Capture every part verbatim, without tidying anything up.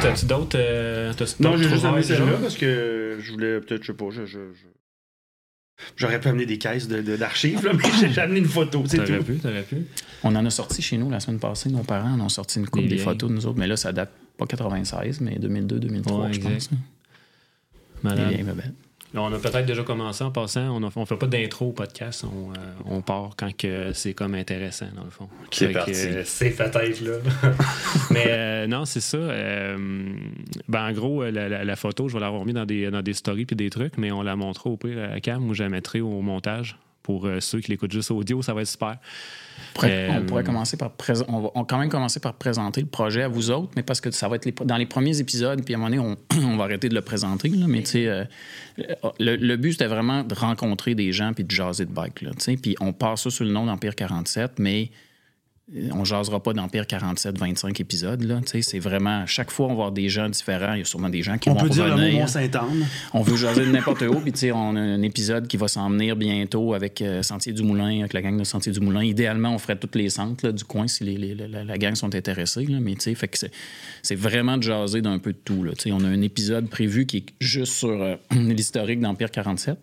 ça, t'as-tu d'autres euh, t'as-tu Non, d'autres j'ai juste amené celle-là parce que je voulais peut-être, je sais pas, je, je, je... j'aurais pu amener des caisses de, de, d'archives, là, mais j'ai amené une photo, c'est t'aurais tout. Pu, t'aurais pu. On en a sorti chez nous la semaine passée, nos parents en ont sorti une couple des photos de nous autres, mais là, ça date pas quatre-vingt-seize, mais deux mille deux, deux mille trois, ouais, je pense. Madame. Là, on a peut-être déjà commencé en passant. On ne fait pas d'intro au podcast. On, euh, on part quand que c'est comme intéressant, dans le fond. C'est fait parti. Que, c'est peut-être là. Mais euh, non, c'est ça. Euh, ben, en gros, la, la, la photo, je vais l'avoir mis dans des, dans des stories et des trucs, mais on la montrera au pire à Cam où je la mettrai au montage. Pour euh, ceux qui l'écoutent juste audio, ça va être super. Pré- euh, on pourrait commencer par pré- on va on quand même commencer par présenter le projet à vous autres, mais parce que ça va être les, dans les premiers épisodes, puis à un moment donné, on, on va arrêter de le présenter. Là, mais tu sais, euh, le, le but, c'était vraiment de rencontrer des gens puis de jaser de bike. Là, puis on passe ça sous le nom d'Empire quarante-sept, mais on jasera pas d'Empire quarante-sept vingt-cinq épisodes. Là, c'est vraiment... Chaque fois, on va voir des gens différents. Il y a sûrement des gens qui on vont revenir. On peut dire le mot Mont-Saint-Anne. On veut jaser de n'importe où. Puis on a un épisode qui va s'en venir bientôt avec euh, Sentier du Moulin, avec la gang de Sentier du Moulin. Idéalement, on ferait toutes les centres là, du coin si les, les, la, la gang sont intéressés. Là, mais fait que c'est, c'est vraiment de jaser d'un peu de tout. Là, on a un épisode prévu qui est juste sur euh, l'historique d'Empire quarante-sept.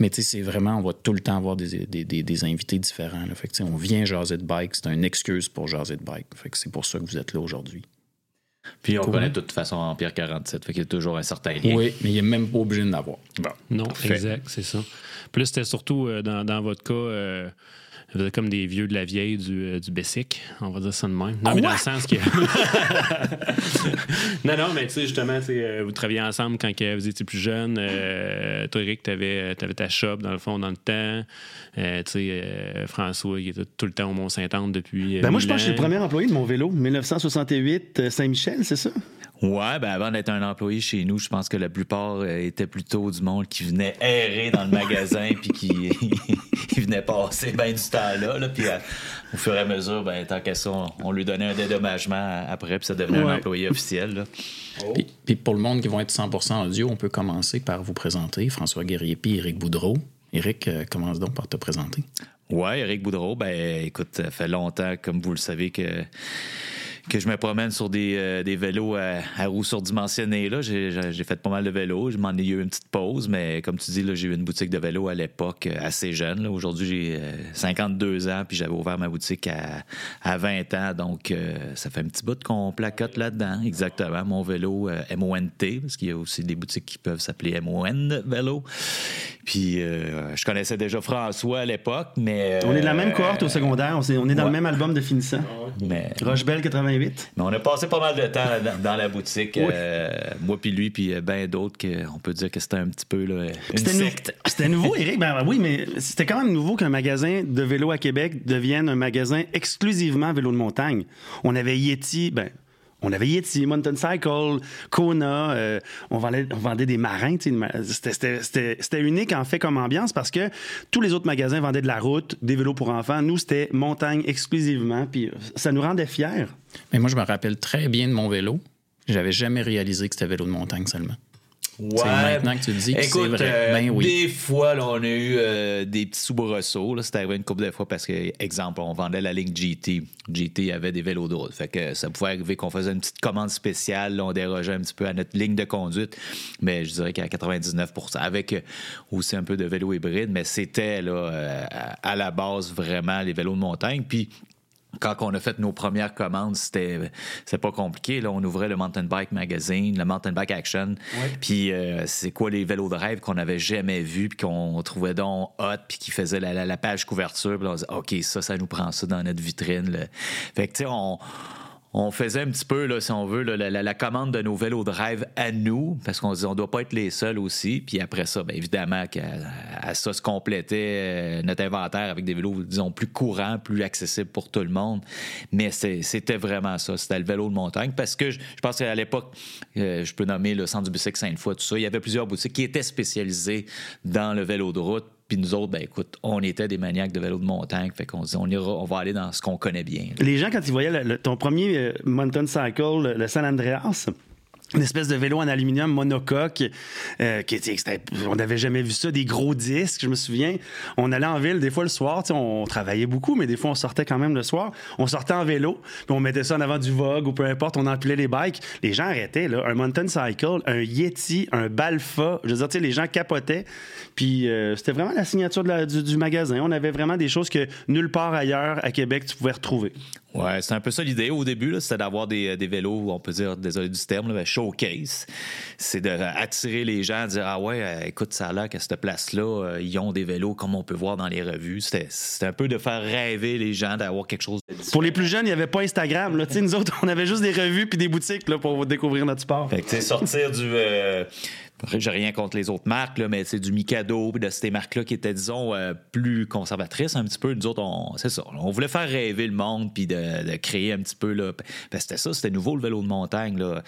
Mais tu sais, c'est vraiment, on va tout le temps avoir des, des, des, des invités différents. Là. Fait que, on vient jaser de bike, c'est une excuse pour jaser de bike. Fait que c'est pour ça que vous êtes là aujourd'hui. Puis on cool. connaît de toute façon Empire quarante-sept, fait qu'il y a toujours un certain lien. Oui, mais il n'est même pas obligé de l'avoir. Bon, non, parfait. Exact, c'est ça. Puis là, c'était surtout, euh, dans, dans votre cas, euh, vous êtes comme des vieux de la vieille du, euh, du Bessic, on va dire ça de même. Non, Quoi? mais dans le sens que... non, non, mais tu sais, justement, t'sais, euh, vous travailliez ensemble quand que vous étiez plus jeune. Euh, toi, Eric, tu avais ta shop, dans le fond, dans le temps. Euh, tu sais, euh, François, il était tout le temps au Mont-Saint-Anne depuis... Euh, ben moi, je pense que je suis le premier employé de mon vélo, dix-neuf soixante-huit, euh, Saint-Michel. C'est ça? Ouais, ben avant d'être un employé chez nous, je pense que la plupart étaient plutôt du monde qui venait errer dans le magasin puis qui, qui venait passer ben du temps là. là puis à, au fur et à mesure, ben tant qu'à ça, on, on lui donnait un dédommagement après puis ça devenait ouais. un employé officiel. Là. Oh. Puis, puis pour le monde qui vont être cent pour cent audio, on peut commencer par vous présenter François Guerrier puis Éric Boudreau. Éric, euh, commence donc par te présenter. Ouais, Éric Boudreau, ben écoute, ça fait longtemps, comme vous le savez, que... que je me promène sur des, euh, des vélos à, à roues surdimensionnées. Là. J'ai, j'ai fait pas mal de vélos. Je m'en ai eu une petite pause, mais comme tu dis, là, j'ai eu une boutique de vélo à l'époque assez jeune. Là. Aujourd'hui, j'ai cinquante-deux ans, puis j'avais ouvert ma boutique à, à vingt ans. Donc, euh, ça fait un petit bout qu'on placote là-dedans. Exactement. Mon vélo euh, M O N T, parce qu'il y a aussi des boutiques qui peuvent s'appeler M O N Vélo. Puis, euh, je connaissais déjà François à l'époque, mais... Euh, on est de la même cohorte au secondaire. On est, on est dans ouais. le même album de finissant. Mais... Rochebelle quatre-vingt-huit. Mais on a passé pas mal de temps dans, dans la boutique, oui. euh, moi puis lui puis ben d'autres que on peut dire que c'était un petit peu là, une c'était secte. Nou- c'était nouveau, Éric. Ben oui, mais c'était quand même nouveau qu'un magasin de vélo à Québec devienne un magasin exclusivement vélo de montagne. On avait Yeti, ben on avait Yeti, Mountain Cycle, Kona. Euh, on, vendait, on vendait des marins. C'était, c'était, c'était, c'était unique, en fait, comme ambiance parce que tous les autres magasins vendaient de la route, des vélos pour enfants. Nous, c'était montagne exclusivement. Puis ça nous rendait fiers. Mais moi, je me rappelle très bien de mon vélo. J'avais jamais réalisé que c'était vélo de montagne seulement. Ouais. C'est maintenant que tu dis que écoute, c'est vrai. Euh, ben oui. Des fois, là, on a eu euh, des petits soubresauts. Là, c'est arrivé une couple de fois parce que, exemple, on vendait la ligne G T. G T avait des vélos de route. Fait que ça pouvait arriver qu'on faisait une petite commande spéciale. Là, on dérogeait un petit peu à notre ligne de conduite. Mais je dirais qu'à quatre-vingt-dix-neuf pour cent, avec aussi un peu de vélos hybrides. Mais c'était là, euh, à la base vraiment les vélos de montagne. Puis, quand on a fait nos premières commandes, c'était, c'était pas compliqué. Là, on ouvrait le Mountain Bike Magazine, le Mountain Bike Action. Ouais. Puis euh, c'est quoi les vélos de rêve qu'on n'avait jamais vus, puis qu'on trouvait donc hot, puis qui faisaient la, la, la page couverture. Puis là, on disait, OK, ça, ça nous prend ça dans notre vitrine. Là. Fait que, tu sais, on... On faisait un petit peu, là, si on veut, là, la, la, la commande de nos vélos de rêve à nous, parce qu'on se disait on ne doit pas être les seuls aussi. Puis après ça, bien évidemment, à, à ça se complétait euh, notre inventaire avec des vélos, disons, plus courants, plus accessibles pour tout le monde. Mais c'est, c'était vraiment ça, c'était le vélo de montagne. Parce que je, je pense qu'à l'époque, euh, je peux nommer le Centre du bicycle Sainte-Foy, tout ça, il y avait plusieurs boutiques qui étaient spécialisées dans le vélo de route. Puis nous autres, ben écoute, on était des maniaques de vélo de montagne. Fait qu'on se dit, on, ira, on va aller dans ce qu'on connaît bien. Là. Les gens, quand ils voyaient le, le, ton premier euh, mountain cycle, le, le San Andreas, une espèce de vélo en aluminium monocoque. Euh, qui, on n'avait jamais vu ça, des gros disques, je me souviens. On allait en ville, des fois le soir, on, on travaillait beaucoup, mais des fois on sortait quand même le soir. On sortait en vélo, puis on mettait ça en avant du Vogue ou peu importe, on empilait les bikes. Les gens arrêtaient, là, un Mountain Cycle, un Yeti, un Balfa. Je veux dire, les gens capotaient. Puis euh, c'était vraiment la signature de la, du, du magasin. On avait vraiment des choses que nulle part ailleurs à Québec tu pouvais retrouver. Ouais, c'est un peu ça l'idée au début, là, c'était d'avoir des, des vélos, on peut dire, désolé du terme, là, showcase. C'est d'attirer les gens, dire « Ah ouais, écoute, ça a l'air qu'à cette place-là, ils ont des vélos comme on peut voir dans les revues. » C'était, c'était un peu de faire rêver les gens d'avoir quelque chose de différent. Pour les plus jeunes, il n'y avait pas Instagram. Là. Nous autres, on avait juste des revues puis des boutiques là, pour découvrir notre sport. Fait que t'sais, sortir du... Euh... J'ai rien contre les autres marques, là, mais c'est du Mikado et de ces marques-là qui étaient, disons, euh, plus conservatrices un petit peu. Nous autres, on, c'est ça. On voulait faire rêver le monde puis de, de créer un petit peu. Là, ben, c'était ça, c'était nouveau le vélo de montagne. Là.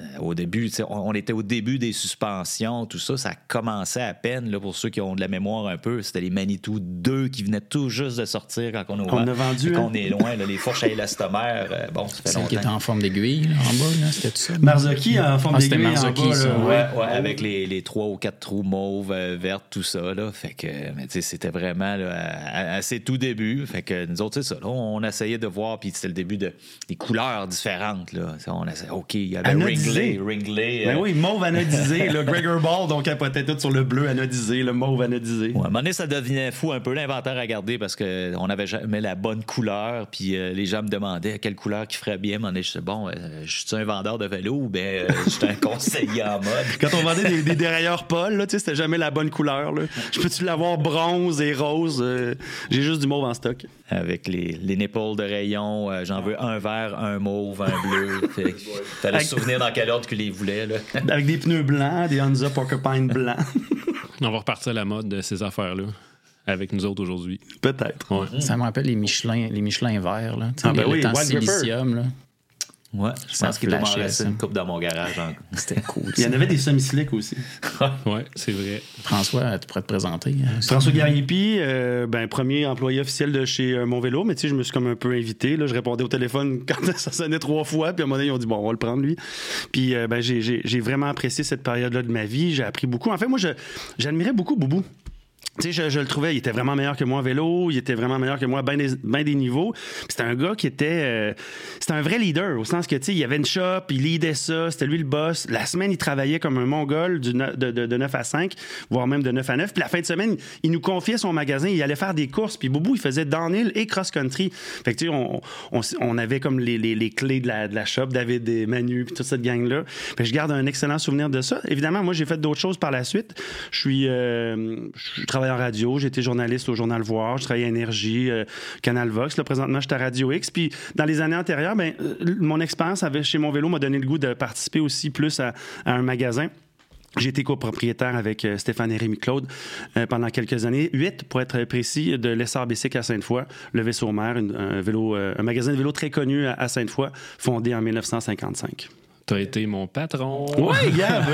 Euh, au début, on, on était au début des suspensions, tout ça. Ça commençait à peine là, pour ceux qui ont de la mémoire un peu. C'était les Manitou deux qui venaient tout juste de sortir quand on a, on a vendu. Quand hein? On est loin, là, les fourches à élastomère. Euh, bon, ça fait celle longtemps. Qui était en forme d'aiguille là, en bas, là, c'était tout ça. Marzocchi en forme ah, d'aiguille. Marzocchi, en bas, ça, ouais, ouais. ouais. Avec les, les trois ou quatre trous mauves, euh, vertes, tout ça, là. Fait que, mais tu sais, c'était vraiment là, à, à ses tout débuts. Fait que nous autres, c'est ça. Là, on essayait de voir, puis c'était le début de, des couleurs différentes, là. On essayait, OK, il y avait Ringley. Ringley. Ben euh... oui, mauve anodisé. Le Gregor Ball, donc, capotait tout sur le bleu anodisé, le mauve anodisé. Ouais, à un moment donné, ça devenait fou un peu l'inventaire à garder parce qu'on n'avait jamais la bonne couleur, puis euh, les gens me demandaient quelle couleur qui ferait bien. À un moment donné, je disais, bon, euh, je suis un vendeur de vélo ou bien euh, je suis un conseiller en mode. Quand on vendait des, des dérailleurs Paul, là, tu sais, c'était jamais la bonne couleur. Là. Je peux-tu l'avoir bronze et rose? Euh, j'ai juste du mauve en stock. Avec les, les nipples de rayon, euh, j'en veux un vert, un mauve, un bleu. Fallait se souvenir dans quel ordre tu les voulais. Là. Avec des pneus blancs, des Hansa Porcupine blancs. On va repartir à la mode de ces affaires-là. Avec nous autres aujourd'hui. Peut-être. Ouais. Ça me rappelle les Michelin, les Michelin verts. Là. Ah ben oui, le silicium, là. Ouais, je pense qu'il m'en restait une coupe dans mon garage. Hein. C'était cool. Il y en avait des semi-slick aussi. Ouais, c'est vrai. François, tu pourrais te présenter. Hein, François Garriépi, euh, ben, premier employé officiel de chez euh, Mon Vélo, mais tu sais, je me suis comme un peu invité. Là, je répondais au téléphone quand ça sonnait trois fois, puis à un moment donné, ils ont dit bon, on va le prendre lui. Puis euh, ben, j'ai, j'ai, j'ai vraiment apprécié cette période-là de ma vie. J'ai appris beaucoup. En fait, moi, je, j'admirais beaucoup Boubou. Tu sais, je, je le trouvais, il était vraiment meilleur que moi en vélo, il était vraiment meilleur que moi à bien des, ben des niveaux. Puis c'était un gars qui était... Euh, c'était un vrai leader, au sens que, tu sais, il avait une shop, il leadait ça, c'était lui le boss. La semaine, il travaillait comme un Mongol du, de, de, de neuf à cinq, voire même de neuf à neuf. Puis la fin de semaine, il nous confiait son magasin, il allait faire des courses. Puis Boubou, il faisait downhill et cross-country. Fait que, tu sais, on, on, on avait comme les, les, les clés de la, de la shop, David et Manu, puis toute cette gang-là. Puis je garde un excellent souvenir de ça. Évidemment, moi, j'ai fait d'autres choses par la suite. Je suis... Euh, je travaille en radio, j'étais journaliste au Journal Voir, je travaillais à Énergie, euh, Canal Vox. Là, présentement, j'étais à Radio X. Puis, dans les années antérieures, ben, mon expérience avec, chez Mon Vélo m'a donné le goût de participer aussi plus à, à un magasin. J'ai été copropriétaire avec euh, Stéphane et Rémi-Claude euh, pendant quelques années, huit pour être précis, de Lessard Bicycles à Sainte-Foy, le Levé-sur-Mer, un, vélo, euh, un magasin de vélo très connu à, à Sainte-Foy, fondé en dix-neuf cent cinquante-cinq. T'as été mon patron. Oui, Gab.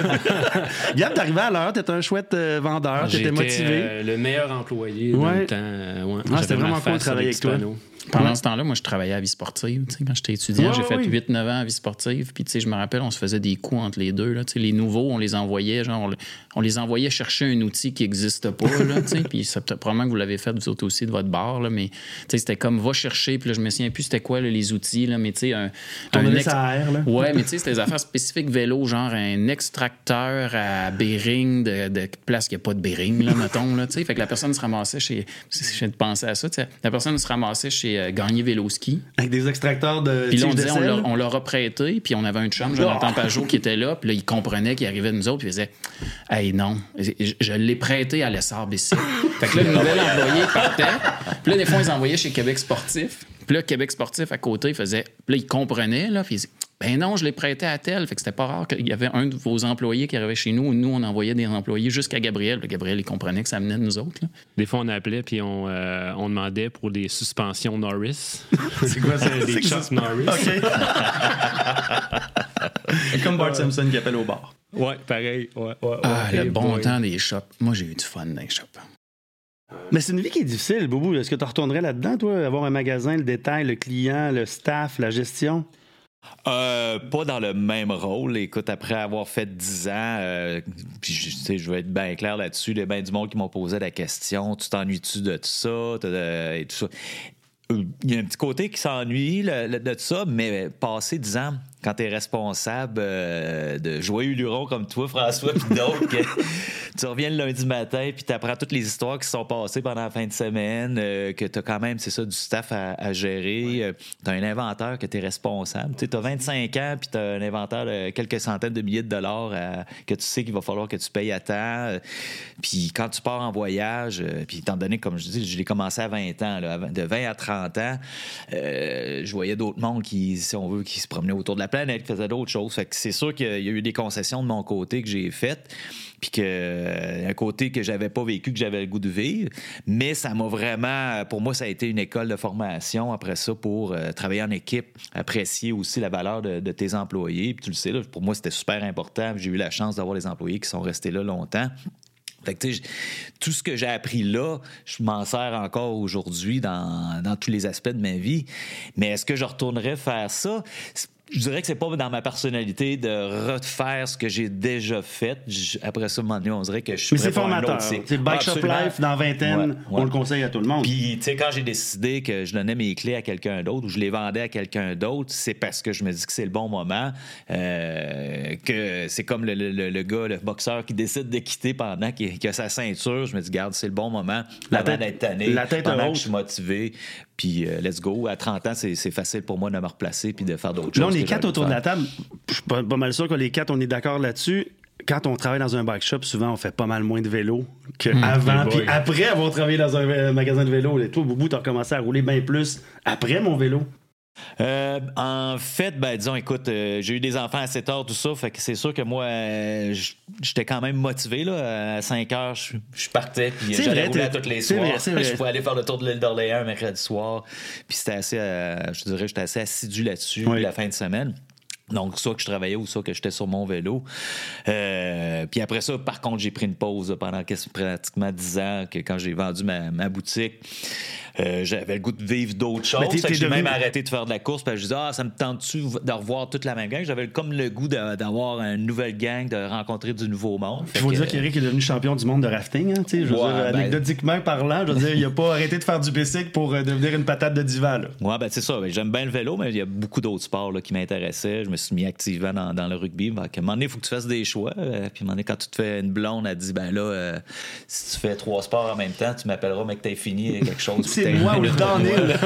Gab, t'arrivais à l'heure, t'étais un chouette euh, vendeur, t'étais J'étais, motivé. Euh, le meilleur employé ouais. dans le temps. Euh, ouais. ah, c'était vraiment cool de travailler avec toi. Panneaux. Pendant ouais. ce temps-là, moi, je travaillais à vie sportive. Tu sais, quand j'étais étudiant, oh, j'ai fait oui. huit neuf ans à vie sportive. Puis, tu sais, je me rappelle, on se faisait des coups entre les deux. Là. Tu sais, les nouveaux, on les envoyait, genre, on les envoyait chercher un outil qui n'existe pas. Là, tu sais. Puis, ça, probablement que vous l'avez fait, vous autres aussi, de votre bord. Là, mais, tu sais, c'était comme, va chercher. Puis là, je me souviens plus c'était quoi, là, les outils. Là, mais, tu sais, un... un ex... air, là. Ouais, mais, tu sais, c'était des affaires spécifiques vélo, genre un extracteur à bearing de, de place qui n'a pas de bearing, là, mettons. Là, tu sais. Fait que la personne se ramassait chez... Je viens de penser à ça. Tu sais. La personne se ramassait chez Gagné Véloski. Avec des extracteurs de. Puis là, on disait, on leur, on leur a prêté, puis on avait un chum, Jonathan oh. Pajot, qui était là, puis là, il comprenait qu'il arrivait de nous autres, puis il faisait hey, non, je, je l'ai prêté à Lessard Bicycle. Fait que là, le nouvel employé partait, puis là, des fois, ils envoyaient chez Québec Sportif, puis là, Québec Sportif à côté, il faisait. Puis là, il comprenait, là, puis il disait ben non, je l'ai prêté à tel. Fait que c'était pas rare qu'il y avait un de vos employés qui arrivait chez nous, nous, on envoyait des employés jusqu'à Gabriel. Le Gabriel, il comprenait que ça venait de nous autres. Là. Des fois, on appelait, puis on, euh, on demandait pour des suspensions Norris. C'est quoi ça? Des c'est chocs Norris. OK. Comme Bart Simpson qui appelle au bar. Ouais, pareil. Ouais, ouais, ouais. Ah, le bon boy. Temps des shops. Moi, j'ai eu du fun dans les shops. Mais c'est une vie qui est difficile, Boubou. Est-ce que tu retournerais là-dedans, toi, avoir un magasin, le détail, le client, le staff, la gestion? Euh, pas dans le même rôle. Écoute, après avoir fait dix ans, euh, puis je, tu sais, je vais être bien clair là-dessus, il y a bien du monde qui m'ont posé la question, tu t'ennuies-tu de tout ça? De, et tout ça. Il y a un petit côté qui s'ennuie le, le, de tout ça, mais passer dix ans, quand t'es responsable euh, de joyeux luron comme toi, François, puis d'autres, tu reviens le lundi matin, puis t'apprends toutes les histoires qui se sont passées pendant la fin de semaine, euh, que t'as quand même, c'est ça, du staff à, à gérer. Ouais. Euh, t'as un inventaire que t'es responsable. T'sais, t'as vingt-cinq ans, puis t'as un inventaire de quelques centaines de milliers de dollars à, que tu sais qu'il va falloir que tu payes à temps. Puis quand tu pars en voyage, euh, puis étant donné, comme je dis, je l'ai commencé à vingt ans, là, de vingt à trente ans, euh, je voyais d'autres mondes qui, si on veut, qui se promenaient autour de la planète, faisait d'autres choses. Fait que c'est sûr qu'il y a eu des concessions de mon côté que j'ai faites, puis que un côté que j'avais pas vécu, que j'avais le goût de vivre, mais ça m'a vraiment... Pour moi, ça a été une école de formation après ça pour euh, travailler en équipe, apprécier aussi la valeur de, de tes employés. Puis tu le sais, là, pour moi, c'était super important. J'ai eu la chance d'avoir des employés qui sont restés là longtemps. Fait que, tu sais, tout ce que j'ai appris là, je m'en sers encore aujourd'hui dans, dans tous les aspects de ma vie. Mais est-ce que je retournerais faire ça? Je dirais que c'est pas dans ma personnalité de refaire ce que j'ai déjà fait. Après ça, à un moment donné, on dirait que je suis... Mais c'est formateur. C'est le Bike Shop Life dans vingtaine. Ouais, ouais. On le conseille à tout le monde. Puis, tu sais, quand j'ai décidé que je donnais mes clés à quelqu'un d'autre ou je les vendais à quelqu'un d'autre, c'est parce que je me dis que c'est le bon moment. Euh, que c'est comme le, le, le gars, le boxeur qui décide de quitter pendant qu'il, qu'il a sa ceinture. Je me dis, garde, c'est le bon moment. La tête est tannée. La tête pendant que je suis motivé. Puis, euh, let's go. À trente ans, c'est, c'est facile pour moi de me replacer puis de faire d'autres non, choses. Les quatre autour de la table, je suis pas, pas mal sûr que les quatre, on est d'accord là-dessus. Quand on travaille dans un bike shop, souvent, on fait pas mal moins de vélo qu'avant. Mmh, puis après avoir travaillé dans un magasin de vélo, toi, Boubou, t'as recommencé à rouler bien plus après mon vélo. Euh, en fait, ben disons, écoute, euh, j'ai eu des enfants assez tard, tout ça, fait que c'est sûr que moi, euh, j'étais quand même motivé, là, à cinq heures, je, je partais, puis c'est j'allais vrai, rouler à toutes les soirs, vrai, c'est vrai. Je pouvais aller faire le tour de l'île d'Orléans un mercredi soir, puis c'était assez, euh, je dirais, j'étais assez assidu là-dessus, oui. La fin de semaine. Donc, soit que je travaillais ou soit que j'étais sur mon vélo. Euh, puis après ça, par contre, j'ai pris une pause pendant pratiquement dix ans, que quand j'ai vendu ma, ma boutique. Euh, j'avais le goût de vivre d'autres choses. T'es, t'es j'ai devenu... même arrêté de faire de la course parce que je disais, ah, ça me tente-tu de revoir toute la même gang? J'avais comme le goût de, d'avoir une nouvelle gang, de rencontrer du nouveau monde. Il faut que... dire qu'Éric est devenu champion du monde de rafting. Hein, je veux ouais, dire, ben... anecdotiquement parlant, je veux dire, il n'a pas arrêté de faire du bicycle pour euh, devenir une patate de divan. Oui, ben, c'est ça. Ben, j'aime bien le vélo, mais il y a beaucoup d'autres sports là, qui m'intéressaient. Je me suis mis activement dans, dans le rugby. Ben, à un moment donné, il faut que tu fasses des choix. Euh, puis à un moment donné, quand tu te fais une blonde, elle dit, ben là, euh, si tu fais trois sports en même temps, tu m'appelleras, mais que t'as fini quelque chose. C'est moi ou le downhill.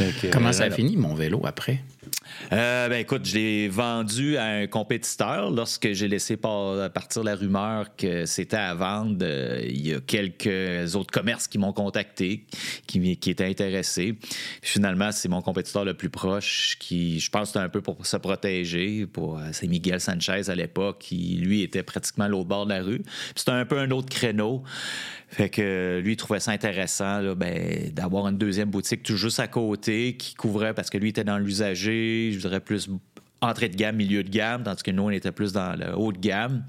Okay, comment euh, ça a là. Fini, mon vélo, après? Euh, ben écoute, je l'ai vendu à un compétiteur lorsque j'ai laissé partir la rumeur que c'était à vendre. Il y a quelques autres commerces qui m'ont contacté, qui, qui étaient intéressés. Finalement, c'est mon compétiteur le plus proche qui, je pense, c'était un peu pour se protéger. Pour, c'est Miguel Sanchez à l'époque, qui, lui, était pratiquement à l'autre bord de la rue. Puis c'était un peu un autre créneau. Fait que lui, il trouvait ça intéressant là, ben, d'avoir une deuxième boutique tout juste à côté qui couvrait, parce que lui était dans l'usager, je dirais plus entrée de gamme, milieu de gamme, tandis que nous, on était plus dans le haut de gamme.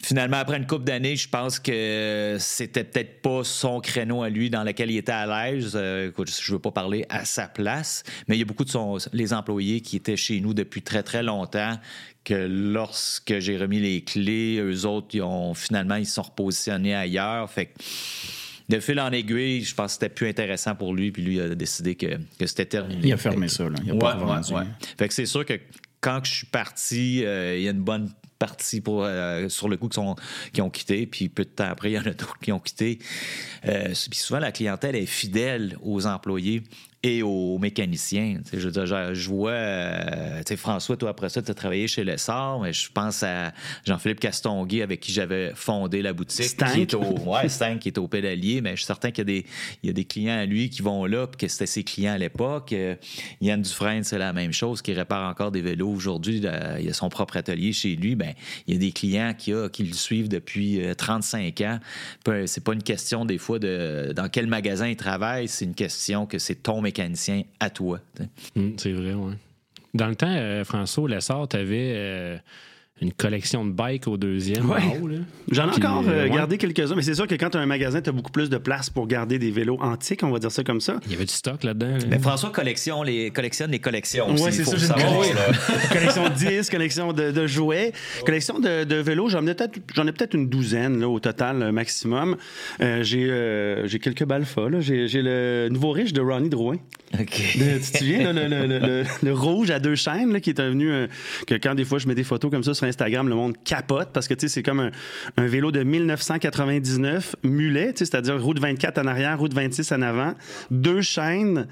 Finalement, après une couple d'années, je pense que c'était peut-être pas son créneau à lui dans lequel il était à l'aise. Euh, écoute, je veux pas parler à sa place, mais il y a beaucoup de son, les employés qui étaient chez nous depuis très, très longtemps que lorsque j'ai remis les clés, eux autres, ils ont, finalement, ils se sont repositionnés ailleurs. Fait que de fil en aiguille, je pense que c'était plus intéressant pour lui, puis lui il a décidé que, que c'était terminé. Il a fermé ça, là. Il a ouais, pas vendu. Ouais, ouais. Fait que c'est sûr que quand je suis parti, euh, il y a une bonne partie pour, euh, sur le coup qui, sont, qui ont quitté, puis peu de temps après, il y en a d'autres qui ont quitté. Euh, puis souvent, la clientèle est fidèle aux employés et aux mécaniciens. T'sais, je veux dire, je, je vois... Euh, tu sais, François, toi, après ça, tu as travaillé chez Lessard, mais je pense à Jean-Philippe Castonguay, avec qui j'avais fondé la boutique. Stank. Qui est au, ouais, Stank, qui est au pédalier, mais je suis certain qu'il y a des, il y a des clients à lui qui vont là, puis que c'était ses clients à l'époque. Euh, Yann Dufresne, c'est la même chose, qui répare encore des vélos aujourd'hui. Euh, il a son propre atelier chez lui. Bien, il y a des clients qui, a, qui le suivent depuis trente-cinq ans. C'est pas une question, des fois, de dans quel magasin il travaille, c'est une question que c'est ton mécanicien à toi. Mmh, c'est vrai, oui. Dans le temps, euh, François Lessard, tu avais euh, une collection de bikes au deuxième. Ouais. En haut, là. J'en ai encore euh, ouais. gardé quelques-uns, mais c'est sûr que quand tu as un magasin, tu as beaucoup plus de place pour garder des vélos antiques, on va dire ça comme ça. Il y avait du stock là-dedans. Là. Mais François collectionne les, collectionne les collections aussi. Oui, c'est ça, j'ai une collection. Collection de disques, collection de, de jouets, ouais. collection de, de vélos. J'en ai peut-être, j'en ai peut-être une douzaine là, au total, maximum. Euh, j'ai, euh, j'ai quelques Balfa. Là. J'ai, j'ai le nouveau riche de Ronnie Drouin. Okay. De, tu te souviens, là, le, le, le, le, le rouge à deux chaînes là, qui est devenu... Euh, que quand des fois, je mets des photos comme ça sur Instagram, le monde capote parce que tu sais, c'est comme un, un vélo de mille neuf cent quatre-vingt-dix-neuf mulet, tu sais, c'est-à-dire roue de vingt-quatre en arrière, roue de vingt-six en avant, deux chaînes.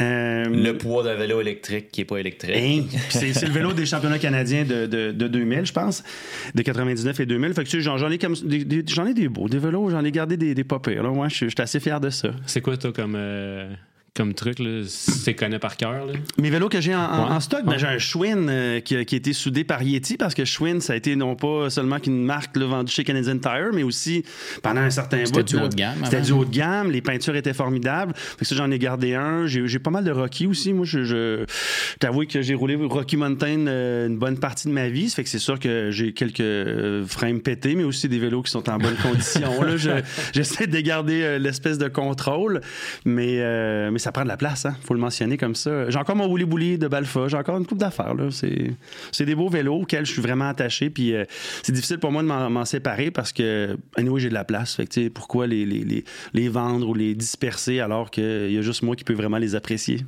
Euh... Le poids d'un vélo électrique qui n'est pas électrique. Hein? C'est, c'est le vélo des championnats canadiens de, de, de deux mille, je pense, de quatre-vingt-dix-neuf et deux mille. Fait que tu sais, j'en, j'en ai comme des, des, j'en ai des beaux, des vélos, j'en ai gardé des, des pas pires. Là, moi, je suis assez fier de ça. C'est quoi toi comme... Euh... Comme truc, là, c'est connu par cœur. Mes vélos que j'ai en, en, ouais. en stock, ben, ouais. j'ai un Schwinn euh, qui, a, qui a été soudé par Yeti, parce que Schwinn, ça a été non pas seulement qu'une marque là, vendue chez Canadian Tire, mais aussi pendant un certain bout. C'était du haut de gamme. C'était du haut de gamme, les peintures étaient formidables. Fait que ça, j'en ai gardé un. J'ai, j'ai pas mal de Rocky aussi. Moi, je, je t'avoue que j'ai roulé Rocky Mountain euh, une bonne partie de ma vie. Ça fait que c'est sûr que j'ai quelques euh, frames pétés, mais aussi des vélos qui sont en bonne condition. Là, je, j'essaie de garder euh, l'espèce de contrôle, mais, euh, mais ça prend de la place, hein? Faut le mentionner comme ça. J'ai encore mon bouli-bouli de Balfa, j'ai encore une coupe d'affaires. Là. C'est, c'est des beaux vélos auxquels je suis vraiment attaché, puis euh, c'est difficile pour moi de m'en, m'en séparer parce que, anyway, j'ai de la place. Fait que, pourquoi les, les, les, les vendre ou les disperser alors qu'il y a juste moi qui peux vraiment les apprécier?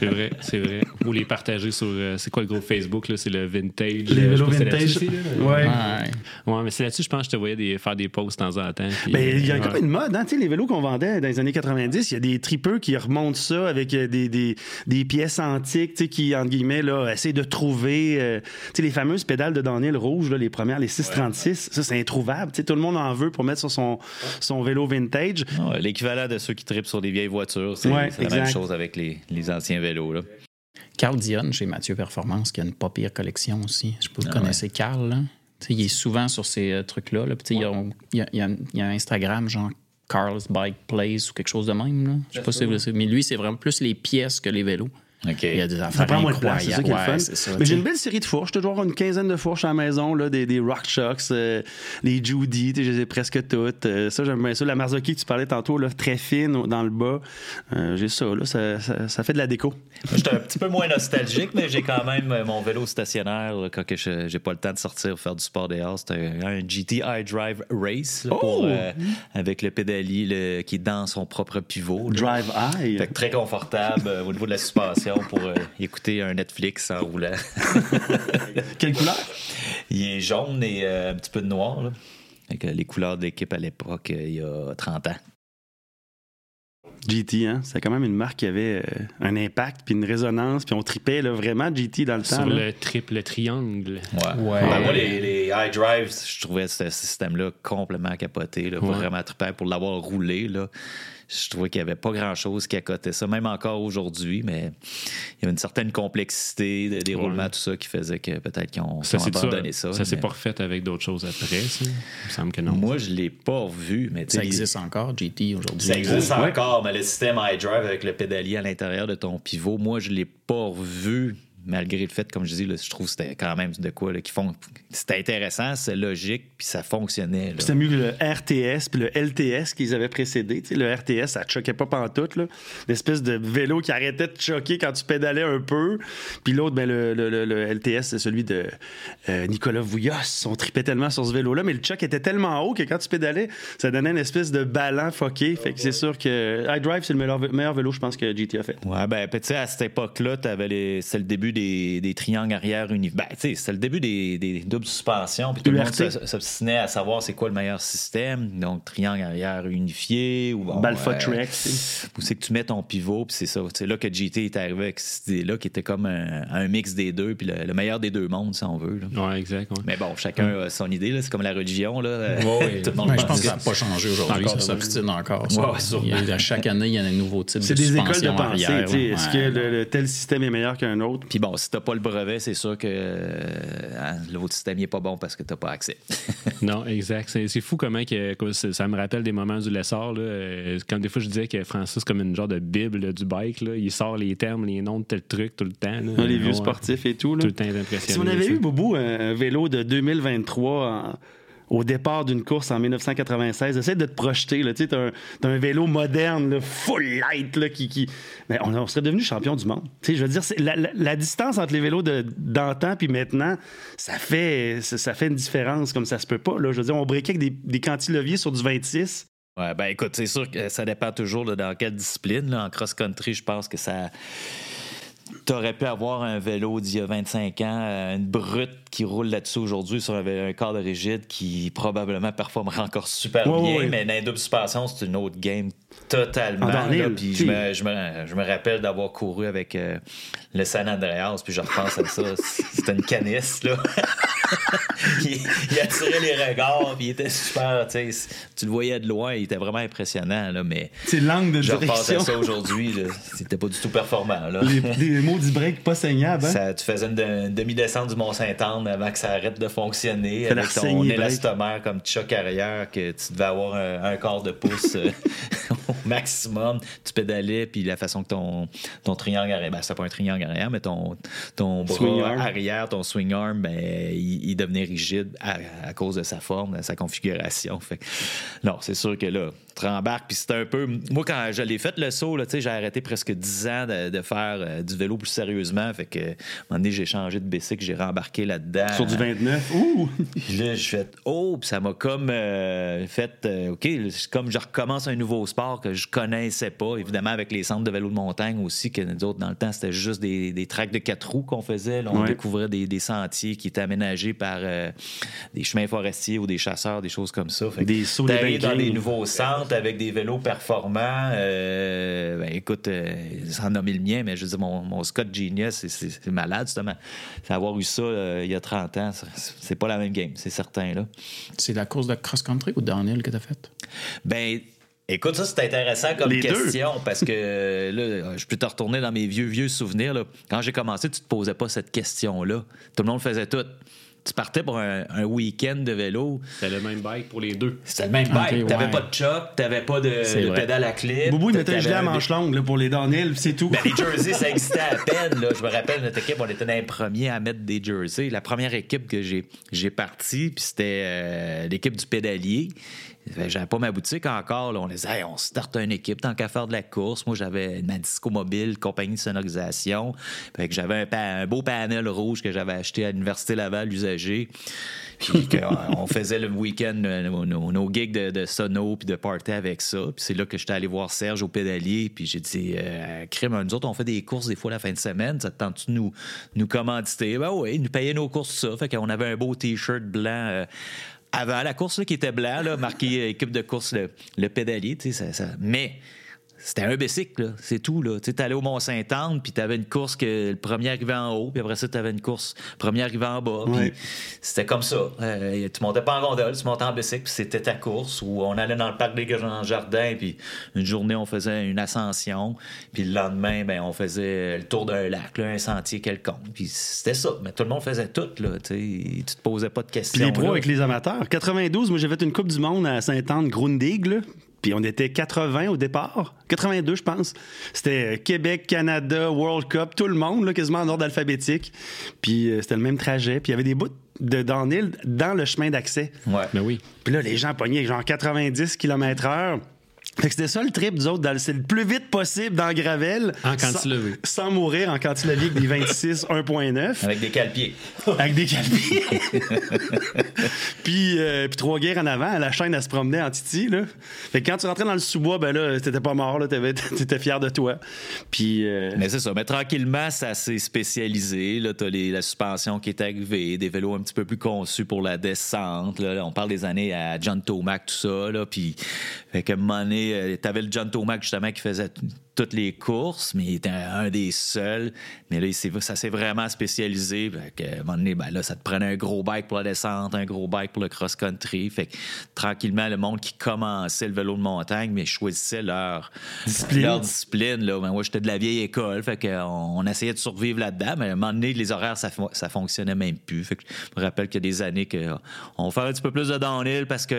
C'est vrai, c'est vrai. Ou les partager sur, euh, c'est quoi le groupe Facebook? Là? C'est le vintage. Les vélos vintage. Oui. Ouais. Ouais, mais c'est là-dessus, je pense que je te voyais des, faire des posts de temps en temps. Puis, ben, il y a ouais. comme une mode, hein? Tu sais, les vélos qu'on vendait dans les années quatre-vingt-dix, il y a des tripeux qui remontent montre ça avec des, des, des pièces antiques, tu sais, qui, entre guillemets, là, essaient de trouver, euh, tu sais, les fameuses pédales de Daniel Rouge, là, les premières, les six cent trente-six, ouais. ça, c'est introuvable, tu sais, tout le monde en veut pour mettre sur son, son vélo vintage. Oh, l'équivalent de ceux qui trippent sur des vieilles voitures, c'est, ouais, c'est la même chose avec les, les anciens vélos, là. Carl Dionne, chez Mathieu Performance, qui a une pas pire collection aussi. Je peux vous ah, connaissez ouais. Carl, là. Tu sais, il est souvent sur ces euh, trucs-là, là. Puis, tu sais, ouais. il, il, il, il y a Instagram, genre, Carl's Bike Place ou quelque chose de même. Là. Je sais pas si vous le savez, mais lui, c'est vraiment plus les pièces que les vélos. Okay. Il y a des affaires incroyables. C'est ça qui est le fun. Ouais, c'est ça, mais j'ai une belle série de fourches. Je dois avoir une quinzaine de fourches à la maison, là, des, des Rock Shox, euh, les Judy, je les ai presque toutes. Euh, ça, j'aime bien ça. La Marzocchi que tu parlais tantôt, là, très fine dans le bas. Euh, j'ai ça, là, ça, ça, ça fait de la déco. Je suis un petit peu moins nostalgique, mais j'ai quand même mon vélo stationnaire là, quand que je, j'ai pas le temps de sortir ou faire du sport dehors. C'est un, un G T iDrive Race là, oh! pour, euh, avec le pédalier qui est dans son propre pivot. Drive High. Fait que très confortable euh, au niveau de la suspension. Pour euh, écouter un Netflix en roulant. Quelle couleur? Il est jaune et euh, un petit peu de noir. Là. Avec, euh, les couleurs de l'équipe à l'époque, euh, il y a trente ans. G T, hein? C'est quand même une marque qui avait euh, un impact, puis une résonance, puis on tripait là, vraiment G T dans le Sur temps. Sur le triple triangle. Ouais. ouais. Ben, moi, les, les iDrives, je trouvais ce système-là complètement capoté. Là, ouais. Vraiment trippant pour l'avoir roulé. Là. Je trouvais qu'il n'y avait pas grand-chose qui accotait ça, même encore aujourd'hui, mais il y avait une certaine complexité de déroulement, ouais. tout ça, qui faisait que peut-être qu'ils ont abandonné ça. Ça, ça mais... s'est pas refait avec d'autres choses après, ça? Il me semble que non. Moi, je ne l'ai pas revu. Mais ça existe encore, G T, aujourd'hui? Ça existe ouais. encore, mais le système iDrive avec le pédalier à l'intérieur de ton pivot, moi, je ne l'ai pas revu. Malgré le fait, comme je dis, là, je trouve que c'était quand même de quoi, là, qui font... C'était intéressant, c'est logique, puis ça fonctionnait. Là. C'était mieux que le R T S puis le L T S qu'ils avaient précédé. Tu sais, le R T S, ça ne choquait pas pantoute. Là. L'espèce de vélo qui arrêtait de choquer quand tu pédalais un peu. Puis l'autre, ben, le, le, le, le L T S, c'est celui de euh, Nicolas Vouillos. On tripait tellement sur ce vélo-là, mais le choc était tellement haut que quand tu pédalais, ça donnait une espèce de ballon foqué. Fait que c'est sûr que iDrive, c'est le meilleur, meilleur vélo, je pense, que G T a fait. Ouais, ben, tu sais, à cette époque-là, t'avais les... c'est le début Des, des triangles arrière uni. Ben, tu sais, c'était le début des, des doubles suspensions, puis tout le monde s'obstinait à savoir c'est quoi le meilleur système. Donc, triangle arrière unifié, ou bon, Balfa euh, Trek. Où c'est que tu mets ton pivot, puis c'est ça. C'est là que G T est arrivé avec cette idée-là qui était comme un, un mix des deux, puis le, le meilleur des deux mondes, si on veut. Là. Ouais, exact. Ouais. Mais bon, chacun ouais. a son idée, là. C'est comme la religion, là. Ouais, tout le monde ouais, pense je pense que ça n'a pas changé aujourd'hui. Encore, ça s'obstine encore. Ça. Ouais, ça. Il y a, chaque année, il y en a un nouveau type de suspension. C'est des écoles de pensée. Est-ce que le, le tel système est meilleur qu'un autre? Puis bon, si t'as pas le brevet, c'est sûr que euh, l'autre système n'est pas bon parce que t'as pas accès. Non, exact. C'est, c'est fou comment que, que ça me rappelle des moments du Lessard. Là. Quand des fois je disais que Francis, comme une genre de bible là, du bike, là, il sort les termes, les noms de tel truc tout le temps. Là, ouais, les vieux ouais, sportifs et tout. Là. Tout le temps impressionnant. Si on avait ça. eu, Boubou, un vélo de deux mille vingt-trois... En... au départ d'une course en dix-neuf cent quatre-vingt-seize, essaie de te projeter, là, t'as un, t'as un vélo moderne, là, full light, là, qui, qui... Mais on, on serait devenu champion du monde. T'sais, je veux dire, c'est la, la, la distance entre les vélos de, d'antan puis maintenant, ça fait, ça, ça fait une différence comme ça se peut pas. Là. Je veux dire, on briquait avec des, des cantileviers sur du vingt-six. Ouais, ben écoute, c'est sûr que ça dépend toujours de dans quelle discipline. Là. En cross-country, je pense que ça... T'aurais pu avoir un vélo d'il y a vingt-cinq ans, une brute qui roule là-dessus aujourd'hui sur un cadre rigide qui probablement performerait encore super ouais, bien, ouais. mais dans les doubles suspensions, c'est une autre game totalement. Là, puis je, me, je, me, je me rappelle d'avoir couru avec euh, le San Andreas, puis je repense à ça. C'était une canisse, là. il, il attirait les regards, puis il était super. Tu le voyais de loin, il était vraiment impressionnant, là, mais. C'est l'angle de direction. Je repense à ça aujourd'hui, là, c'était pas du tout performant, là. Les, les mots du break pas saignables, hein? Ça, tu faisais une, une demi-descente du Mont-Saint-Anne avant que ça arrête de fonctionner, avec ton élastomère comme choc arrière, que tu devais avoir un, un quart de pouce au maximum. Tu pédalais, puis la façon que ton, ton triangle arrière, ben, c'est pas un triangle arrière, mais ton, ton bras arrière, ton swing arm, ben, il, il devenait rigide à, à cause de sa forme, de sa configuration. Fait que, non, c'est sûr que là, tu rembarques, puis c'était un peu. Moi, quand j'allais fait le saut, là, j'ai arrêté presque dix ans de, de faire euh, du vélo plus sérieusement. Fait que, à un moment donné, j'ai changé de bicycle, j'ai rembarqué là-dedans. Sur du vingt-neuf, ouh! Là, je fais, oh, puis ça m'a comme euh, fait, euh, OK, comme je recommence un nouveau sport que je connaissais pas, évidemment, avec les centres de vélo de montagne aussi, que nous autres, dans le temps, c'était juste des, des tracks de quatre roues qu'on faisait. Là, on ouais. découvrait des, des sentiers qui étaient aménagés par euh, des chemins forestiers ou des chasseurs, des choses comme ça. Fait que, des sauts des dans des nouveaux centres avec des vélos performants. Euh, ben, écoute, euh, sans nommer le mien, mais je veux dire, mon, mon Scott Genius, c'est, c'est, c'est malade, justement. C'est avoir eu ça euh, il y a trente ans, c'est, c'est pas la même game, c'est certain, là. C'est la course de cross-country ou downhill que t'as faite? Ben, écoute, ça, c'est intéressant comme les question deux. Parce que là, je peux te retourner dans mes vieux, vieux souvenirs. Là. Quand j'ai commencé, tu te posais pas cette question-là. Tout le monde le faisait tout. Tu partais pour un, un week-end de vélo. C'était le même bike pour les deux. C'était le même bike. Okay, t'avais ouais. pas de choc, t'avais pas de, de pédale à clip. Boubou, il mettait un gilet à manche longue là, pour les downhill, c'est tout. Ben, les jerseys, ça existait à peine. Là. Je me rappelle, notre équipe, on était dans les premiers à mettre des jerseys. La première équipe que j'ai, j'ai partie, puis c'était euh, l'équipe du pédalier. J'avais pas ma boutique encore. Là. On les disait, hey, on starte une équipe tant qu'à faire de la course. Moi, j'avais ma disco mobile, compagnie de sonorisation. Fait que j'avais un, pa- un beau panel rouge que j'avais acheté à l'Université Laval, usagé. Puis on faisait le week-end nos, nos, nos gigs de, de sono puis de party avec ça. Puis c'est là que j'étais allé voir Serge au pédalier. Puis j'ai dit, euh, crime, nous autres, on fait des courses des fois la fin de semaine. Ça te tente-tu de nous, nous commanditer? Ben oui, nous payaient nos courses, ça. Fait qu'on avait un beau T-shirt blanc. Euh, Avant la course là, qui était blanc, là, marqué euh, équipe de course, le, le pédalier, tu sais, ça, ça... mais c'était un bicycle, là, c'est tout. Tu allais au Mont-Saint-Anne, puis tu avais une course que le premier arrivait en haut, puis après ça, tu avais une course, premier arrivait en bas. Oui. C'était comme ça. Euh, tu montais pas en gondole, tu montais en bicycle, puis c'était ta course, où on allait dans le parc des Jardins, puis une journée, on faisait une ascension, puis le lendemain, ben, on faisait le tour d'un lac, là, un sentier quelconque. Puis c'était ça. Mais tout le monde faisait tout, là. Tu te posais pas de questions. Puis les pros là. Avec les amateurs. quatre-vingt-douze, moi, j'ai fait une Coupe du Monde à Saint-Anne-Grundig, là. Puis on était quatre-vingts au départ, quatre-vingt-deux je pense. C'était Québec, Canada, World Cup, tout le monde, là, quasiment en ordre alphabétique. Puis euh, c'était le même trajet. Puis il y avait des bouts de downhill dans le chemin d'accès. Ouais, mais oui. Puis là, les gens pognaient genre quatre-vingt-dix kilomètres heure. Fait que c'était ça le trip, nous autres, dans le, c'est le plus vite possible dans le gravel. En cantilever. Sans, sans mourir en cantilever avec des vingt-six, un virgule neuf. Avec des calepiers. Avec des calepiers. puis, euh, puis trois guerres en avant, la chaîne, elle se promenait en titi, là. Fait que quand tu rentrais dans le sous-bois, ben là, t'étais pas mort, là, t'avais, t'étais fier de toi. Puis... Euh... Mais c'est ça, mais tranquillement, ça s'est spécialisé, là. T'as les, la suspension qui est arrivée, des vélos un petit peu plus conçus pour la descente, là. On parle des années à John Tomac, tout ça, là, puis... Fait que, à un moment donné, t'avais le John Tomac, justement, qui faisait toutes les courses, mais il était un des seuls. Mais là, ça s'est vraiment spécialisé. Fait que, à un moment donné, ben là, ça te prenait un gros bike pour la descente, un gros bike pour le cross-country. Fait que, tranquillement, le monde qui commençait le vélo de montagne, mais choisissait leur discipline. Leur discipline là. Ben, moi, j'étais de la vieille école. Fait que, on, on essayait de survivre là-dedans, mais à un moment donné, les horaires, ça, ça fonctionnait même plus. Fait que, je me rappelle qu'il y a des années qu'on fait un petit peu plus de downhill parce qu'on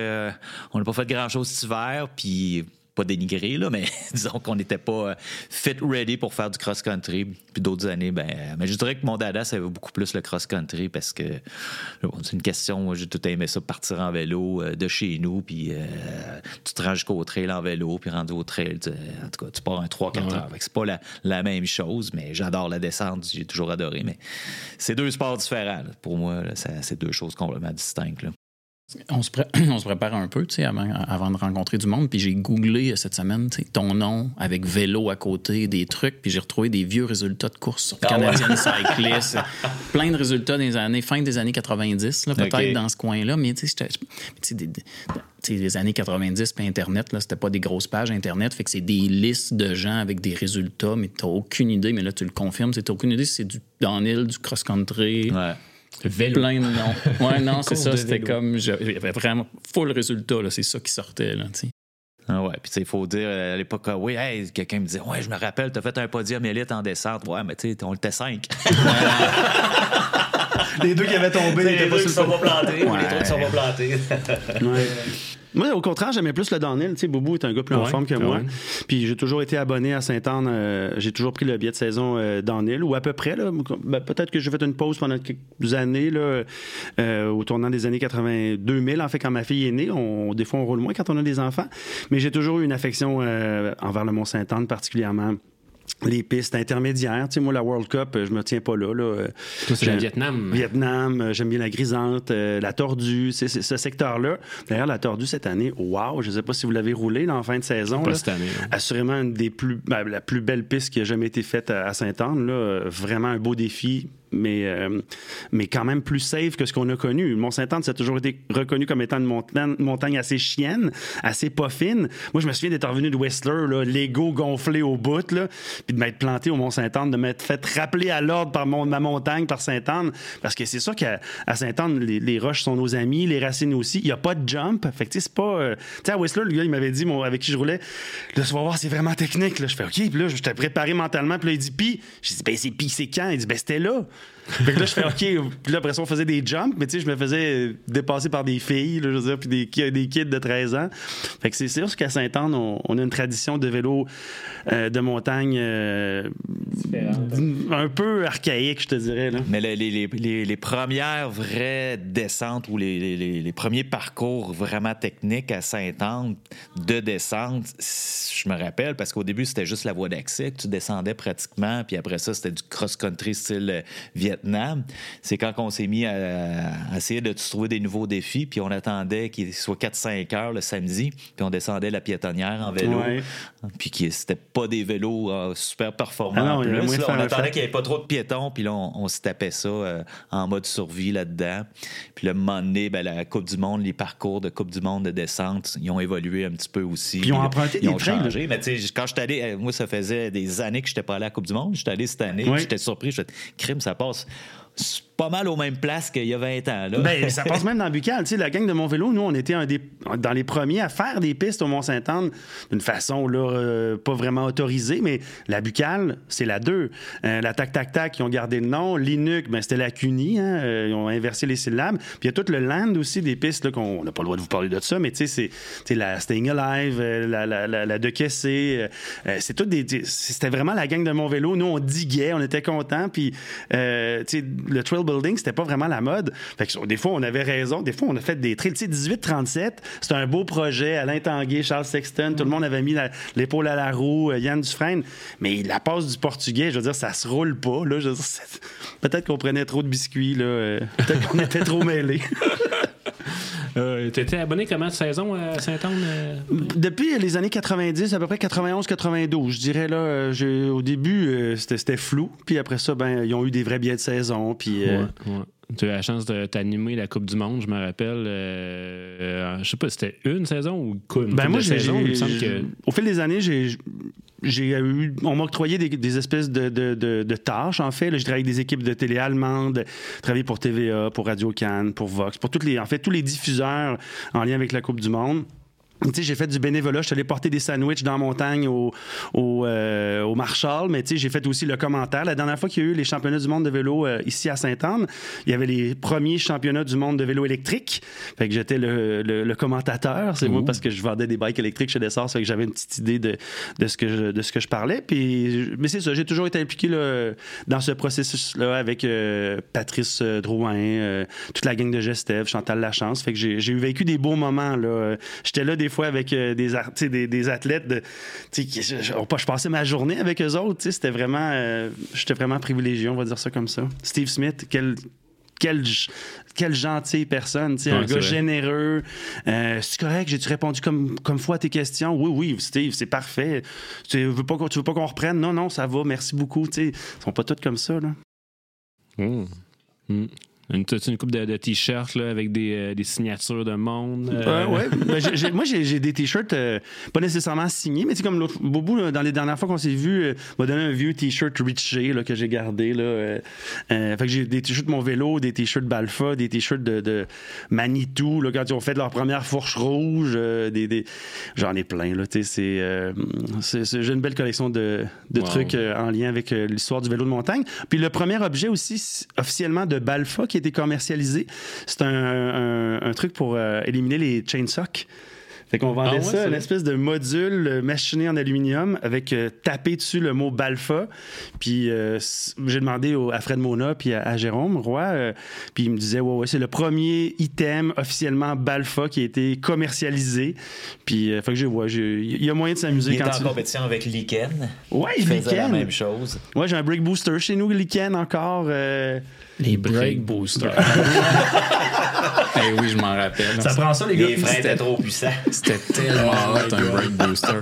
n'a pas fait grand-chose cet hiver. Puis, pas dénigré, là, mais disons qu'on n'était pas fit ready pour faire du cross-country. Puis d'autres années, ben, mais je dirais que mon dada, ça veut beaucoup plus le cross-country parce que bon, c'est une question, moi, j'ai tout aimé ça, partir en vélo euh, de chez nous, puis euh, tu te rends jusqu'au trail en vélo, puis rendu au trail, tu, en tout cas, tu pars un trois quatre ouais. heures. Fait que c'est pas la, la même chose, mais j'adore la descente, j'ai toujours adoré, mais c'est deux sports différents. Là. Pour moi, là, ça, c'est deux choses complètement distinctes. Là. On se, pré- on se prépare un peu, tu sais, avant, avant de rencontrer du monde. Puis j'ai googlé cette semaine, tu sais, ton nom avec vélo à côté, des trucs. Puis j'ai retrouvé des vieux résultats de courses sur Canadian Cyclist. Plein de résultats des années, fin des années quatre-vingt-dix, là, peut-être okay. dans ce coin-là. Mais tu sais, des, des années quatre-vingt-dix, puis Internet, là, c'était pas des grosses pages Internet. Fait que c'est des listes de gens avec des résultats, mais t'as aucune idée. Mais là, tu le confirmes, tu n'as aucune idée si c'est du downhill, du cross-country. Ouais. Vélo. Plein de noms. Ouais, non, c'est ça. C'était vélo. Comme. Je, il y avait vraiment full résultat, là. C'est ça qui sortait, là, tu sais. Ah ouais, puis il faut dire, à l'époque, oui, hey, quelqu'un me disait, ouais, je me rappelle, t'as fait un podium élite en descente. Ouais, mais tu sais, on était cinq. Les deux qui avaient tombé, les, les deux qui sont pas plantés, ouais. Les trois qui sont pas plantés. Ouais. Moi, au contraire, j'aimais plus le downhill. Tu sais, Boubou est un gars plus ouais, en forme que ouais. moi. Puis j'ai toujours été abonné à Sainte-Anne. Euh, j'ai toujours pris le billet de saison euh, downhill, ou à peu près. Là, ben, peut-être que j'ai fait une pause pendant quelques années, là, euh, au tournant des années quatre-vingt-deux mille. En fait, quand ma fille est née, on, des fois, on roule moins quand on a des enfants. Mais j'ai toujours eu une affection euh, envers le Mont-Saint-Anne, particulièrement. Les pistes intermédiaires. Tu sais, moi, la World Cup, je me tiens pas là. là. Tout c'est le Vietnam. Vietnam, j'aime bien la grisante, euh, la tordue, c'est, c'est ce secteur-là. D'ailleurs, la tordue cette année, wow, je sais pas si vous l'avez roulée en fin de saison. Pas là. Cette année. Là. Assurément, une des plus, ben, la plus belle piste qui a jamais été faite à, à Sainte-Anne. Là. Vraiment un beau défi. Mais, euh, mais quand même plus safe que ce qu'on a connu. Le Mont-Saint-Anne, ça a toujours été reconnu comme étant une montagne, montagne assez chienne, assez pas fine. Moi, je me souviens d'être revenu de Whistler, là, l'ego gonflé au bout, là, puis de m'être planté au Mont-Saint-Anne, de m'être fait rappeler à l'ordre par mon, ma montagne, par Sainte-Anne. Parce que c'est sûr qu'à à Sainte-Anne, les, les roches sont nos amis, les racines aussi. Il n'y a pas de jump. Fait que, tu sais, c'est pas. Euh... Tu sais, à Whistler, le gars, il m'avait dit, mon, avec qui je roulais, là, tu vas voir, c'est vraiment technique. Là. Je fais OK, puis là, je t'ai préparé mentalement, puis là, il dit, pis. Je dis, ben, c'est pis, c'est quand? Il dit, ben, c'était là. Fait que là, je fais OK. Puis là, après ça, on faisait des jumps, mais tu sais, je me faisais dépasser par des filles, là, je veux dire, puis des, des kids de treize ans. Fait que c'est sûr qu'à Sainte-Anne, on, on a une tradition de vélo euh, de montagne euh, un peu archaïque, je te dirais. Là. Mais les, les, les, les premières vraies descentes ou les, les, les premiers parcours vraiment techniques à Sainte-Anne de descente, je me rappelle, parce qu'au début, c'était juste la voie d'accès que tu descendais pratiquement, puis après ça, c'était du cross-country style Vietnam. C'est quand on s'est mis à, à essayer de trouver des nouveaux défis, puis on attendait qu'il soit quatre à cinq heures le samedi, puis on descendait la piétonnière en vélo, ouais. Puis que c'était pas des vélos euh, super performants. Ah non, plus, là, on attendait fait. Qu'il n'y avait pas trop de piétons, puis là, on, on se tapait ça euh, en mode survie là-dedans. Puis le moment donné, bien, la Coupe du Monde, les parcours de Coupe du Monde de descente, ils ont évolué un petit peu aussi. Puis ils ont emprunté des trains. Changé. Mais tu sais, quand j'étais allé, moi, ça faisait des années que je n'étais pas allé à la Coupe du Monde. J'étais allé cette année, ouais. J'étais surpris. J'étais crime, ça passe pas mal aux mêmes places qu'il y a vingt ans. Là. Ben, ça passe même dans Buccal. Tu sais, la gang de Mont-Vélo, nous, on était un des, dans les premiers à faire des pistes au Mont-Saint-Anne d'une façon là, euh, pas vraiment autorisée, mais la Buccal, c'est la deux. Euh, la Tac-Tac-Tac, ils ont gardé le nom. L'Inuc, ben, c'était la C U N Y. Hein, euh, ils ont inversé les syllabes. Puis il y a tout le land aussi des pistes. Là, qu'on, on n'a pas le droit de vous parler de ça, mais tu sais, c'est t'sais, la Staying Alive, euh, la, la, la, la De Kessé. Euh, c'est tout des, c'était vraiment la gang de Mont-Vélo. Nous, on diguait, on était contents. Puis, euh, tu sais, le trail building, c'était pas vraiment la mode. Fait que, des fois, on avait raison. Des fois, on a fait des trails. Tu sais, dix-huit trente-sept, c'était un beau projet. Alain Tanguay, Charles Sexton, mmh. tout le monde avait mis la, l'épaule à la roue. Euh, Yann Dufresne. Mais la passe du Portugais, je veux dire, ça se roule pas. Là, je veux dire, c'est... Peut-être qu'on prenait trop de biscuits. Là, euh... Peut-être qu'on était trop mêlés. Euh, t'étais abonné comment de saison à Sainte-Anne? Euh... Depuis les années quatre-vingt-dix, à peu près quatre-vingt-onze quatre-vingt-douze, je dirais là. J'ai, au début, euh, c'était, c'était flou. Puis après ça, ben ils ont eu des vrais billets de saison. Puis euh... ouais, ouais. Tu as eu la chance de t'animer la Coupe du Monde, je me rappelle. Euh, euh, je sais pas, c'était une saison ou une coupe ben de moi, saison? J'ai, il me semble j'ai, que... Au fil des années, j'ai j'ai eu, on m'a octroyé des, des espèces de, de, de, de tâches, en fait. Là, j'ai travaillé avec des équipes de télé allemandes, travaillé pour T V A, pour Radio-Canada, pour Vox, pour toutes les, en fait, tous les diffuseurs en lien avec la Coupe du Monde. Tu sais, j'ai fait du bénévolat, je suis allé porter des sandwichs dans la montagne au, au, euh, au Marshall, mais tu sais, j'ai fait aussi le commentaire. La dernière fois qu'il y a eu les championnats du monde de vélo euh, ici à Sainte-Anne, il y avait les premiers championnats du monde de vélo électrique. Fait que j'étais le, le, le commentateur, c'est mmh. moi parce que je vendais des bikes électriques chez Lessard, fait que j'avais une petite idée de, de, ce, que je, de ce que je parlais. Puis, mais c'est ça, j'ai toujours été impliqué là, dans ce processus-là avec euh, Patrice Drouin, euh, toute la gang de Gestev, Chantal Lachance. Fait que j'ai, j'ai vécu des beaux moments, là. J'étais là des des fois avec euh, des, des, des athlètes de, qui, je, je, je passais ma journée avec eux autres, c'était vraiment euh, j'étais vraiment privilégié, on va dire ça comme ça. Steve Smith, quel Quelle, quelle gentille personne, ouais, un gars vrai. généreux. Euh, c'est correct, j'ai-tu répondu comme, comme fois à tes questions? Oui, oui, Steve, c'est parfait. Tu veux pas qu'on, tu veux pas qu'on reprenne? Non, non, ça va, merci beaucoup. T'sais, ils sont pas tous comme ça. Là. Mmh. Mmh. Une, une coupe de, de t-shirts là, avec des, euh, des signatures de monde. Euh... Euh, ouais. ben, j'ai, j'ai, moi, j'ai, j'ai des t-shirts euh, pas nécessairement signés, mais tu sais, comme l'autre Bobo, là, dans les dernières fois qu'on s'est vu, euh, m'a donné un vieux t-shirt Richey là, que j'ai gardé. Là, euh, euh, fait que j'ai des t-shirts de Mon Vélo, des t-shirts Balfa, des t-shirts de, de Manitou, là, quand ils ont fait leur première fourche rouge. Euh, des, des... J'en ai plein. Là, c'est, euh, c'est, c'est, j'ai une belle collection de, de wow. trucs euh, en lien avec euh, l'histoire du vélo de montagne. Puis le premier objet aussi, officiellement, de Balfa, qui a été commercialisé. C'est un, un, un truc pour euh, éliminer les chainsocks. Fait qu'on vendait ah ouais, ça, une espèce de module machiné en aluminium avec euh, tapé dessus le mot Balfa. Puis euh, j'ai demandé au, à Fred Mona puis à, à Jérôme Roy. Euh, puis il me disait ouais, ouais, c'est le premier item officiellement Balfa qui a été commercialisé. Puis euh, fait que je vois, il y a moyen de s'amuser. Il quand est en tu... compétition avec Liken. Ouais, il faisait Liken. La même chose. Ouais, j'ai un brake booster chez nous, Liken encore. Euh... Les brake boosters. Eh oui, je m'en rappelle. Ça prend ça, les gars. Les freins étaient trop puissants. C'était tellement hot, un brake booster.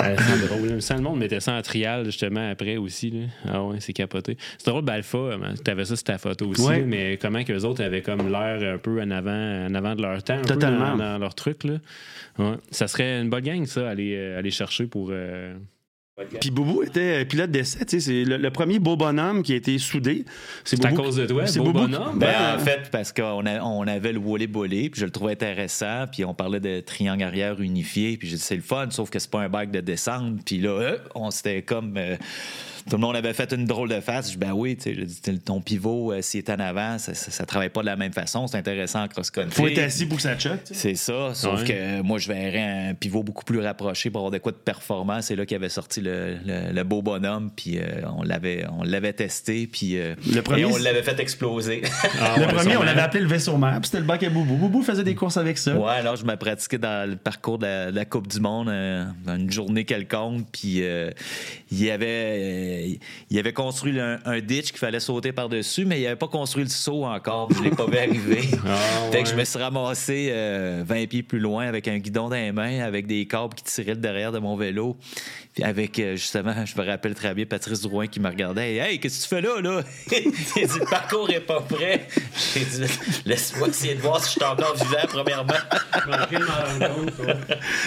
Ouais, c'est drôle. Ça, le monde mettait ça en trial, justement, après aussi. Là. Ah ouais, c'est capoté. C'est drôle, Balfa, t'avais ça sur ta photo aussi, ouais. mais comment qu'eux autres avaient comme l'air un peu en avant, en avant de leur temps. Totalement. Peu, dans, dans leur truc, là. Ouais. Ça serait une bonne gang, ça, aller, aller chercher pour... Euh... Puis Boubou était pilote d'essai, tu sais, c'est le, le premier beau bonhomme qui a été soudé. C'est, c'est à cause de toi, c'est beau bonhomme? Ben, ben, en fait, parce qu'on a, on avait le wolley-bolley, puis je le trouvais intéressant, puis on parlait de triangle arrière unifié, puis j'ai dit c'est le fun, sauf que c'est pas un bike de descente, puis là, euh, on s'était comme... Euh, tout le monde avait fait une drôle de face. Je dis, ben oui, tu sais, ton pivot, euh, s'il est en avant, ça, ça, ça travaille pas de la même façon. C'est intéressant en cross-country. Faut être assis pour que ça choque. C'est ça. Sauf ouais. que euh, moi, je verrais un pivot beaucoup plus rapproché pour avoir de quoi de performance. C'est là qu'il avait sorti le, le, le beau bonhomme, puis euh, on, l'avait, on l'avait testé, puis euh, le premier, et on l'avait fait exploser. Ah, le ouais, premier, on l'avait appelé le vaisseau mère, puis c'était le bac à Boubou. Boubou faisait des courses avec ça. Ouais, alors je me pratiquais dans le parcours de la, de la Coupe du Monde, euh, dans une journée quelconque, puis euh, il y avait. Euh, Il avait construit un, un ditch qu'il fallait sauter par-dessus, mais il n'avait pas construit le saut encore. Je ne l'ai pas vu arriver. Oh, fait ouais. que je me suis ramassé euh, vingt pieds plus loin avec un guidon dans les mains, avec des câbles qui tiraient le derrière de mon vélo. Puis avec, euh, justement, je me rappelle très bien Patrice Drouin qui me regardait. « Hey, qu'est-ce que tu fais là, là? » Il dit « Le parcours n'est pas prêt. » J'ai dit « Laisse-moi essayer de voir si je suis encore vivant, premièrement. »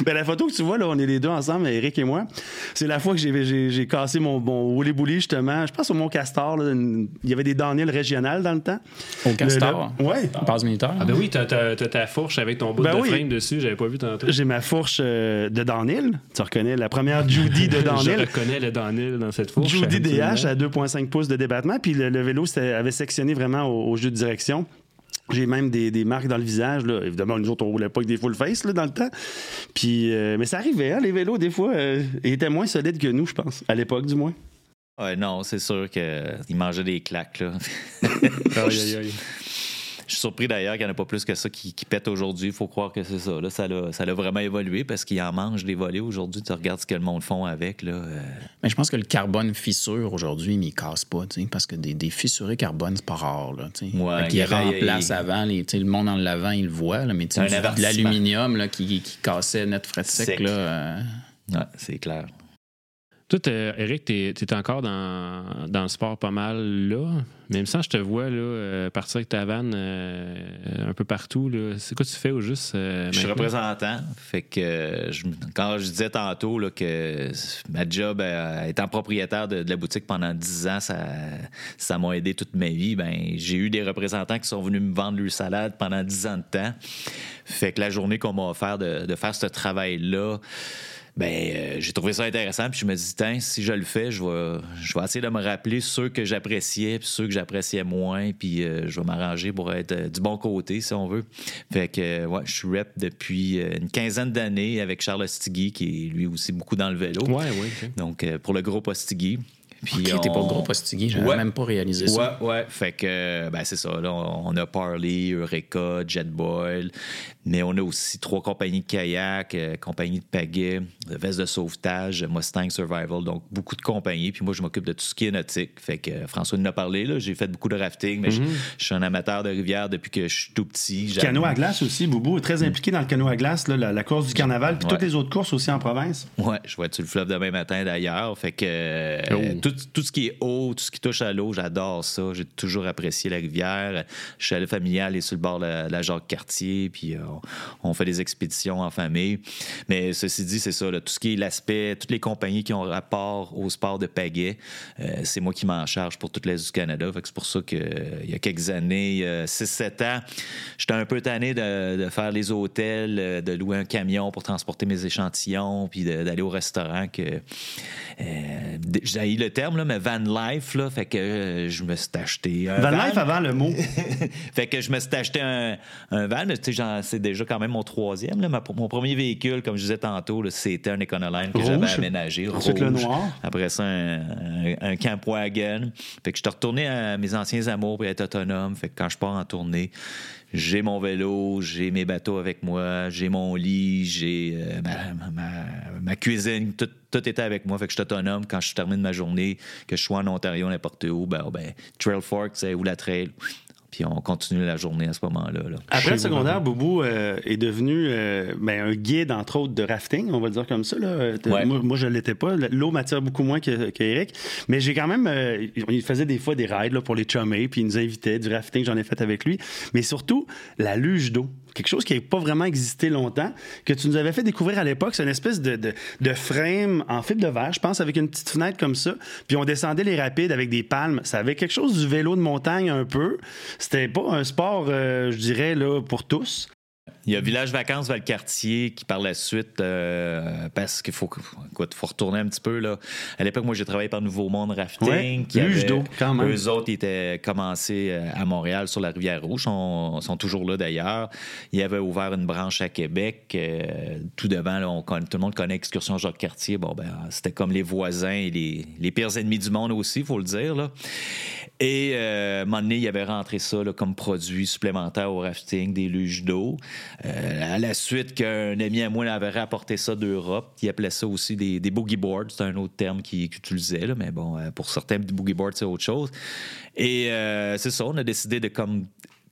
Ben, la photo que tu vois, là, on est les deux ensemble, Eric et moi. C'est la fois que j'ai, j'ai, j'ai cassé mon bon Boulé Boulé, justement, je pense au Mont-Castor, là, une... il y avait des downhills régionales dans le temps. Au Castor? Le... Oui. Passe militaire. Ah ben oui, t'as, t'as, t'as ta fourche avec ton bout ben de oui. frein dessus, j'avais pas vu tantôt. J'ai ma fourche euh, de downhill, tu reconnais la première Judy de downhill. Je reconnais le downhill dans cette fourche. Judy D H à deux virgule cinq pouces de débattement, puis le, le vélo avait sectionné vraiment au, au jeu de direction. J'ai même des, des marques dans le visage. Là. Évidemment, nous autres, on roulait pas avec des full face là, dans le temps. Puis, euh, mais ça arrivait, hein, les vélos, des fois, euh, ils étaient moins solides que nous, je pense, à l'époque du moins. Euh, non, c'est sûr qu'il mangeait des claques. Là. aïe, aïe, aïe. Je suis surpris d'ailleurs qu'il n'y en a pas plus que ça qui, qui pète aujourd'hui. Il faut croire que c'est ça. Là, ça, l'a, ça l'a vraiment évolué parce qu'il en mange des volets aujourd'hui. Tu regardes ce que le monde font avec. Là. Mais je pense que le carbone fissure aujourd'hui, mais il ne casse pas. Parce que des, des fissurés carbone, c'est pas rare. Là, ouais, il remplace il... avant. Les, le monde en l'avant, il le voit. Là, mais tu sais, de l'aluminium là, qui, qui cassait net frais de sec. Là, euh... ouais, c'est clair. Toi, t'es, Eric, t'es, t'es encore dans, dans le sport pas mal là. Mais il me semble que je te vois là, euh, partir avec ta vanne euh, un peu partout. Là. C'est quoi tu fais au juste? Euh, je suis représentant. Fait que euh, je, quand je disais tantôt là, que ma job euh, étant propriétaire de, de la boutique pendant dix ans, ça, ça m'a aidé toute ma vie. Ben, j'ai eu des représentants qui sont venus me vendre l'huile salade pendant dix ans de temps. Fait que la journée qu'on m'a offert de, de faire ce travail-là, ben euh, j'ai trouvé ça intéressant, puis je me dis, tiens, si je le fais, je vais, je vais essayer de me rappeler ceux que j'appréciais, puis ceux que j'appréciais moins, puis euh, je vais m'arranger pour être euh, du bon côté, si on veut. Fait que, euh, ouais, je suis rep depuis euh, une quinzaine d'années avec Charles Ostiguy, qui est lui aussi beaucoup dans le vélo. Ouais, ouais. Okay. Donc, euh, pour le groupe Ostiguy. Puis OK, on... t'es pas gros postigué, j'avais ouais. même pas réalisé ouais, ça. Ouais, ouais. Fait que, ben c'est ça, là, on a Parley, Eureka, Jetboil, mais on a aussi trois compagnies de kayak, euh, compagnie de pagaie, veste de sauvetage, Mustang Survival, donc beaucoup de compagnies. Puis moi, je m'occupe de tout ce qui est nautique. Fait que euh, François nous a parlé, là, j'ai fait beaucoup de rafting, mais mm-hmm. je, je suis un amateur de rivière depuis que je suis tout petit. J'aime... Canot à glace aussi, Boubou est très impliqué mm-hmm. dans le canot à glace, là, la, la course du carnaval, puis ouais. toutes les autres courses aussi en province. Ouais, je vais être sur le fleuve demain matin d'ailleurs. Fait que... Euh, oh. Tout, tout ce qui est eau, tout ce qui touche à l'eau, j'adore ça. J'ai toujours apprécié la rivière. Je suis allé familial et sur le bord de la, la Jacques-Cartier, puis euh, on fait des expéditions en famille. Mais ceci dit, c'est ça, là, tout ce qui est l'aspect, toutes les compagnies qui ont rapport au sport de pagaie, euh, c'est moi qui m'en charge pour toute l'Est du Canada. Fait que c'est pour ça qu'il euh, y a quelques années, euh, six sept ans, j'étais un peu tanné de, de faire les hôtels, euh, de louer un camion pour transporter mes échantillons, puis de, d'aller au restaurant. que euh, J'ai eu le terme, là, mais van life, là, fait que euh, je me suis acheté un van. Van life avant le mot. Fait que je me suis acheté un, un van, mais tu sais, c'est déjà quand même mon troisième. Là, ma, mon premier véhicule, comme je disais tantôt, là, c'était un Econoline que rouge. J'avais aménagé. Ensuite, rouge. Le noir. Après ça, un, un, un Campwagon. Fait que je suis retourné à mes anciens amours pour être autonome. Fait que quand je pars en tournée, j'ai mon vélo, j'ai mes bateaux avec moi, j'ai mon lit, j'ai euh, ma, ma, ma cuisine, tout, tout était avec moi. Fait que je suis autonome. Quand je termine ma journée, que je sois en Ontario, n'importe où, ben, ben Trail Fork, c'est où la trail. Puis on continue la journée à ce moment-là. Là. Après le secondaire, Boubou euh, est devenu euh, ben, un guide, entre autres, de rafting, on va le dire comme ça. Là. Ouais. Moi, moi, je ne l'étais pas. L'eau m'attire beaucoup moins que, qu'Éric. Mais j'ai quand même... Euh, il faisait des fois des rides là, pour les chummer, puis il nous invitait, du rafting, j'en ai fait avec lui. Mais surtout, la luge d'eau. Quelque chose qui n'a pas vraiment existé longtemps, que tu nous avais fait découvrir à l'époque. C'est une espèce de, de, de frame en fibre de verre, je pense, avec une petite fenêtre comme ça. Puis on descendait les rapides avec des palmes. Ça avait quelque chose du vélo de montagne un peu. C'était pas un sport, euh, je dirais, là, pour tous. Il y a Village Vacances Valcartier qui, par la suite, euh, parce qu'il faut, écoute, faut retourner un petit peu. Là. À l'époque, moi, j'ai travaillé par Nouveau Monde Rafting. Ouais, qui luge avait, d'eau, quand même. Eux autres, ils étaient commencés à Montréal sur la Rivière-Rouge. Ils sont, sont toujours là, d'ailleurs. Ils avaient ouvert une branche à Québec. Euh, tout devant, là, on, tout le monde connaît Excursion Jacques-Cartier. Bon, ben, c'était comme les voisins et les, les pires ennemis du monde aussi, il faut le dire. Là. Et euh, à un moment donné, ils avaient rentré ça là, comme produit supplémentaire au rafting, des luges d'eau. Euh, à la suite qu'un ami à moi avait rapporté ça d'Europe, qui appelait ça aussi des, des boogie boards, c'est un autre terme qu'ils utilisaient, là, mais bon, pour certains, boogie boards, c'est autre chose. Et euh, c'est ça, on a décidé de comme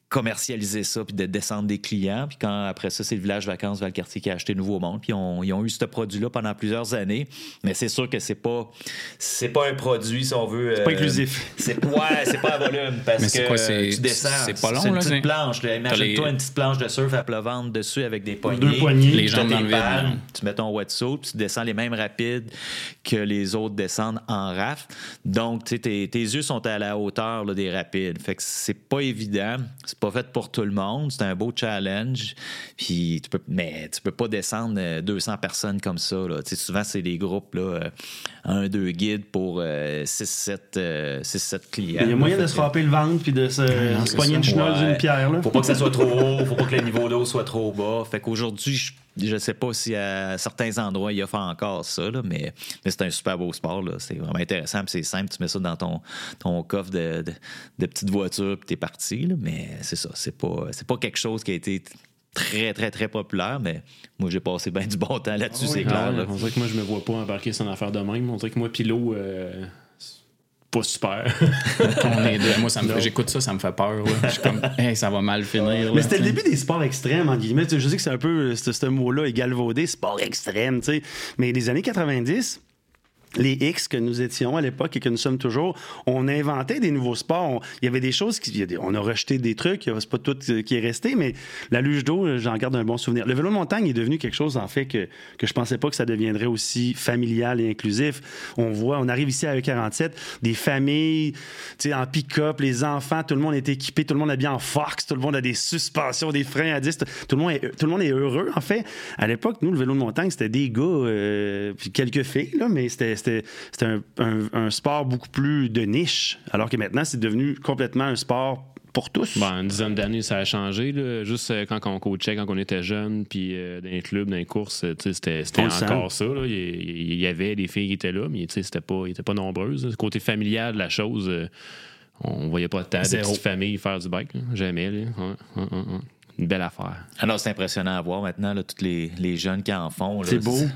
commercialiser ça, puis de descendre des clients. Puis quand, après ça, c'est le Village Vacances Valcartier qui a acheté Nouveau Monde. Puis on, ils ont eu ce produit-là pendant plusieurs années. Mais c'est sûr que c'est pas, c'est pas un produit, si on veut... C'est euh, pas inclusif. C'est, ouais, c'est pas à volume, parce mais c'est que quoi, c'est, tu descends. C'est pas long, c'est une là. Petite c'est... planche. Là, imagine-toi les... une petite planche de surf à plat ventre dessus avec des poignées. Deux poignées. Les gens dans le vide. Tu mets ton wetsuit, puis tu descends les mêmes rapides que les autres descendent en raft. Donc, tu sais, tes, tes yeux sont à la hauteur là, des rapides. Fait que c'est pas évident. C'est pas fait pour tout le monde. C'est un beau challenge. Puis tu peux, mais tu peux pas descendre deux cents personnes comme ça. Là. Tu sais, souvent, c'est des groupes, là, un, deux guides pour euh, six sept clients. Il y a moyen là, de se frapper le ventre puis de se, non, se pogner une chenole ouais. d'une pierre. Là. Faut pas que ça soit trop haut. Faut pas que le niveau d'eau soit trop bas. Fait qu'aujourd'hui, je Je sais pas si à certains endroits, il y a fait encore ça, là, mais, mais c'est un super beau sport. Là. C'est vraiment intéressant, puis c'est simple. Tu mets ça dans ton, ton coffre de, de, de petite voiture, puis t'es parti. Là, mais c'est ça, c'est pas, c'est pas quelque chose qui a été très, très, très populaire, mais moi, j'ai passé bien du bon temps là-dessus, ah oui, c'est clair. Là. On dirait que moi, je me vois pas embarquer sans affaire de même. On dirait que moi, puis l'eau... Euh... pas super. On est deux. Moi, ça me fait, j'écoute ça, ça me fait peur. Ouais. Je suis comme, hey, ça va mal finir. Mais là, c'était t'sais. Le début des sports extrêmes, en guillemets. Je sais que c'est un peu, ce, ce mot-là est galvaudé, sport extrême, tu sais. Mais les années quatre-vingt-dix, les X que nous étions à l'époque et que nous sommes toujours, on inventait des nouveaux sports. On, il y avait des choses, qui, il y a des, on a rejeté des trucs, c'est pas tout qui est resté, mais la luge d'eau, j'en garde un bon souvenir. Le vélo de montagne est devenu quelque chose, en fait, que, que je pensais pas que ça deviendrait aussi familial et inclusif. On voit, on arrive ici à E quarante-sept, des familles, tu sais, en pick-up, les enfants, tout le monde est équipé, tout le monde est habillé en Fox, tout le monde a des suspensions, des freins à disque, tout le monde est, tout le monde est heureux, en fait. À l'époque, nous, le vélo de montagne, c'était des gars, euh, puis quelques filles, là, mais c'était, c'était C'était, c'était un, un, un sport beaucoup plus de niche, alors que maintenant, c'est devenu complètement un sport pour tous. Bon, une dizaine d'années, ça a changé, là. Juste quand on coachait, quand on était jeune, puis euh, dans les clubs, dans les courses, c'était, c'était encore sent. ça. Là. Il y avait des filles qui étaient là, mais c'était pas, ils n'étaient pas nombreuses. Le côté familial de la chose, on voyait pas tant de petites familles faire du bike. Là. Jamais. Là. Hein, hein, hein, hein. Une belle affaire. Alors, c'est impressionnant à voir maintenant, là, tous les, les jeunes qui en font. Là, c'est beau. C'est...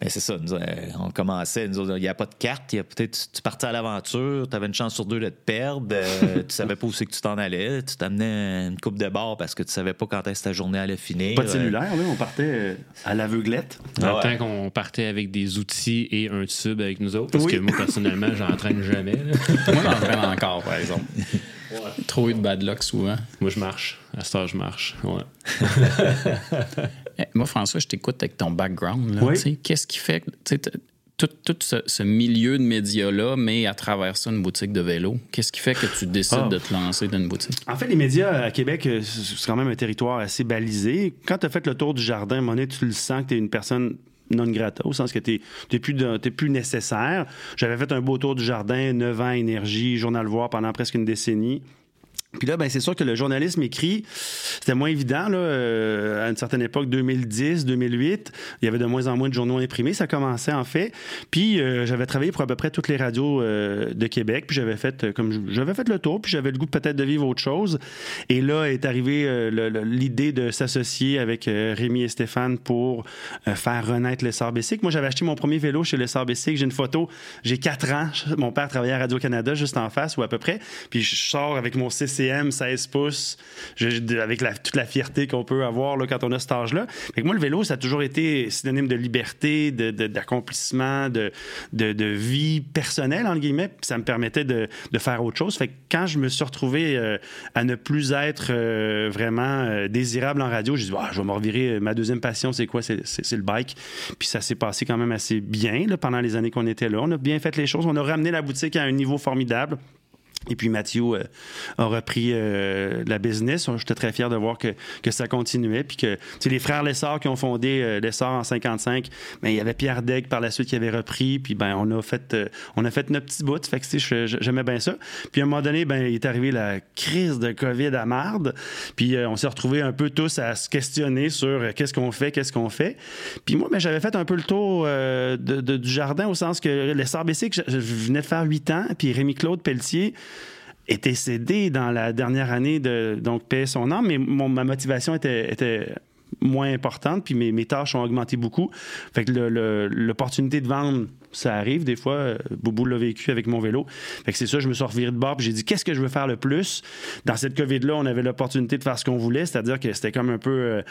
Mais c'est ça, nous, euh, on commençait, nous, il n'y a pas de carte, il y a peut-être, tu partais à l'aventure, tu avais une chance sur deux de te perdre, euh, tu savais pas où c'est que tu t'en allais, tu t'amenais une coupe de bord parce que tu savais pas quand est-ce que ta journée allait finir. Pas de cellulaire, euh... là, on partait à l'aveuglette. Dans le temps qu'on partait avec des outils et un tube avec nous autres, parce oui. que moi, personnellement, j'entraîne jamais. Moi, j'entraîne encore, par exemple. Ouais. Trop eu de bad luck souvent. Moi, je marche. À cette heure, je marche. Ouais. Moi, François, je t'écoute avec ton background. Là, oui. Qu'est-ce qui fait tout, tout ce, ce milieu de médias-là, mais à travers ça, une boutique de vélo? Qu'est-ce qui fait que tu décides oh. de te lancer dans une boutique? En fait, les médias à Québec, c'est quand même un territoire assez balisé. Quand tu as fait le tour du jardin, à un moment donné, tu le sens que tu es une personne non grata, au sens que t'es, t'es, plus de, t'es plus nécessaire. J'avais fait un beau tour du jardin, neuf ans, Énergie, Journal Voir pendant presque une décennie. Puis là, ben c'est sûr que le journalisme écrit, c'était moins évident, là, euh, à une certaine époque, deux mille dix, deux mille huit, il y avait de moins en moins de journaux imprimés, ça commençait en fait. Puis euh, j'avais travaillé pour à peu près toutes les radios euh, de Québec, puis j'avais fait comme j'avais fait le tour, puis j'avais le goût peut-être de vivre autre chose. Et là est arrivée euh, le, le, l'idée de s'associer avec euh, Rémi et Stéphane pour euh, faire renaître Lessard Bicycles. Moi, j'avais acheté mon premier vélo chez Lessard Bicycles, j'ai une photo, j'ai quatre ans, mon père travaillait à Radio-Canada juste en face ou à peu près, puis je sors avec mon C C seize pouces, je, avec la, toute la fierté qu'on peut avoir là, quand on a cet âge-là. Fait que moi, le vélo, ça a toujours été synonyme de liberté, de, de, d'accomplissement, de, de, de vie personnelle, entre guillemets, puis ça me permettait de, de faire autre chose. Fait que quand je me suis retrouvé euh, à ne plus être euh, vraiment euh, désirable en radio, j'ai dit, ah, je vais me revirer, ma deuxième passion, c'est quoi? C'est, c'est, c'est le bike. Puis ça s'est passé quand même assez bien là, pendant les années qu'on était là. On a bien fait les choses. On a ramené la boutique à un niveau formidable. Et puis Mathieu euh, a repris euh, la business. J'étais très fier de voir que, que ça continuait. Puis que, tu sais, les frères Lessard qui ont fondé euh, Lessard en cinquante-cinq, ben, il y avait Pierre Degg par la suite qui avait repris. Puis, ben, on a fait, euh, on a fait notre petit bout. Fait que, tu sais, j'aimais bien ça. Puis, à un moment donné, ben, il est arrivé la crise de COVID à marde. Puis, euh, on s'est retrouvés un peu tous à se questionner sur euh, qu'est-ce qu'on fait, qu'est-ce qu'on fait. Puis, moi, ben, j'avais fait un peu le tour euh, de, de, du jardin au sens que Lessard Bicycles, je, je venais de faire huit ans. Puis, Rémi-Claude Pelletier était cédé dans la dernière année de donc payer son âme, mais mon, ma motivation était, était moins importante, puis mes, mes tâches ont augmenté beaucoup. Fait que le, le, l'opportunité de vendre, ça arrive des fois. Boubou l'a vécu avec mon vélo. Fait que c'est ça, je me suis reviré de bord, puis j'ai dit, qu'est-ce que je veux faire le plus? Dans cette COVID-là, on avait l'opportunité de faire ce qu'on voulait, c'est-à-dire que c'était comme un peu... Euh,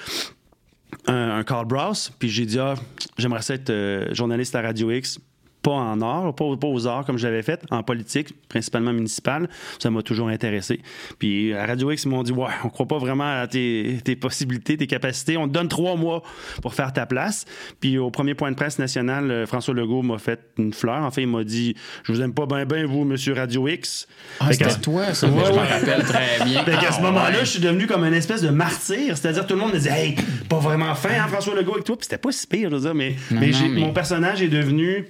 un, un Carl Browse, puis j'ai dit, ah, j'aimerais ça être euh, journaliste à Radio X. Pas en art, pas, pas aux arts comme je l'avais fait, en politique, principalement municipale. Ça m'a toujours intéressé. Puis à Radio X, ils m'ont dit, ouais, on croit pas vraiment à tes, tes possibilités, tes capacités. On te donne trois mois pour faire ta place. Puis au premier point de presse national, François Legault m'a fait une fleur. En fait, il m'a dit, je vous aime pas bien, bien, vous, monsieur Radio X. Ah, c'était à... toi, ça, ouais, je ouais. me rappelle très bien. Fait qu'à ce moment-là, je suis devenu comme une espèce de martyr. C'est-à-dire, tout le monde me disait, hey, pas vraiment fin, hein, François Legault avec toi. Puis c'était pas si pire, je veux dire, mais, non, mais, non, j'ai, mais... mon personnage est devenu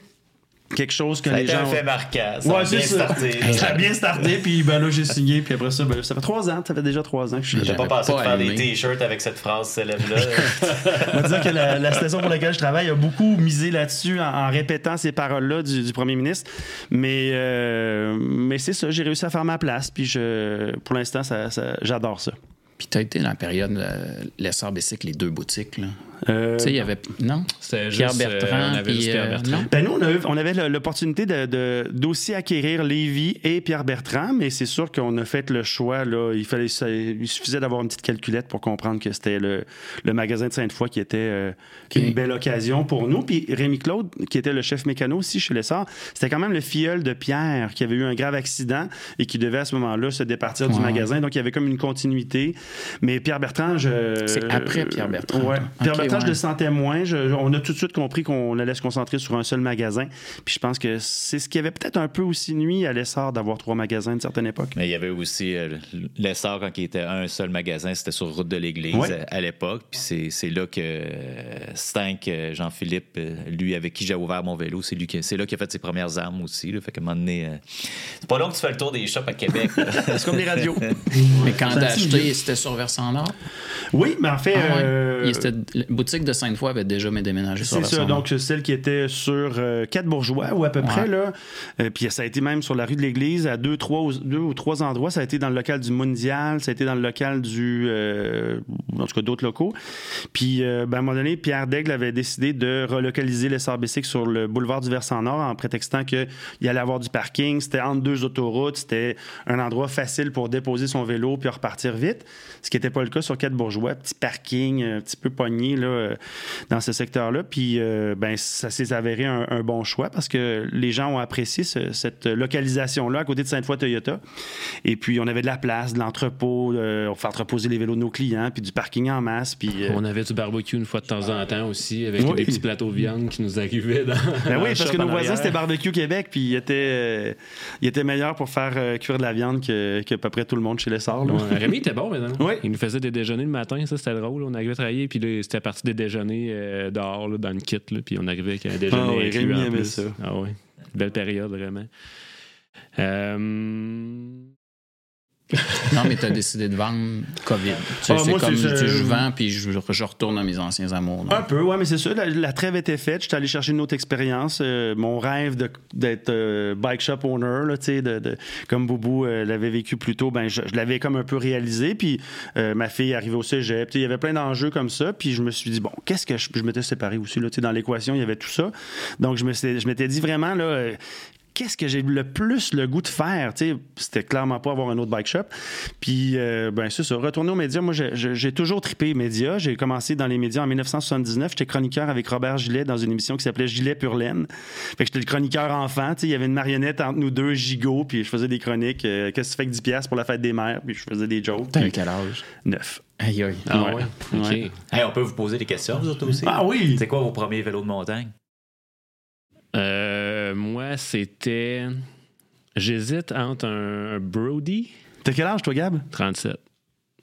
quelque chose que ça les gens... Ça a été un fait marquant. Ça ouais, a bien ça. starté. Ça a bien starté, puis ben là, j'ai signé, puis après ça, ben, ça fait trois ans, ça fait déjà trois ans que je suis là. J'ai pas pensé de faire des t-shirts avec cette phrase célèbre-là. On va dire que la, la station pour laquelle je travaille a beaucoup misé là-dessus en, en répétant ces paroles-là du, du premier ministre, mais, euh, mais c'est ça, j'ai réussi à faire ma place, puis je, pour l'instant, ça, ça, j'adore ça. Puis t'as été dans la période euh, Lessard Bicycles, les deux boutiques, là. Euh, tu sais, il y avait. Non? C'était Pierre juste, Bertrand. On avait puis, Pierre Bertrand. Euh, ben nous, on, a eu, on avait l'opportunité de, de, d'aussi acquérir Lévis et Pierre Bertrand, mais c'est sûr qu'on a fait le choix. Là, il, fallait, ça, il suffisait d'avoir une petite calculette pour comprendre que c'était le, le magasin de Sainte-Foy qui était euh, okay. une belle occasion pour nous. Puis Rémi Claude, qui était le chef mécano aussi chez Lessard, c'était quand même le filleul de Pierre qui avait eu un grave accident et qui devait à ce moment-là se départir wow. du magasin. Donc, il y avait comme une continuité. Mais Pierre Bertrand, je. C'est après Pierre Bertrand. Ouais. Pierre okay, Bertrand, ouais. je le sentais moins. Je, on a tout de suite compris qu'on allait se concentrer sur un seul magasin. Puis je pense que c'est ce qui avait peut-être un peu aussi nuit à Lessard d'avoir trois magasins à une certaine époque. Mais il y avait aussi euh, Lessard, quand il était un seul magasin, c'était sur Route de l'Église ouais. à, à l'époque. Puis c'est, c'est là que euh, Stank, euh, Jean-Philippe, euh, lui, avec qui j'ai ouvert mon vélo, c'est, lui qui, c'est là qu'il a fait ses premières armes aussi. Là. Fait qu'à un moment donné, euh, c'est pas long que tu fais le tour des shops à Québec. C'est comme les radios. Mais quand t'as acheté, c'était sur Versant Nord? Oui, mais en fait... Ah, ouais. euh... La boutique de Sainte-Foy avait déjà déménagé sur Versant. C'est ça, donc celle qui était sur euh, Quatre-Bourgeois ou à peu ouais. près. Là. Euh, puis ça a été même sur la rue de l'Église à deux, trois, deux ou trois endroits. Ça a été dans le local du Mondial, ça a été dans le local du... Euh, en tout cas, d'autres locaux. Puis euh, ben, à un moment donné, Pierre Daigle avait décidé de relocaliser Lessard Bicycles sur le boulevard du Versant Nord en prétextant qu'il allait avoir du parking. C'était entre deux autoroutes. C'était un endroit facile pour déposer son vélo puis repartir vite. Ce qui n'était pas le cas sur Quatre-Bourgeois. Petit parking, un petit peu pogné là, dans ce secteur-là. Puis euh, ben, ça s'est avéré un, un bon choix parce que les gens ont apprécié ce, cette localisation-là à côté de Sainte-Foy-Toyota. Et puis, on avait de la place, de l'entrepôt. Euh, on fait entreposer les vélos de nos clients puis du parking en masse. Puis, euh... on avait du barbecue une fois de temps en temps aussi avec oui. des petits plateaux de viande qui nous arrivaient dans ben oui, parce que nos voisins, c'était Barbecue Québec puis ils étaient, euh, ils étaient meilleurs pour faire euh, cuire de la viande que, que à peu près tout le monde chez Lessard. Ouais, Rémi était bon, maintenant. Oui. Il nous faisait des déjeuners le matin. Ça, c'était drôle. On arrivait travailler puis là, c'était à partir des déjeuners euh, dehors là, dans le kit. Là, puis on arrivait avec un déjeuner. Ah oui, Rémi aimait ça. Ah oui. Belle période, vraiment. Euh... non, mais t'as décidé de vendre COVID. Tu ah, sais, moi, c'est comme c'est, je vends puis je, je retourne à mes anciens amours. Donc. Un peu, oui, mais c'est ça. La, la trêve était faite. J'étais allé chercher une autre expérience. Euh, mon rêve de, d'être euh, bike shop owner, là, de, de, comme Boubou euh, l'avait vécu plus tôt, ben, je, je l'avais comme un peu réalisé. Puis euh, ma fille arrivait au cégep. Il y avait plein d'enjeux comme ça. Puis je me suis dit, bon, qu'est-ce que je, je m'étais séparé aussi. Là, dans l'équation, il y avait tout ça. Donc, je, me, je m'étais dit vraiment... là. Euh, Qu'est-ce que j'ai le plus le goût de faire? T'sais, c'était clairement pas avoir un autre bike shop. Puis, euh, ben c'est ça. Retourner aux médias, moi, j'ai, j'ai toujours trippé médias. J'ai commencé dans les médias en dix-neuf soixante-dix-neuf. J'étais chroniqueur avec Robert Gillet dans une émission qui s'appelait Gillet Pure Laine. Fait que j'étais le chroniqueur enfant. T'sais, il y avait une marionnette entre nous deux, Gigot, puis je faisais des chroniques. Euh, Qu'est-ce que tu fais avec dix piastres pour la fête des mères? Puis je faisais des jokes. T'as quel âge? Neuf. Aïe, aïe. Ah ouais? ouais. OK. Ouais. Hey, on peut vous poser des questions, vous autres aussi? Ah oui! C'est quoi vos premiers vélos de montagne? Euh, moi, c'était... J'hésite entre un, un Brody. T'as quel âge, toi, Gab? trente-sept.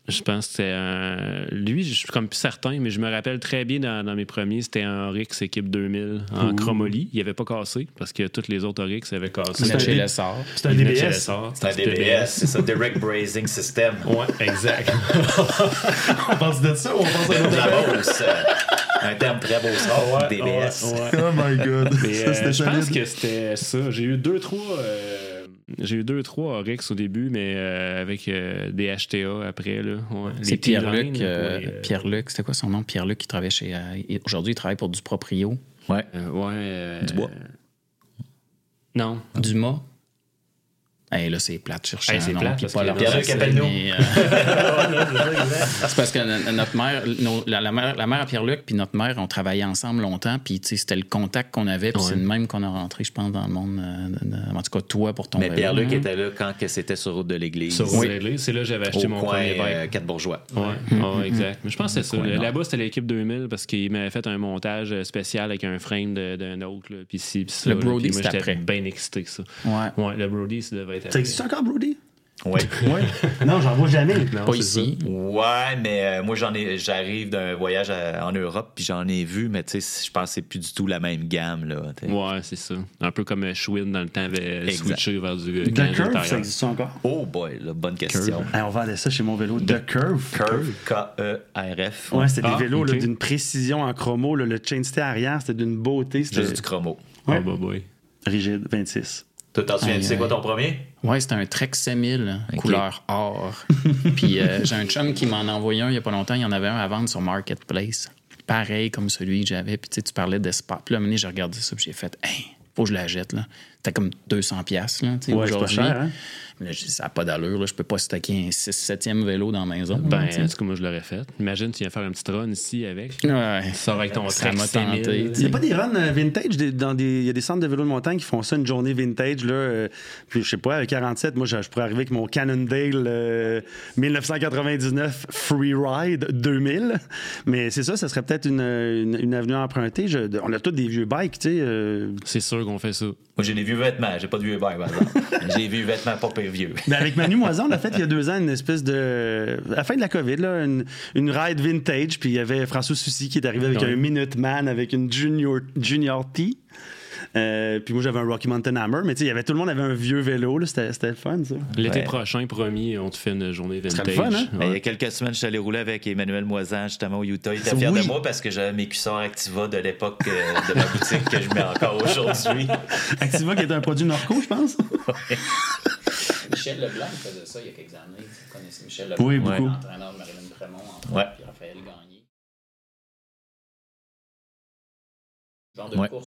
Je pense que c'était un... Lui, je suis comme plus certain, mais je me rappelle très bien dans, dans mes premiers, c'était un Oryx équipe deux mille en Ouh. Chromoly. Il n'avait pas cassé, parce que tous les autres Oryx avaient cassé. C'était chez Lessard. C'était un D B S. C'était un D B S, c'est ça, Direct Brazing System. Ouais, exact. On pense de ça ou on pense de la bourse? Un terme très beau sort, ouais, D B S. Ouais, ouais. Oh my God. Mais, euh, ça, je pense que c'était ça. J'ai eu deux, trois... Euh... J'ai eu deux, trois Oryx au début, mais euh, avec euh, des H T A après. Là. Ouais. C'est Pierre-Luc. Euh, euh... Pierre-Luc, c'était quoi son nom? Pierre-Luc qui travaille chez... Euh, aujourd'hui, il travaille pour Duproprio. Ouais. Euh, ouais euh... Dubois. Non. Dumas. Hey, là, c'est plate de chercher. Hey, c'est non, plate, puis pas Pierre-Luc, appelle-nous. Euh... c'est parce que notre mère, nos, la, la mère, la mère à Pierre-Luc puis notre mère, on travaillait ensemble longtemps. Puis, tu sais, c'était le contact qu'on avait. Puis, ouais. c'est le même qu'on a rentré, je pense, dans le monde. Euh, en tout cas, toi, pour ton vélo. Mais Pierre-Luc mmh. était là quand que c'était sur Route de l'Église. Sur Route oui. de l'Église. C'est là que j'avais acheté Au mon coin, premier bike. Euh, Quatre-Bourgeois. Oui, ouais. mmh. oh, exact. Mais je pense que c'est ça. Là-bas, c'était l'équipe deux mille parce qu'il m'avait fait un montage spécial avec un frame d'un autre. Puis, si, puis ça. Le Brody, moi, j'étais bien excité que ça. Ouais. Le Brody, ça devait être. Ça existe encore, Brody? Oui. Ouais. Non, j'en vois jamais. Non, pas ici. Ça. Ouais, mais euh, moi, j'en ai, j'arrive d'un voyage à, en Europe, puis j'en ai vu, mais tu sais, je pense que c'est plus du tout la même gamme. Là, t'sais. Ouais, c'est ça. Un peu comme Schwinn, dans le temps, avait exact. Switché vers du... The Curve, ça existe encore? Oh boy, là, bonne question. Hey, on vendait ça chez mon vélo. The, The Curve. Curve, K E R F. Ouais, c'était ah, des vélos okay. là, d'une précision en chromo. Là, le chainstay arrière, c'était d'une beauté. C'était... Juste du chromo. Ouais. Oh boy. Rigide, vingt-six. Tu t'en souviens, tu sais quoi ton premier? Oui, c'était un Trek sept mille, okay. couleur or. Puis euh, j'ai un chum qui m'en a envoyé un il n'y a pas longtemps. Il y en avait un à vendre sur Marketplace. pareil comme celui que j'avais. Puis tu sais, tu parlais d'espace. Puis là, à un moment donné, j'ai regardé ça, puis j'ai fait « Hey, faut que je la jette, là. » C'était comme deux cents piastres, là, tu sais, ouais, aujourd'hui. C'est pas cher, hein? Mais là, j'ai dit, ça n'a pas d'allure, là. Je peux pas stocker un six septième vélo dans la maison. Ben, en tout cas, moi, je l'aurais fait. Imagine, tu viens faire un petit run ici avec. Ouais. Tu sors avec ton track cinq mille. Il n'y a pas des runs vintage? Il y a des centres de vélo de montagne qui font ça, une journée vintage, là. Euh, puis, je sais pas, avec quarante-sept, moi, je, je pourrais arriver avec mon Cannondale euh, dix-neuf quatre-vingt-dix-neuf Freeride deux mille. Mais c'est ça, ça serait peut-être une, une, une avenue empruntée. Je, on a tous des vieux bikes, tu sais. Euh... C'est sûr qu'on fait ça. Moi, j'ai des vieux vêtements. J'ai pas de vieux bikes, par exemple. J'ai des vieux vêtements pas pire vieux. Ben avec Manu Moisan, on a fait il y a deux ans une espèce de... À la fin de la COVID, là, une, une ride vintage. Puis il y avait François Soucy qui est arrivé avec oui. un Minuteman, avec une Junior, junior T. Euh, puis moi, j'avais un Rocky Mountain Hammer. Mais tu sais, tout le monde avait un vieux vélo. Là, c'était, c'était le fun, ça. L'été ouais. prochain, promis, on te fait une journée vintage. C'était le fun, hein? Ouais. Il y a quelques semaines, je suis allé rouler avec Emmanuel Moisan, justement, au Utah. Il était fier oui. de moi parce que j'avais mes cuissons Activa de l'époque euh, de ma boutique que je mets encore aujourd'hui. Activa qui est un produit Norco, je pense. Ouais. Michel Leblanc faisait ça il y a quelques années. Vous connaissez Michel Leblanc, oui, beaucoup. L'entraîneur de Marilyn Bremont, entre ouais. puis Raphaël Gagné. Genre de ouais. course.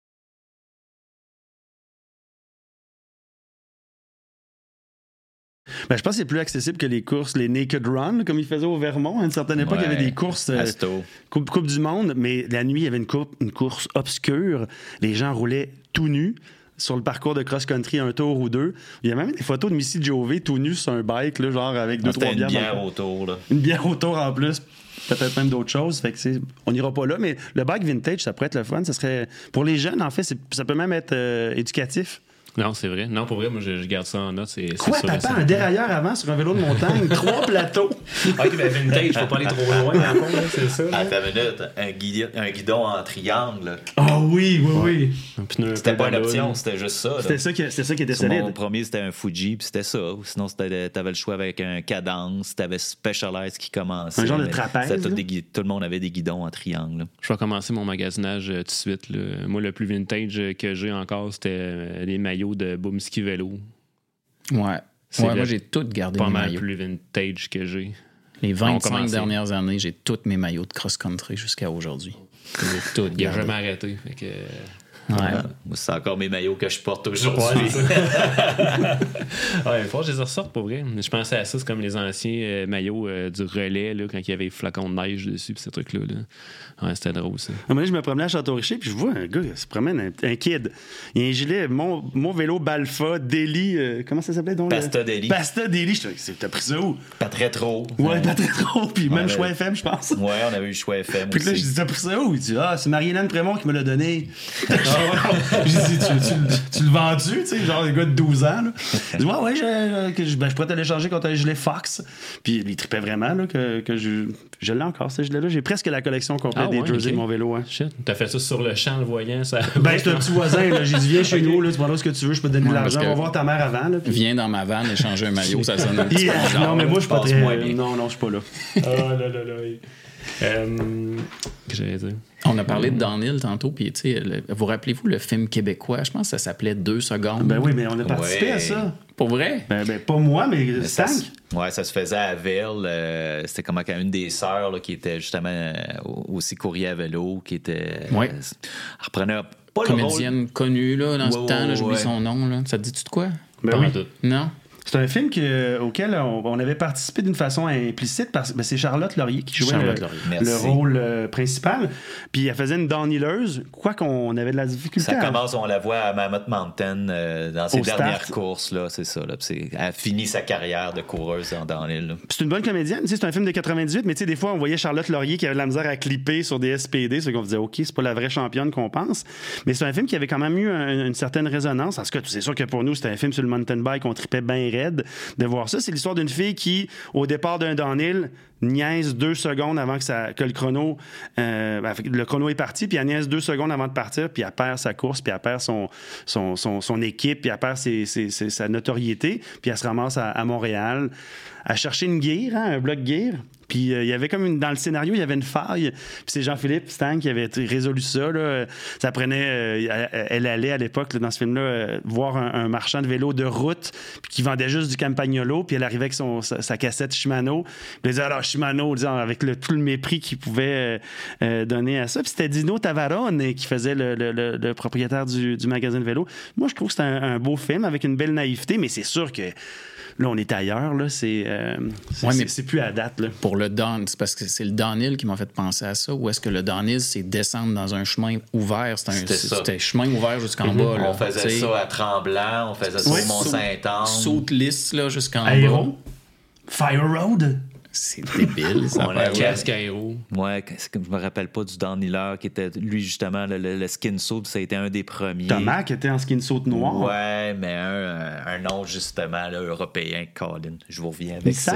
Ben, je pense que c'est plus accessible que les courses, les Naked Run, comme ils faisaient au Vermont. À une certaine époque, ouais. il y avait des courses euh, coupe, coupe du Monde, mais la nuit, il y avait une, coupe, une course obscure. Les gens roulaient tout nus sur le parcours de cross-country, un tour ou deux. Il y a même des photos de Missy Jové tout nu sur un bike, là, genre avec deux, ah, trois bières. Une bière autour, là. Une bière autour en plus. Peut-être même d'autres choses. Fait que c'est... On n'ira pas là, mais le bike vintage, ça pourrait être le fun. Ça serait... Pour les jeunes, en fait, c'est... ça peut même être euh, éducatif. Non, c'est vrai. Non, pour vrai, moi, je, je garde ça en note. C'est, c'est quoi, papa, un dérailleur avant sur un vélo de montagne, trois plateaux? OK, mais vintage, faut pas aller trop loin, mais contre, c'est ça. À ta minute, un, guid- un guidon en triangle. Ah oh, oui, oui, oui. Ouais. Pneu, c'était pas une option, c'était juste ça. C'était ça, que, c'était ça qui était sur solide. Mon premier, c'était un Fuji, puis c'était ça. Sinon, c'était, t'avais le choix avec un Cadence, t'avais Specialized qui commençait. Un genre de trapèze. Tout, des, tout le monde avait des guidons en triangle. Là. Je vais commencer mon magasinage euh, tout de suite. Là. Moi, le plus vintage que j'ai encore, c'était euh, les maillots de Boomski Vélo. Ouais. C'est ouais moi, j'ai tout gardé mes maillots. Pas mal plus vintage que j'ai. Les vingt-cinq dernières années, j'ai tous mes maillots de cross-country jusqu'à aujourd'hui. J'ai tout gardé. Il n'a jamais arrêté. Fait que... ouais. Ouais. C'est encore mes maillots que je porte aujourd'hui. Ouais, il faut que je les ressorte, pour vrai. Je pensais à ça, c'est comme les anciens euh, maillots euh, du relais, là, quand il y avait des flacons de neige dessus, puis ces trucs-là. Là. Ouais, c'était drôle, ça. Moi, je me promenais à Château-Richer, puis je vois un gars qui se promène, un, un kid. Il y a un gilet, mon, mon vélo Balfa, Deli, euh, comment ça s'appelait donc? Pasta Deli. Pasta Deli, je te t'as pris ça où? Pas très trop. Ouais, pas très trop, puis même avait... Choix F M, je pense. Ouais, on avait eu Choix F M puis aussi. Puis là, je dis, t'as pris ça où? Il dit, ah, c'est Marie-Hélène Prémont qui me l'a donné. J'ai dit, tu, tu, tu le vends-tu, tu sais, genre le gars de douze ans, là. J'ai dit, ouais, ouais, je, je, je, ben, je pourrais te l'échanger quand t'as les gilets Fox. Puis il tripait vraiment, là, que, que je, je l'ai encore, ce gilet-là. J'ai presque la collection complète ah, des ouais, jerseys okay. de mon vélo, hein. Shit. T'as fait ça sur le champ, le voyant, ça. Ben, c'est un petit voisin, là. J'ai dit, viens chez okay. nous, là, tu prends ce que tu veux, je peux te donner de ouais, l'argent, on va voir ta mère avant, là. Puis... Viens dans ma vanne échanger un maillot, ça sonne un petit yeah. peu. Non, mais moi, je suis pas très. Euh, non, non, je suis pas là. Oh là là là. Euh, que j'allais dire. On a parlé de Downhill tantôt, puis tu sais, le, vous rappelez-vous le film québécois? Je pense que ça s'appelait Deux secondes. Ben oui, mais on a participé ouais. à ça. Pour vrai? Ben, ben pas moi, mais, mais Stan. Ouais, ça se faisait à Ville. Euh, c'était comme quand une des sœurs là, qui était justement euh, aussi courrier à vélo, qui était. Euh, ouais. Elle reprenait pas le comédienne connue là, dans ouais, ce temps, ouais, là, j'oublie ouais. son nom. Là. Ça te dit-tu de quoi? Ben pas oui. Tout. Non? C'est un film que, auquel on, on avait participé d'une façon implicite parce que ben c'est Charlotte Laurier qui jouait Laurier. Le, le rôle euh, principal. Puis elle faisait une downhilleuse, quoi qu'on avait de la difficulté. Ça à... commence, on la voit à Mammoth Mountain euh, dans ses Au dernières start. Courses. Là, c'est ça. Là, c'est, elle finit sa carrière de coureuse en downhill. Là. C'est une bonne comédienne. C'est un film de quatre-vingt-dix-huit, mais des fois, on voyait Charlotte Laurier qui avait de la misère à clipper sur des S P D. C'est qu'on disait, OK, c'est pas la vraie championne qu'on pense. Mais c'est un film qui avait quand même eu un, une certaine résonance. En tout cas, c'est sûr que pour nous, c'était un film sur le mountain bike. On tripait bien de voir ça. C'est l'histoire d'une fille qui, au départ d'un downhill, niaise deux secondes avant que, ça, que le chrono... Euh, ben, le chrono est parti, puis elle niaise deux secondes avant de partir, puis elle perd sa course, puis elle perd son, son, son, son équipe, puis elle perd ses, ses, ses, sa notoriété, puis elle se ramasse à, à Montréal à chercher une gear, hein, un bloc gear. Puis euh, il y avait comme une, dans le scénario, il y avait une faille. Puis c'est Jean-Philippe Stang qui avait résolu ça. Là. Ça prenait, euh, elle allait à l'époque, là, dans ce film-là, euh, voir un, un marchand de vélo de route puis qui vendait juste du Campagnolo. Puis elle arrivait avec son, sa, sa cassette Shimano. Puis elle disait alors Shimano, disant, avec le, tout le mépris qu'il pouvait euh, euh, donner à ça. Puis c'était Dino Tavarone qui faisait le, le, le, le propriétaire du, du magazine vélo. Moi, je trouve que c'est un, un beau film avec une belle naïveté, mais c'est sûr que. Là, on est ailleurs, là, c'est, euh, c'est, ouais, mais c'est, c'est plus à date. Là. Pour le down, c'est parce que c'est le downhill qui m'a fait penser à ça, ou est-ce que le downhill, c'est descendre dans un chemin ouvert, c'est un, c'était, c'est, c'était chemin ouvert jusqu'en mm-hmm. bas. Là, on faisait t'sais. ça à Tremblant, on faisait ça oui. au Mont-Saint-Anne. Saute lisse là, jusqu'en Aéro. Bas. Fire Road. C'est débile, ça. On a un casque aéro. Ouais, je me rappelle pas du downhiller qui était, lui, justement, le, le, le skin suit, ça a été un des premiers. Thomas qui était en skin suit noir. Ouais, mais un, un nom, justement, là, européen, Colin. Je vous reviens avec ça.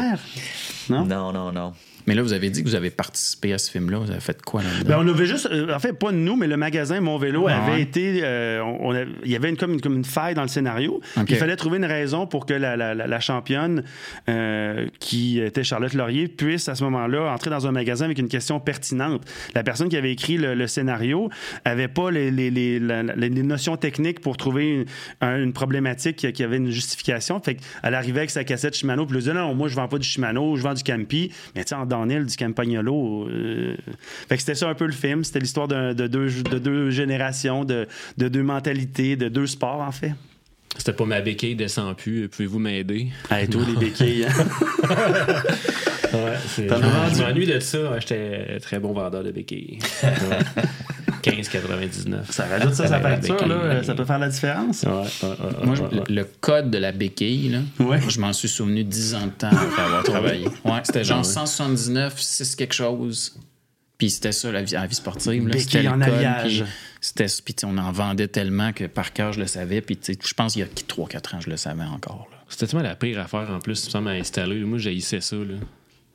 Non? Non, non, non. Mais là, vous avez dit que vous avez participé à ce film-là. Vous avez fait quoi là-dedans? Bien, on avait juste... Euh, en fait, pas nous, mais le magasin Mon Vélo ah, avait hein. été... Euh, on a, il y avait une, comme, une, comme une faille dans le scénario. Okay. Il fallait trouver une raison pour que la, la, la, la championne, euh, qui était Charlotte Laurier, puisse, à ce moment-là, entrer dans un magasin avec une question pertinente. La personne qui avait écrit le, le scénario n'avait pas les, les, les, la, les notions techniques pour trouver une, une problématique qui avait une justification. Fait qu'elle arrivait avec sa cassette Shimano, puis elle disait « Non, moi, je ne vends pas du Shimano, je vends du Campi. » Mais tu sais, en downhill du Campagnolo. Euh... Fait que c'était ça un peu le film. C'était l'histoire de, de, deux, de deux générations, de, de deux mentalités, de deux sports, en fait. C'était pas ma béquille, descend plus. Pouvez-vous m'aider? Hey, toi, les béquilles. Hein? Ouais, c'est... T'as je je m'ennuie de ça. J'étais très bon vendeur de béquilles. quinze quatre-vingt-dix-neuf. Ça rajoute ça, ça, ça facture, là, ça peut faire la différence. Ouais, ouais, ouais, Moi, je, ouais, ouais. le code de la béquille, là, ouais. je m'en suis souvenu dix ans de temps après avoir travaillé. Ouais, c'était genre cent soixante-dix-neuf, six quelque chose. Puis c'était ça, la vie, la vie sportive. Là, béquille en alliage. Puis, puis on en vendait tellement que par cœur, je le savais. Puis je pense qu'il y a trois quatre ans, je le savais encore. Là. C'était tellement la pire affaire, en plus, ça m'a installé. Moi, j'haïssais ça, là.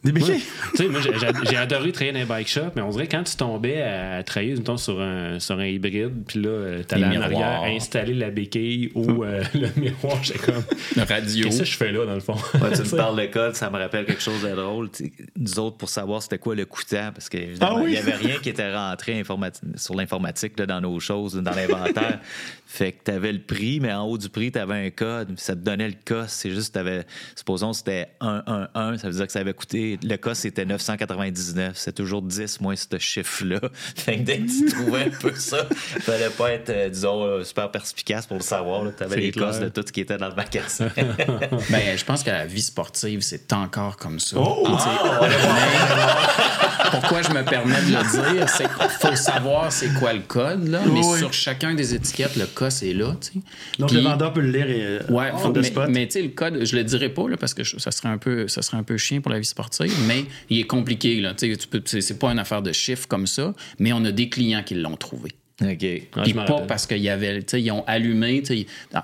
Des béquilles? Tu sais, moi, j'ai, j'ai adoré travailler dans les bike shops, mais on dirait que quand tu tombais à travailler, mettons, sur un, sur un hybride, puis là, t'allais en arrière installer la béquille ou euh, le miroir, j'étais comme... Le radio. Qu'est-ce que je fais là, dans le fond? Ouais, tu me parles de code, ça me rappelle quelque chose de drôle. Nous autres, pour savoir c'était quoi le coûtant, parce que ah oui? il n'y avait rien qui était rentré informati- sur l'informatique là, dans nos choses, dans l'inventaire. Fait que t'avais le prix, mais en haut du prix, t'avais un code, puis ça te donnait le cost. C'est juste, t'avais... Supposons que c'était un un un, ça veut dire que ça avait coûté... Le cas, c'était neuf cent quatre-vingt-dix-neuf. C'est toujours dix moins ce chiffre-là. Fait que dès que tu trouvais un peu ça, il fallait pas être, euh, disons, super perspicace pour le savoir. Tu avais les classes de tout ce qui était dans le magasin. Ben, je pense que la vie sportive, c'est encore comme ça. Oh! Ah, ouais, ouais. Mais, pourquoi je me permets de le dire? C'est qu'il faut savoir c'est quoi le code, là. Mais oui. Sur chacun des étiquettes, le cas, c'est là. T'sais. Donc, puis, le vendeur peut le lire et euh, ouais, oh, mais, spot. Mais tu sais, le code, je le dirai pas, là, parce que je, ça, serait un peu, ça serait un peu chiant pour la vie sportive. Mais il est compliqué. Là. Tu peux, c'est, c'est pas une affaire de chiffres comme ça, mais on a des clients qui l'ont trouvé. Okay. Ah, puis pas rappelle. Parce qu'ils avaient, ils ont allumé.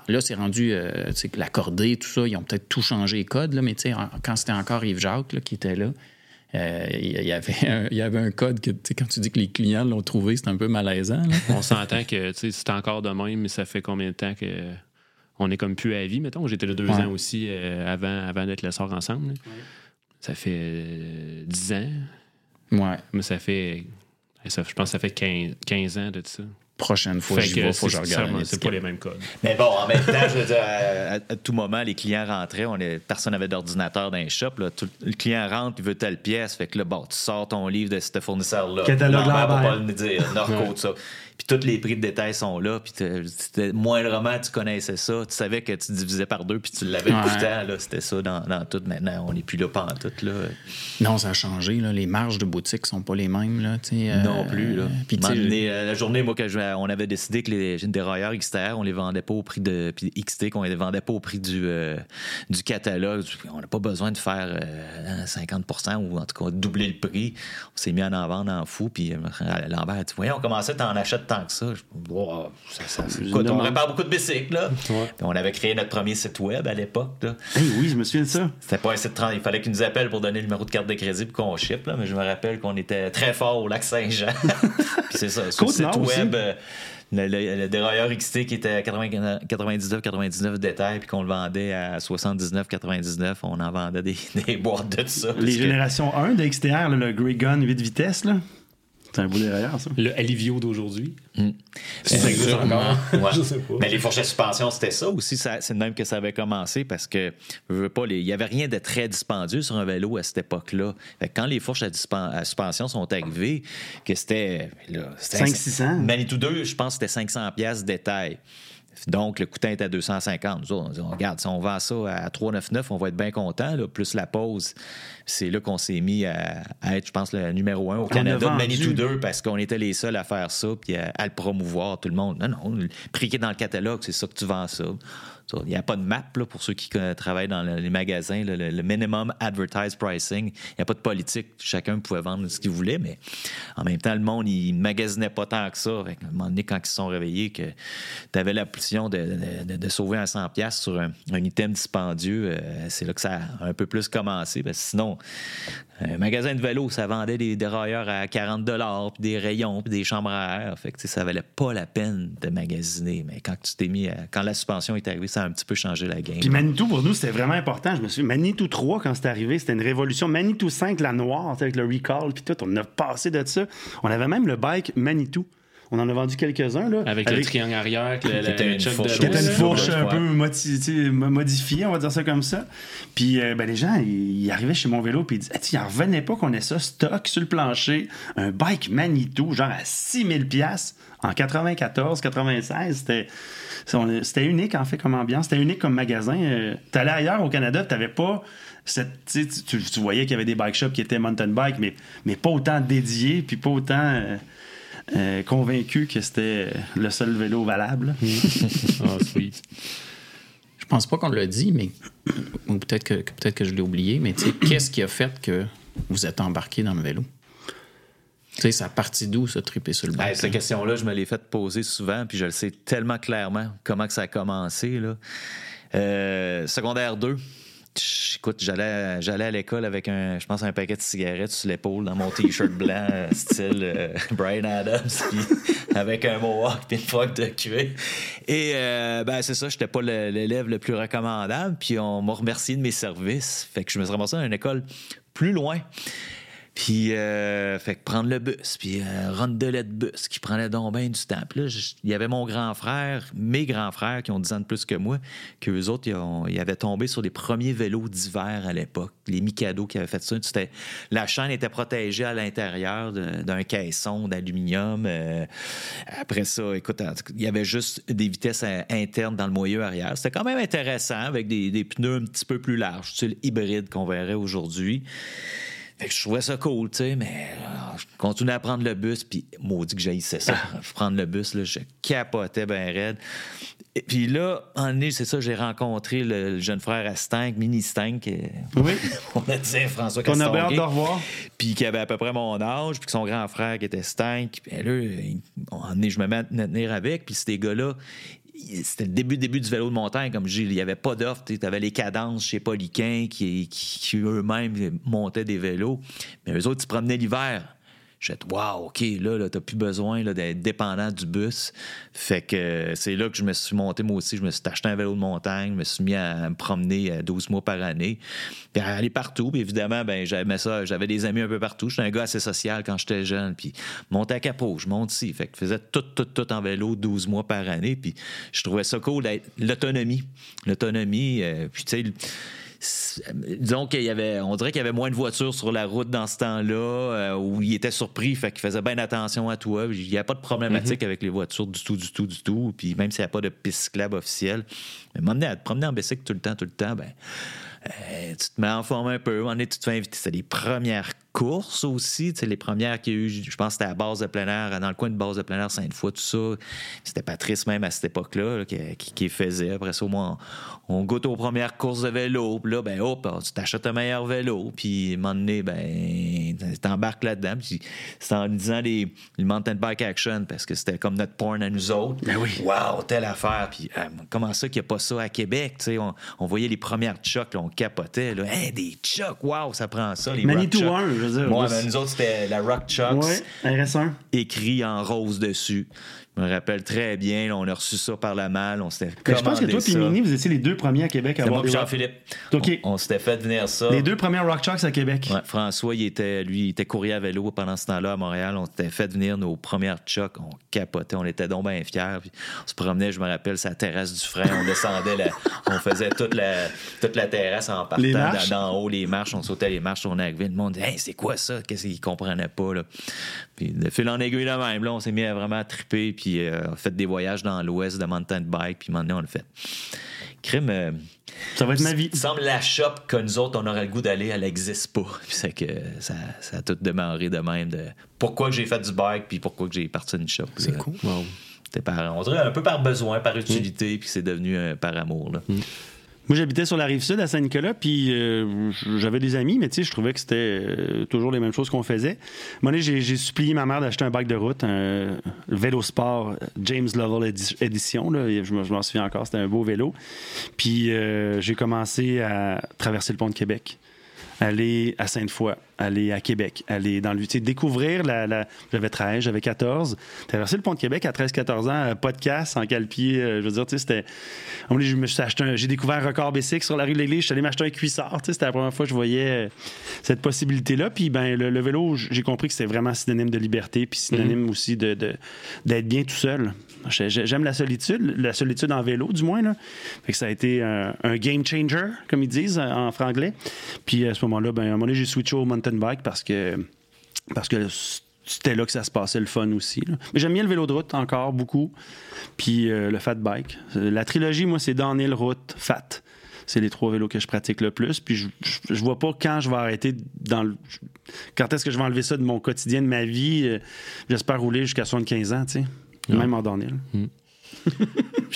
Là, c'est rendu euh, la cordée, tout ça. Ils ont peut-être tout changé les codes. Là, mais quand c'était encore Yves Jacques là, qui était là, euh, il, y avait un, il y avait un code que quand tu dis que les clients l'ont trouvé, c'est un peu malaisant. Là. On s'entend que c'est encore de même, mais ça fait combien de temps que... On est comme plus à vie, mettons. J'étais là deux ouais. ans aussi euh, avant, avant d'être Lessard ensemble. Ouais. Ça fait euh, dix ans. Ouais. Mais ça fait... Ça, je pense que ça fait quinze ans de ça. Prochaine fois, fait j'y vais, il faut que je regarde. C'est pas les mêmes codes. Mais bon, en même temps, je veux dire, à, à, à tout moment, les clients rentraient. On est, personne n'avait d'ordinateur dans les shops. Là, tout, le client rentre, il veut telle pièce. Fait que là, bon, tu sors ton livre de ce fournisseur-là. Catalogue là on va pas le dire. Norco, tout ça. Puis tous les prix de détail sont là. Puis moindrement, tu connaissais ça. Tu savais que tu divisais par deux, puis tu l'avais tout le temps. Là, c'était ça dans, dans tout. Maintenant, on n'est plus là pantoute. Là. Non, ça a changé. Là. Les marges de boutique sont pas les mêmes. Là, euh, non plus. Là. Puis donné, euh, la journée, moi, que je, on avait décidé que les dérailleurs X T R, on les vendait pas au prix de. Puis X T, qu'on les vendait pas au prix du, euh, du catalogue. On n'a pas besoin de faire euh, cinquante pour cent ou en tout cas doubler le prix. On s'est mis à en vendre en fou. Puis euh, Lambert, tu voyais, on commençait à en acheter tant que ça. Je... Wow, ça, ça écoute, on prépare beaucoup de bicycles. Là. Ouais. Puis on avait créé notre premier site web à l'époque. Là. Hey, oui, je me souviens de ça. C'était pas un site trente. Il fallait qu'ils nous appellent pour donner le numéro de carte de crédit pour qu'on ship. Là. Mais je me rappelle qu'on était très fort au Lac Saint-Jean. Puis c'est ça. Sur le site web... Aussi. le, le, le dérailleur X T qui était à quatre-vingt-dix-neuf quatre-vingt-dix-neuf détail puis qu'on le vendait à soixante-dix-neuf quatre-vingt-dix-neuf, on en vendait des, des boîtes de ça. Les générations que... un de X T R, là, le Grey Gun huit vitesses, là. C'est un beau derrière, ça. Le Alivio d'aujourd'hui. Mmh. C'est ça existe encore. Ouais. Je sais pas. Mais les fourchettes de suspension, c'était ça aussi. Ça, c'est de même que ça avait commencé parce que je veux pas, il n'y avait rien de très dispendieux sur un vélo à cette époque-là. Fait que quand les fourches à, dispen- à suspension sont arrivées, que c'était... là, c'était cinq cents six cents. Manitou deux, je pense que c'était cinq cents dollars détail. Donc, le coûtant est à deux cent cinquante dollars. Nous autres, on dit, regarde, si on vend ça à trois cent quatre-vingt-dix-neuf dollars, on va être bien content, là, plus la pause. C'est là qu'on s'est mis à, à être, je pense, le numéro un au Canada de Manitou deux parce qu'on était les seuls à faire ça puis à, à le promouvoir, tout le monde. Non, non, le prix qui est dans le catalogue, c'est ça que tu vends ça. Il n'y a pas de map là, pour ceux qui euh, travaillent dans le, les magasins, le, le minimum advertised pricing. Il n'y a pas de politique. Chacun pouvait vendre ce qu'il voulait, mais en même temps, le monde, il ne magasinait pas tant que ça. À un moment donné, quand ils se sont réveillés, que tu avais la pulsion de, de, de, de sauver un cent dollars sur un, un item dispendieux, euh, c'est là que ça a un peu plus commencé. Parce que sinon, un magasin de vélo, ça vendait des dérailleurs à quarante dollars, puis des rayons, puis des chambres à air. Fait que, ça ne valait pas la peine de magasiner. Mais quand tu t'es mis à, quand la suspension est arrivée, ça a un petit peu changé la game. Puis Manitou, pour nous, c'était vraiment important. Je me souviens, Manitou trois, quand c'est arrivé, c'était une révolution. Manitou cinq, la noire, avec le recall, puis tout, on a passé de ça. On avait même le bike Manitou. On en a vendu quelques-uns, là. Avec, avec... le triangle arrière, qui était une fourche, de... une fourche un peu moti... modifiée, on va dire ça comme ça. Puis euh, ben, les gens, ils arrivaient chez mon vélo, puis ils disaient, hey, ils n'en revenaient pas qu'on ait ça stock sur le plancher. Un bike Manitou, genre à six mille dollars en quatre-vingt-quatorze quatre-vingt-seize. C'était... c'était unique, en fait, comme ambiance. C'était unique comme magasin. Tu allais ailleurs au Canada, tu n'avais pas... Cette, tu, tu voyais qu'il y avait des bike shops qui étaient mountain bike, mais, mais pas autant dédiés, puis pas autant... Euh... Euh, convaincu que c'était le seul vélo valable. Ah, sweet. Je pense pas qu'on l'a dit, mais ou peut-être que, que peut-être que je l'ai oublié, mais tu sais, qu'est-ce qui a fait que vous êtes embarqué dans le vélo? Tu sais, ça a parti d'où, ça, triper sur le bike? Hey, cette question-là, je me l'ai faite poser souvent, puis je le sais tellement clairement comment que ça a commencé, là. Euh, secondaire deux. Écoute, j'allais, j'allais à l'école avec un, je pense, un paquet de cigarettes sur l'épaule dans mon t-shirt blanc style euh, Brian Adams, puis avec un mohawk et une froc de cuir. Et euh, ben c'est ça, j'étais pas le, l'élève le plus recommandable, puis on m'a remercié de mes services. Fait que je me suis ramassé dans une école plus loin. Puis, euh, fait que prendre le bus, puis euh, rondelet de bus, qui prenait donc bien du temps. Puis là, il y avait mon grand frère, mes grands frères, qui ont dix ans de plus que moi, qu'eux autres, ils, ont, ils avaient tombé sur les premiers vélos d'hiver à l'époque, les Mikado qui avaient fait ça. C'était, la chaîne était protégée à l'intérieur de, d'un caisson d'aluminium. Euh, après ça, écoute, il y avait juste des vitesses internes dans le moyeu arrière. C'était quand même intéressant, avec des, des pneus un petit peu plus larges, style hybride qu'on verrait aujourd'hui. Fait que je trouvais ça cool, tu sais, mais alors, je continuais à prendre le bus, puis maudit que j'haïssais ça. Je prends le bus, là, je capotais ben raide. Et puis là, en année, c'est ça, j'ai rencontré le, le jeune frère à Stank, mini Stank. Oui. On a dit François Castonguay. Qu'on avait hâte de revoir. Puis qui avait à peu près mon âge, puis que son grand frère qui était Stank. Puis là, en année, je me mets à tenir avec, puis ces gars-là, c'était le début, début du vélo de montagne, comme je dis, il n'y avait pas d'offre. Tu avais les cadences chez Poliquin qui, qui, qui eux-mêmes montaient des vélos. Mais eux autres, ils se promenaient l'hiver. J'ai dit, waouh, OK, là, là tu n'as plus besoin là, d'être dépendant du bus. Fait que c'est là que je me suis monté, moi aussi. Je me suis acheté un vélo de montagne, je me suis mis à, à me promener douze mois par année, puis à aller partout. Puis évidemment, bien, j'aimais ça. J'avais des amis un peu partout. J'étais un gars assez social quand j'étais jeune. Puis montais à Capot, je monte ici. Fait que je faisais tout, tout, tout en vélo douze mois par année. Puis je trouvais ça cool d'être l'autonomie. L'autonomie, euh, puis tu sais... Disons qu'il y avait, on dirait qu'il y avait moins de voitures sur la route dans ce temps-là, euh, où il était surpris, fait qu'il faisait bien attention à toi. Il n'y a pas de problématique mm-hmm. avec les voitures du tout, du tout, du tout. Puis même s'il n'y a pas de piste cyclable officielle, mais m'emmener à te promener en bicycle tout le temps, tout le temps, ben, euh, tu te mets en forme un peu. On est, tu te fais inviter. C'était les premières courses aussi, tu sais, les premières qu'il y a eu, je pense que c'était à la base de plein air, dans le coin de base de plein air Sainte-Foy, tout ça. C'était Patrice même à cette époque-là là, qui, qui, qui faisait. Après ça, au moins, on, on goûte aux premières courses de vélo. Puis là, ben hop, tu t'achètes un meilleur vélo. Puis à un moment donné, ben, t'embarques là-dedans. Puis c'est en disant les, les mountain bike action, parce que c'était comme notre porn à nous autres. Ben oui. Wow, telle affaire. Puis euh, comment ça qu'il n'y a pas ça à Québec? Tu sais, on, on voyait les premières chocs, là, on capotait. Là. Hey, des chocs, wow, ça prend ça, les Manitou un. Moi, ouais, ben, nous autres, c'était la Rock Shox, ouais, écrit en rose dessus. Je me rappelle très bien, là, on a reçu ça par la malle, on s'était commandé ça. Je pense que toi et Mini, vous étiez les deux premiers à Québec à c'est avoir des Jean-Philippe. Okay. On, on s'était fait venir ça. Les deux premiers Rock Shox à Québec. Ouais, François, il était, lui, il était courrier à vélo pendant ce temps-là à Montréal. On s'était fait venir nos premières chocs. On capotait, on était donc bien fiers. Puis on se promenait, je me rappelle, sur la terrasse du frein. On descendait, la, on faisait toute la, toute la terrasse en partant d'en, d'en haut, les marches. On sautait les marches, on arrivait. Le monde disait hey, « c'est quoi ça? » Qu'est-ce qu'ils comprenaient pas, là? Puis de fil en aiguille là même, là, on s'est mis à vraiment triper. Puis euh, on a fait des voyages dans l'ouest de mountain bike, puis maintenant on le fait. Crime, euh, ça va être ma vie. Il semble la shop que nous autres, on aurait le goût d'aller, elle n'existe pas. Puis c'est que ça, ça a tout démarré de même de pourquoi que j'ai fait du bike, puis pourquoi que j'ai parti une shop. C'est là. Cool. Wow. C'était par, on dirait un peu par besoin, par utilité, mmh. puis c'est devenu euh, par amour, là. Mmh. Moi, j'habitais sur la Rive-Sud, à Saint-Nicolas, puis euh, j'avais des amis, mais tu sais, je trouvais que c'était euh, toujours les mêmes choses qu'on faisait. Moi, là, j'ai, j'ai supplié ma mère d'acheter un bike de route, un vélo sport James Lovell édition, là, je m'en souviens encore, c'était un beau vélo. Puis euh, j'ai commencé à traverser le pont de Québec, aller à Sainte-Foy, aller à Québec, aller dans le... Tu sais, découvrir la, la... J'avais treize, j'avais quatorze. Traverser le pont de Québec à treize à quatorze ans, podcast, en calepied, euh, je veux dire, tu sais, c'était... Moi, je me suis acheté un... J'ai découvert un record B C sur la rue de l'Église, je suis allé m'acheter un cuissard, tu sais, c'était la première fois que je voyais cette possibilité-là. Puis, ben le, le vélo, j'ai compris que c'était vraiment synonyme de liberté, puis synonyme mm-hmm. aussi de, de, d'être bien tout seul. J'aime la solitude, la solitude en vélo, du moins, là. Fait que ça a été un, un game changer, comme ils disent en franglais. Puis, à ce moment-là, ben à un moment donné, j'ai switché au mountain bike parce que, parce que c'était là que ça se passait le fun aussi, là. Mais j'aime bien le vélo de route encore beaucoup, puis euh, le fat bike. La trilogie, moi, c'est downhill, route, fat. C'est les trois vélos que je pratique le plus, puis je, je, je vois pas quand je vais arrêter dans le, quand est-ce que je vais enlever ça de mon quotidien, de ma vie. J'espère rouler jusqu'à soixante-quinze ans, tu sais, ouais. Même en downhill. Mmh.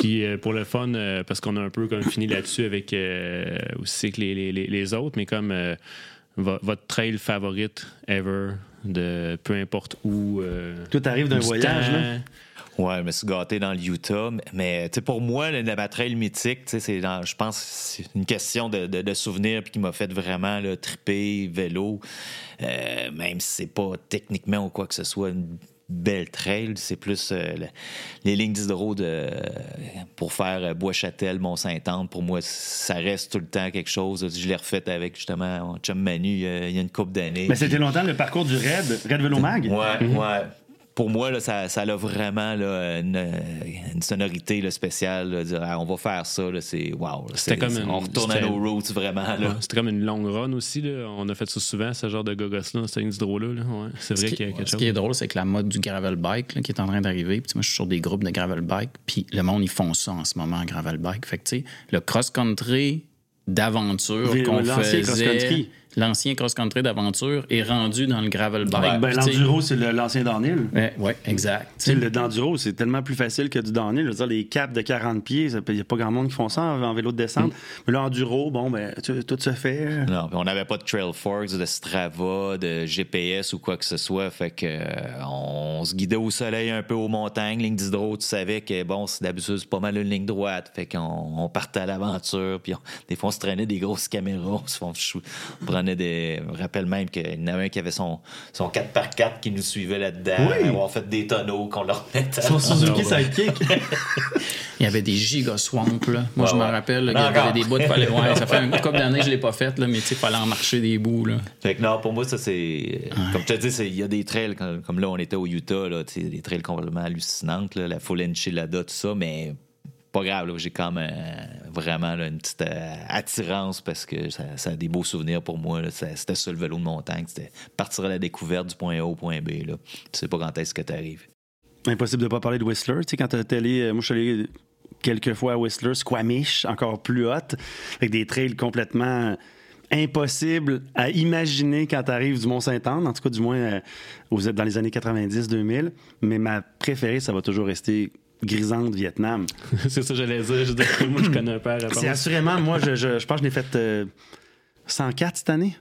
Puis euh, pour le fun, euh, parce qu'on a un peu comme fini là-dessus avec euh, aussi que les, les, les, les autres, mais comme euh, votre trail favorite ever, de peu importe où. Euh, Toi, t'arrives d'un voyage, temps. Là? Ouais, je me suis gâté dans l'Utah. Mais pour moi, le, ma trail mythique, c'est dans, je pense c'est une question de, de, de souvenir qui m'a fait vraiment là, triper, vélo. Euh, même si c'est pas techniquement ou quoi que ce soit une belle trail, c'est plus euh, le, les lignes d'hydro de, euh, pour faire euh, Bois-Châtel, Mont-Saint-Anne. Pour moi, ça reste tout le temps quelque chose. Je l'ai refait avec justement mon chum Manu euh, il y a une couple d'années. Mais c'était longtemps le parcours du Red, Red Vélo Mag. Ouais, mm-hmm. ouais. Pour moi, là, ça, ça a vraiment là, une, une sonorité là, spéciale. Là, dire, ah, on va faire ça, là, c'est wow. Là, c'est, comme c'est, une, on retourne à nos roots vraiment. Là. Ouais, c'était comme une longue run aussi. Là. On a fait ça souvent, ce genre de gogos-là, cette ligne d'hydro-là. Là. Ouais, c'est ce vrai qui, qu'il y a quelque ouais, chose. Ce qui est drôle, c'est que la mode du gravel bike là, qui est en train d'arriver. Puis, moi, je suis sur des groupes de gravel bike. Puis le monde, ils font ça en ce moment, en gravel bike. Fait que, tu sais, le cross-country d'aventure Vélo, qu'on l'ancien faisait... Cross-country. L'ancien cross-country d'aventure est rendu dans le gravel bike. Ouais, ben, l'enduro, c'est le, l'ancien downhill. Oui, ouais, exact. T'sais, le d'enduro, c'est tellement plus facile que du downhill. Je veux dire, les caps de quarante pieds, il n'y a pas grand monde qui font ça en, en vélo de descente. Mm. Mais l'enduro, bon, ben, tu, tout se fait. Non, on n'avait pas de Trail Forks, de Strava, de G P S ou quoi que ce soit. Fait que euh, on se guidait au soleil un peu aux montagnes. Ligne d'hydro, tu savais que, bon, c'est d'habitude, c'est pas mal une ligne droite. Fait qu'on on partait à l'aventure. Puis on, des fois, on se traînait des grosses caméras. On se font chou. Des... Je me rappelle même qu'il y en avait un qui avait son, son quatre par quatre qui nous suivait là-dedans. Oui. Avoir fait des tonneaux qu'on leur mettait. Son Suzuki Sidekick. Il y avait des giga swamps, là. Moi, ouais, je me ouais. rappelle qu'il y avait des bouts de fallait. Ouais, ça fait une couple d'années que je ne l'ai pas fait, là, mais tu sais, il fallait en marcher des bouts, là. Fait que non, pour moi, ça, c'est. Ouais. Comme je te dis, il y a des trails, comme, comme là, on était au Utah, là, tu sais, des trails complètement hallucinantes, là, la full enchilada, tout ça, mais. Pas grave, là, j'ai comme euh, vraiment là, une petite euh, attirance parce que ça, ça a des beaux souvenirs pour moi. Là. Ça, c'était ça le vélo de montagne, c'était partir à la découverte du point A au point B. Là. Tu sais pas quand est-ce que t'arrives. Impossible de pas parler de Whistler. Tu sais, quand t'es allé, euh, moi je suis allé quelques fois à Whistler, Squamish, encore plus haute, avec des trails complètement impossibles à imaginer quand t'arrives du Mont-Saint-Anne, en tout cas du moins euh, aux, dans les années quatre-vingt-dix deux mille. Mais ma préférée, ça va toujours rester. Grisante Vietnam. C'est ça que j'allais dire. Je dis, moi, je connais pas. La c'est assurément, moi, je, je, je pense que je l'ai fait euh, cent quatre cette année.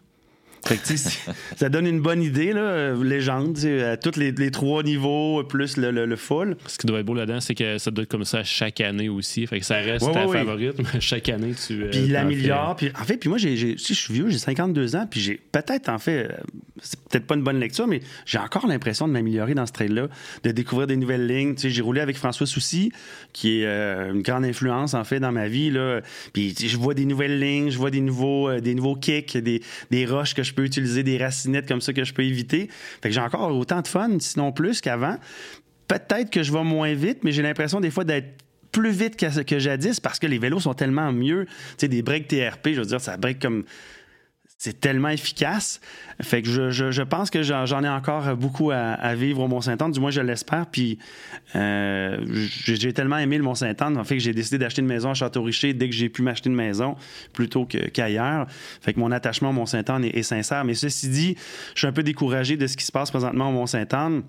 Fait que, ça donne une bonne idée, là, euh, légende, à tous les, les trois niveaux, plus le, le, le full. Ce qui doit être beau là-dedans, c'est que ça doit être comme ça chaque année aussi. Fait que ça reste ouais, ta ouais, favorite, mais chaque année, tu. Puis euh, l'améliore. Puis, en fait, puis moi, j'ai, j'ai, si je suis vieux, j'ai cinquante-deux ans, puis j'ai peut-être, en fait. Euh, c'est peut-être pas une bonne lecture, mais j'ai encore l'impression de m'améliorer dans ce trail-là, de découvrir des nouvelles lignes. Tu sais, j'ai roulé avec François Soucy, qui est euh, une grande influence, en fait, dans ma vie, là. Puis, tu sais, je vois des nouvelles lignes, je vois des nouveaux, euh, des nouveaux kicks, des, des roches que je peux utiliser, des racinettes comme ça que je peux éviter. Fait que j'ai encore autant de fun, sinon plus qu'avant. Peut-être que je vais moins vite, mais j'ai l'impression des fois d'être plus vite que, que jadis parce que les vélos sont tellement mieux. Tu sais, des breaks T R P, je veux dire, ça break comme... C'est tellement efficace. Fait que je, je, je pense que j'en, j'en ai encore beaucoup à, à vivre au Mont-Saint-Anne. Du moins, je l'espère. Puis euh, j'ai, j'ai tellement aimé le Mont-Saint-Anne. En fait, que j'ai décidé d'acheter une maison à Château-Richer dès que j'ai pu m'acheter une maison plutôt que, qu'ailleurs. Fait que mon attachement au Mont-Saint-Anne est, est sincère. Mais ceci dit, je suis un peu découragé de ce qui se passe présentement au Mont-Saint-Anne.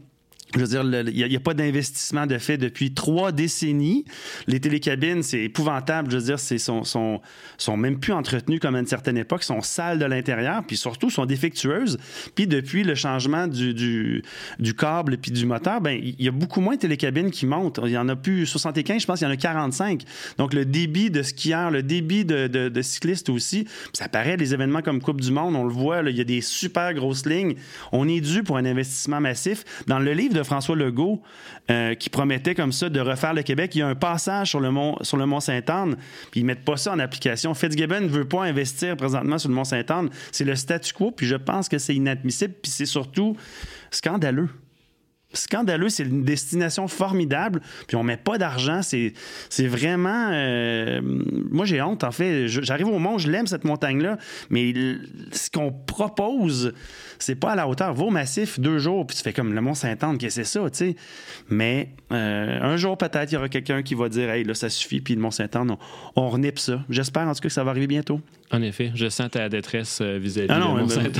Je veux dire, il n'y a, a pas d'investissement de fait depuis trois décennies. Les télécabines, c'est épouvantable. Je veux dire, c'est sont, sont, sont même plus entretenues comme à une certaine époque. Sont sales de l'intérieur, puis surtout, sont défectueuses. Puis depuis le changement du, du, du câble puis du moteur, ben il y a beaucoup moins de télécabines qui montent. Il n'y en a plus soixante-quinze, je pense, il y en a quarante-cinq. Donc, le débit de skieurs, le débit de, de, de cyclistes aussi, ça paraît, les événements comme Coupe du Monde, on le voit, il y a des super grosses lignes. On est dû pour un investissement massif. Dans le livre de François Legault, euh, qui promettait comme ça de refaire le Québec. Il y a un passage sur le, mont, sur le Mont-Saint-Anne, puis ils ne mettent pas ça en application. Fitzgibbon ne veut pas investir présentement sur le Mont-Saint-Anne. C'est le statu quo, puis je pense que c'est inadmissible, puis c'est surtout scandaleux. Scandaleux, c'est une destination formidable, puis on ne met pas d'argent. C'est, c'est vraiment... Euh, moi, j'ai honte, en fait. Je, j'arrive au Mont, je l'aime, cette montagne-là, mais ce qu'on propose, c'est pas à la hauteur. Va au massif deux jours, puis tu fais comme le Mont-Saint-Anne, qu'est-ce que c'est ça, tu sais? Mais euh, un jour, peut-être, il y aura quelqu'un qui va dire « Hey, là, ça suffit, puis le Mont-Saint-Anne, on, on renipe ça. » J'espère, en tout cas, que ça va arriver bientôt. En effet, je sens ta détresse vis-à-vis ah non, de Mont-Saint-Anne.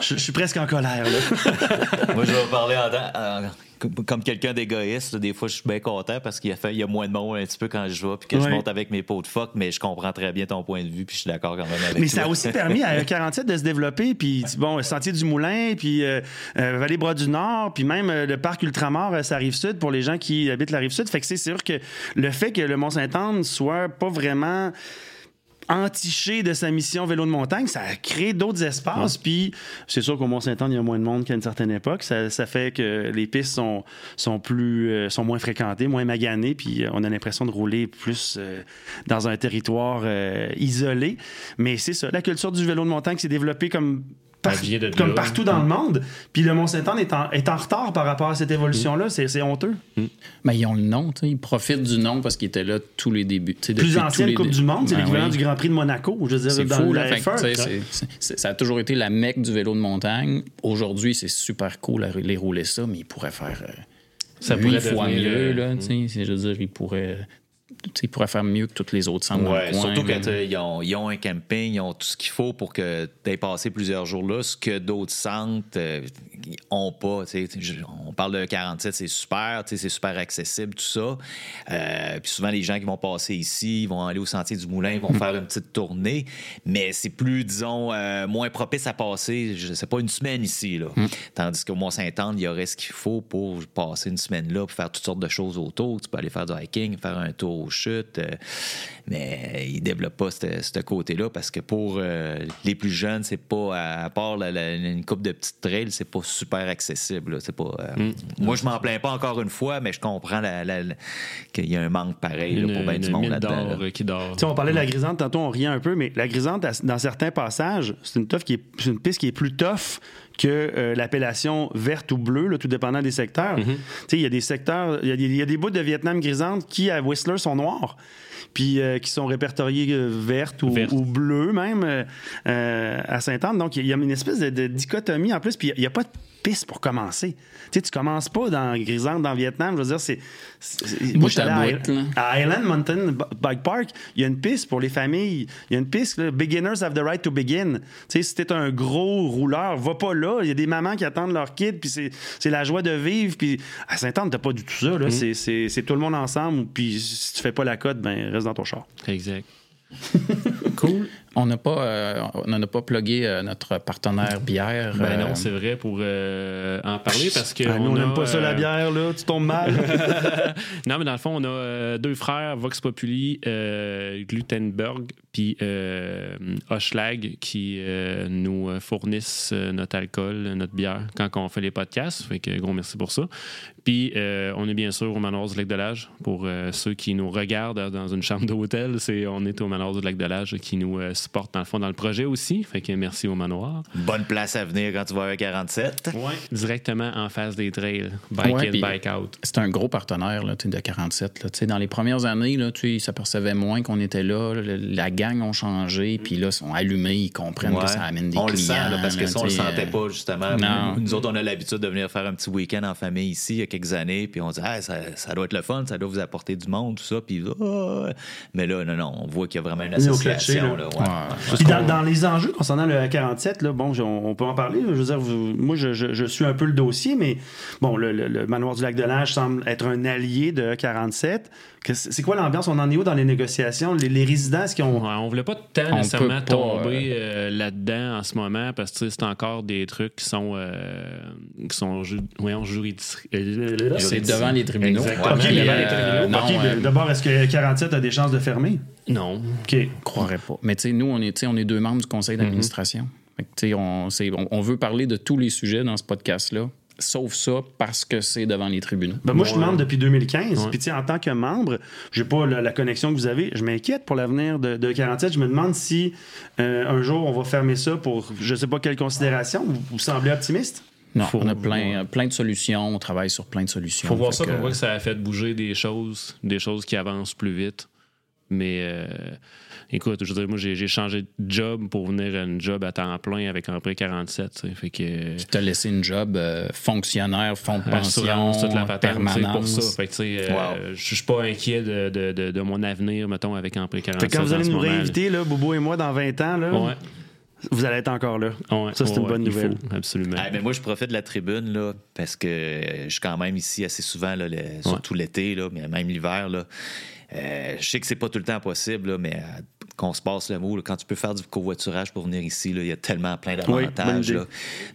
je, je suis presque en colère, là. Moi, je vais vous parler en Euh, comme quelqu'un d'égoïste, des fois, je suis bien content parce qu'il y a, fait, il y a moins de monde un petit peu quand je vais puis que ouais. je monte avec mes pots de phoque, mais je comprends très bien ton point de vue puis je suis d'accord quand même avec Mais ça toi. A aussi permis à E quarante-sept de se développer. Puis, bon, Sentier du Moulin, puis euh, euh, Vallée-Bras-du-Nord, puis même euh, le parc Ultramar, euh, ça arrive sud pour les gens qui habitent la rive sud. Fait que c'est sûr que le fait que le Mont-Saint-Anne soit pas vraiment... entiché de sa mission vélo de montagne, ça a créé d'autres espaces. Ouais. Puis c'est sûr qu'au Mont-Saint-Anne, il y a moins de monde qu'à une certaine époque. Ça, ça fait que les pistes sont, sont, plus, euh, sont moins fréquentées, moins maganées. Puis on a l'impression de rouler plus euh, dans un territoire euh, isolé. Mais c'est ça. La culture du vélo de montagne s'est développée comme... Par, comme là. Partout dans le monde. Puis le Mont-Saint-Anne est en, est en retard par rapport à cette évolution-là. C'est, c'est honteux. Mais mm. ben, ils ont le nom. T'sais. Ils profitent du nom parce qu'ils étaient là tous les débuts. Plus ancienne Coupe dé... du Monde, c'est ben l'équivalent oui. du Grand Prix de Monaco. Je veux dire, c'est dans fou, la F un. C'est, c'est, c'est, ça a toujours été la mecque du vélo de montagne. Aujourd'hui, c'est super cool de les rouler ça, mais ils pourraient faire euh, ça huit pourrait fois mieux. Là, mm. Je veux dire, ils pourraient... Ils pourraient faire mieux que toutes les autres centres. Ouais, surtout quand ils ont, ils ont un camping, ils ont tout ce qu'il faut pour que tu aies passé plusieurs jours là, ce que d'autres centres euh, ont pas. T'sais, t'sais, on parle de quarante-sept, c'est super, c'est super accessible, tout ça. Euh, puis souvent, les gens qui vont passer ici, ils vont aller au Sentier du Moulin, ils vont faire une petite tournée, mais c'est plus, disons, euh, moins propice à passer, je sais pas, une semaine ici. Là. Mm. Tandis qu'au Mont-Saint-Anne, il y aurait ce qu'il faut pour passer une semaine là, pour faire toutes sortes de choses autour. Tu peux aller faire du hiking, faire un tour aux chutes, euh, mais ils ne développent pas ce côté-là parce que pour euh, les plus jeunes, c'est pas, à part la, la, une couple de petites trails, c'est pas super accessible. Là, c'est pas, euh, mm. Moi, je m'en plains pas encore une fois, mais je comprends la, la, la, qu'il y a un manque pareil là, pour bien du monde là-dedans. Là. Qui dort. On parlait de la Grisante, tantôt on riait un peu, mais la Grisante, dans certains passages, c'est une, tough qui est, c'est une piste qui est plus tough que euh, l'appellation verte ou bleue, là, tout dépendant des secteurs. Mm-hmm. Il y a des secteurs, il y, y a des bouts de Vietnam grisante qui, à Whistler, sont noirs, puis euh, qui sont répertoriés euh, vertes ou, Verte. ou bleues même euh, euh, à Sainte-Anne. Donc, il y, y a une espèce de, de dichotomie en plus, puis il n'y a, a pas de piste pour commencer. Tu sais, tu commences pas dans Grisante, dans Vietnam. Je veux dire, c'est... c'est, c'est moi, je suis allé à Highland Mountain Bike Park. Il y a une piste pour les familles. Il y a une piste, là, « Beginners have the right to begin ». Tu sais, si t'es un gros rouleur, va pas là. Il y a des mamans qui attendent leur kid, puis c'est, c'est la joie de vivre. Puis à Sainte-Anne, t'as pas du tout ça. Là. Mm-hmm. C'est, c'est, c'est tout le monde ensemble. Puis si tu fais pas la cote, ben reste dans ton char. Exact. Cool. On n'a pas, euh, on a pas plugué euh, notre partenaire bière. Ben non, euh... c'est vrai pour euh, en parler parce que. Ah, on n'aime pas euh... ça la bière, là, tu tombes mal. Non, mais dans le fond, on a euh, deux frères, Vox Populi, euh, Glutenberg, puis euh, Hochlag, qui euh, nous fournissent notre alcool, notre bière, quand on fait les podcasts. Fait que gros merci pour ça. Puis euh, on est bien sûr au Manoir du Lac-Delage. Pour euh, ceux qui nous regardent dans une chambre d'hôtel, c'est, on est au Manoir du Lac-Delage qui nous. Euh, supporte dans le fond dans le projet aussi. Fait que merci au manoir. Bonne place à venir quand tu vas à quarante-sept. Oui. Directement en face des trails. Bike ouais, in, bike out. C'est un gros partenaire là, de quarante-sept. Là. Dans les premières années, là, ils s'apercevaient moins qu'on était là. La gang ont changé. Puis là, ils sont allumés. Ils comprennent ouais. que ça amène des on clients. On le sent là, parce que là, ça, on le sentait pas justement. Non. Nous autres, on a l'habitude de venir faire un petit week-end en famille ici il y a quelques années. Puis on dit ah, ça, ça doit être le fun. Ça doit vous apporter du monde, tout ça. Puis oh. Mais là, non, non. On voit qu'il y a vraiment une association. Là. Ouais. Puis dans, dans les enjeux concernant le quarante-sept, là, bon, on, on peut en parler. Je veux dire, vous, moi, je, je, je suis un peu le dossier, mais bon, le, le, le Manoir du Lac-Delage semble être un allié de quarante-sept. Que c'est, c'est quoi l'ambiance? On en est où dans les négociations? Les, les résidents, est-ce qu'ils ont... Ouais, on ne voulait pas tant nécessairement tomber euh... Euh, là-dedans en ce moment parce que c'est encore des trucs qui sont... Euh, qui sont ju- oui, on juridique. Euh, c'est devant les tribunaux. Exactement. Okay, devant les tribunaux. Euh, non, okay, euh... D'abord, est-ce que quarante-sept a des chances de fermer? Non. OK. Je croirais pas. Mais tu sais, nous, on est, on est deux membres du conseil d'administration. Mm-hmm. Tu sais, on, on, on veut parler de tous les sujets dans ce podcast-là. Sauf ça, parce que c'est devant les tribunaux. Ben moi, ouais. je suis membre depuis deux mille quinze. Puis, tu sais, en tant que membre, j'ai pas la, la connexion que vous avez. Je m'inquiète pour l'avenir de, de quarante-sept. Je me demande si euh, un jour, on va fermer ça pour je sais pas quelle considération. Vous, vous semblez optimiste? Non, faut on a plein, voir. plein de solutions. On travaille sur plein de solutions. Faut voir ça pour voir que ça a fait bouger des choses, des choses qui avancent plus vite. Mais euh, écoute, je veux dire, moi, j'ai, j'ai changé de job pour venir à une job à temps plein avec Empire quarante-sept. Fait que, tu t'as laissé une job euh, fonctionnaire, fonds de pension, toute la patente, permanence. Pour ça. Fait que, wow. euh, je suis pas inquiet de, de, de, de mon avenir, mettons, avec Empire quarante-sept. Fait quand vous allez nous réinviter, là, Bobo et moi, dans vingt ans, là... Ouais. Vous allez être encore là. Ouais, ça, c'est ouais, une bonne nouvelle. Faut, absolument. Ah, ben moi, je profite de la tribune là, parce que je suis quand même ici assez souvent, là, le, surtout ouais. l'été, là, mais même l'hiver. Là. Euh, je sais que c'est pas tout le temps possible, là, mais euh, qu'on se passe le mot, là, quand tu peux faire du covoiturage pour venir ici, il y a tellement plein d'avantages oui, là,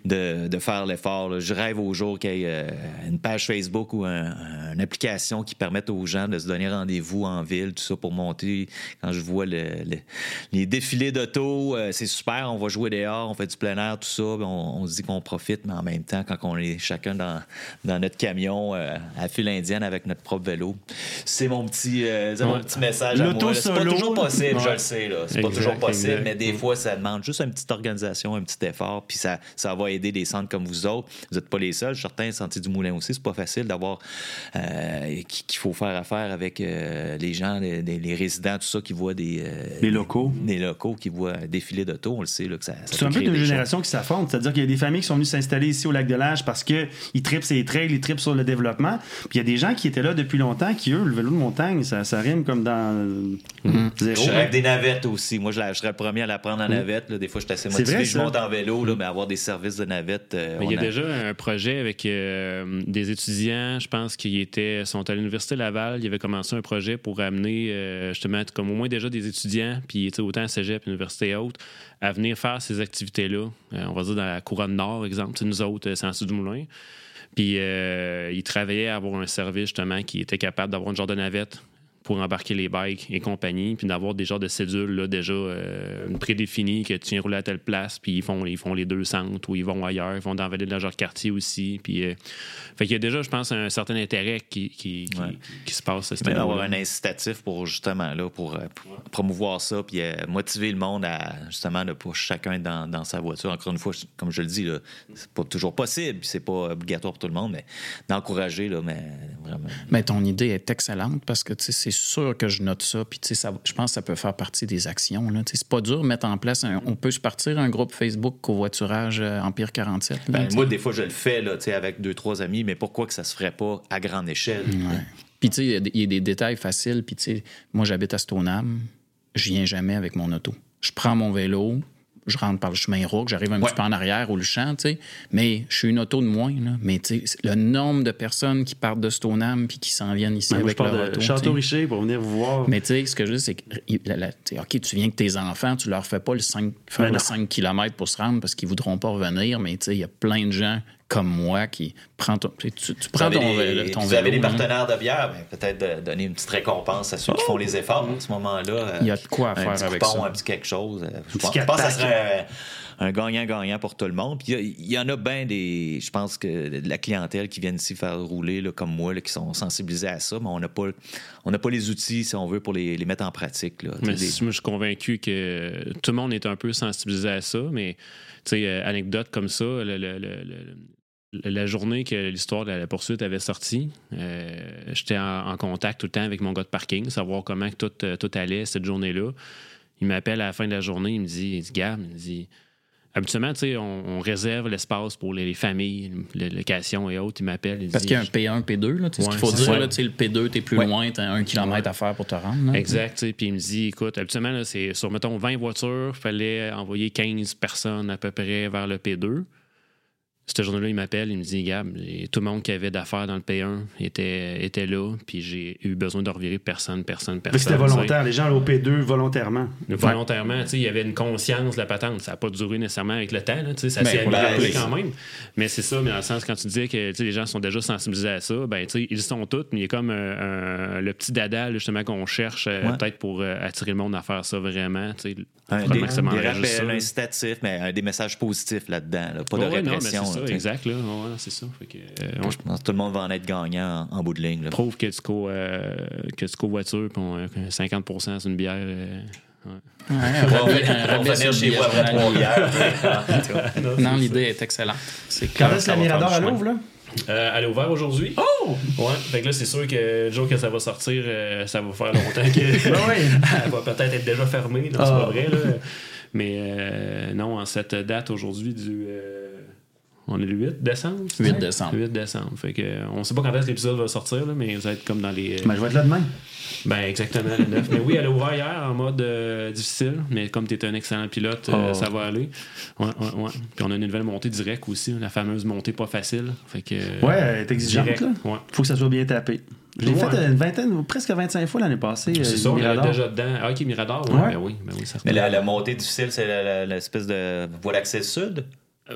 de, de faire l'effort. Là. Je rêve au jour qu'il y ait euh, une page Facebook ou un, une application qui permette aux gens de se donner rendez-vous en ville, tout ça pour monter. Quand je vois le, le, les défilés d'auto, euh, c'est super, on va jouer dehors, on fait du plein air, tout ça, on, on se dit qu'on profite, mais en même temps, quand on est chacun dans, dans notre camion euh, à file indienne avec notre propre vélo, c'est mon petit... Euh, C'est mon petit message à moi. C'est pas toujours possible, ouais. je le sais. Là. C'est exact, pas toujours possible, exact. Mais des fois, ça demande juste une petite organisation, un petit effort, puis ça, ça va aider des centres comme vous autres. Vous n'êtes pas les seuls. Certains, Sentier du Moulin aussi, c'est pas facile d'avoir... Euh, qu'il faut faire affaire avec euh, les gens, les, les résidents, tout ça, qui voient des... Euh, les locaux. Des locaux qui voient défiler d'auto, on le sait. Là, que ça, ça c'est un peu une génération qui s'affronte. C'est-à-dire qu'il y a des familles qui sont venues s'installer ici au Lac-Delage parce qu'ils tripent ces trails, ils tripent sur le développement. Puis il y a des gens qui étaient là depuis longtemps qui, eux, le vélo de montagne, ça... ça rime comme dans mmh. zéro. Je rêve des navettes aussi. Moi, je, la, je serais le premier à la prendre en navette. Là. Des fois, je suis assez motivé. Vrai, je monte en vélo, là, mais avoir des services de navette... Euh, il y a, a déjà un projet avec euh, des étudiants, je pense, qui étaient, sont à l'Université Laval. Ils avaient commencé un projet pour amener, euh, justement, comme au moins déjà des étudiants, puis autant à cégep, université et autres, à venir faire ces activités-là. Euh, on va dire dans la Couronne Nord, exemple. C'est nous autres, c'est en dessous du Moulin. Puis euh, ils travaillaient à avoir un service, justement, qui était capable d'avoir un genre de navette pour embarquer les bikes et compagnie, puis d'avoir des genres de cédules là, déjà euh, prédéfinies, que tu viens rouler à telle place, puis ils font, ils font les deux centres, ou ils vont ailleurs, ils vont dans la vallée de la Jacques-Cartier aussi. Puis, euh... fait qu'il y a déjà, je pense, un certain intérêt qui, qui, qui, ouais. qui se passe. Mais d'avoir un incitatif pour, justement, là, pour, pour promouvoir ça, puis euh, motiver le monde à, justement, là, pour chacun dans, dans sa voiture. Encore une fois, comme je le dis, là, c'est pas toujours possible, c'est pas obligatoire pour tout le monde, mais d'encourager, là, mais vraiment... Mais ton idée est excellente, parce que, tu sais, c'est sûr que je note ça, puis tu sais, ça, je pense que ça peut faire partie des actions. Là. C'est pas dur de mettre en place, un, on peut se partir un groupe Facebook covoiturage euh, Empire quarante-sept. Ben, là, moi, des fois, je le fais là, avec deux, trois amis, mais pourquoi que ça se ferait pas à grande échelle? Ouais. Puis tu sais, il y, y a des détails faciles, puis tu sais, moi, j'habite à Stoneham, je viens jamais avec mon auto. Je prends mon vélo, je rentre par le chemin Rook, j'arrive un ouais. petit peu en arrière au Luchan, tu sais, mais je suis une auto de moins, là. Mais tu sais, le nombre de personnes qui partent de Stoneham puis qui s'en viennent ici ben, avec leur auto. Château-Richer pour venir vous voir. Mais tu sais, ce que je dis, c'est que, la, la, OK, tu viens que tes enfants, tu leur fais pas le cinq, faire le cinq kilomètres pour se rendre parce qu'ils voudront pas revenir, mais tu sais, il y a plein de gens comme moi qui prend ton, tu, tu prends ton, les, ton vélo. Vous avez des partenaires de bière, mais peut-être de, de donner une petite récompense à ceux oh. qui font les efforts à ce moment-là. Il y a de quoi à faire avec coupon, ça. Un petit quelque chose. Je pense, je pense que ça serait un gagnant-gagnant pour tout le monde. Puis il y, y en a bien des, je pense que de la clientèle qui viennent ici faire rouler là, comme moi, là, qui sont sensibilisés à ça, mais on n'a pas, on n'a pas les outils, si on veut, pour les, les mettre en pratique. Là. Mais des... Moi, je suis convaincu que tout le monde est un peu sensibilisé à ça, mais tu sais, anecdote comme ça, le, le, le, le... la journée que l'histoire de la poursuite avait sorti, euh, j'étais en, en contact tout le temps avec mon gars de parking, savoir comment tout, tout allait cette journée-là. Il m'appelle à la fin de la journée, il me dit, il dit, garde, il me dit, habituellement, tu sais, on, on réserve l'espace pour les, les familles, les locations et autres. Il m'appelle, il Parce dit, qu'il y a un P un, P deux, là, tu sais, ouais, ce qu'il faut dire, là, tu sais, le P deux, t'es plus ouais. loin, t'as un kilomètre ouais. à faire pour te rendre. Là. Exact, tu sais, puis il me dit, écoute, habituellement, là, c'est sur, mettons, vingt voitures, il fallait envoyer quinze personnes à peu près vers le P deux. Cette journée-là, il m'appelle, il me dit « Gab, tout le monde qui avait d'affaires dans le P un était, était là, puis j'ai eu besoin de revirer personne, personne, personne. » C'était volontaire, les gens allaient au P deux volontairement. Volontairement, tu sais, il y avait une conscience de la patente. Ça n'a pas duré nécessairement avec le temps, là, tu sais, ça ben, s'est amélioré quand même. Mais c'est ça, mais dans le sens, quand tu disais que les gens sont déjà sensibilisés à ça, ben tu sais, ils sont tous, mais il y a comme euh, un, le petit dada, là, justement, qu'on cherche euh, ouais. peut-être pour euh, attirer le monde à faire ça vraiment, tu sais. Un des, des rappels incitatifs, mais euh, des messages positifs là-dedans, là, pas oh, de ouais, répression. Non, ben c'est ça, là, exact, là, ouais, c'est ça. Fait que, euh, on... Je pense que tout le monde va en être gagnant en, en bout de ligne. Là. Prouve que tu co euh, que tu covoitures, puis on, cinquante pour cent c'est une bière. Euh... Ouais. Ouais, on va venir chez moi après trois bières. Non, l'idée est excellente. C'est quand est-ce que la Mirador à l'ouvre, là? Euh, elle est ouverte aujourd'hui. Oh! Ouais. Fait que là, c'est sûr que le jour que ça va sortir, euh, ça va faire longtemps que. Ben oui. Elle va peut-être être déjà fermée, donc oh. c'est pas vrai, là. Mais euh, non, en cette date aujourd'hui du. Euh, on est le huit décembre? huit décembre. huit décembre. Fait que, on sait pas quand est-ce que l'épisode va sortir, là, mais ça va être comme dans les. Ben, je vais être là demain. Ben, exactement, le neuf. Mais oui, elle a ouvert hier en mode euh, difficile, mais comme tu es un excellent pilote, euh, oh. ça va aller. Ouais, ouais, ouais. Puis on a une nouvelle montée directe aussi, la fameuse montée pas facile. Fait que, euh, ouais, elle est exigeante. Il ouais. faut que ça soit bien tapé. Je l'ai ouais. fait une vingtaine, presque vingt-cinq fois l'année passée. C'est ça, on est déjà dedans. Ah, OK, Mirador, ouais, ouais. Ben oui, ben oui, certainement. Mais la, la montée difficile, c'est la, la, l'espèce de voie d'accès sud?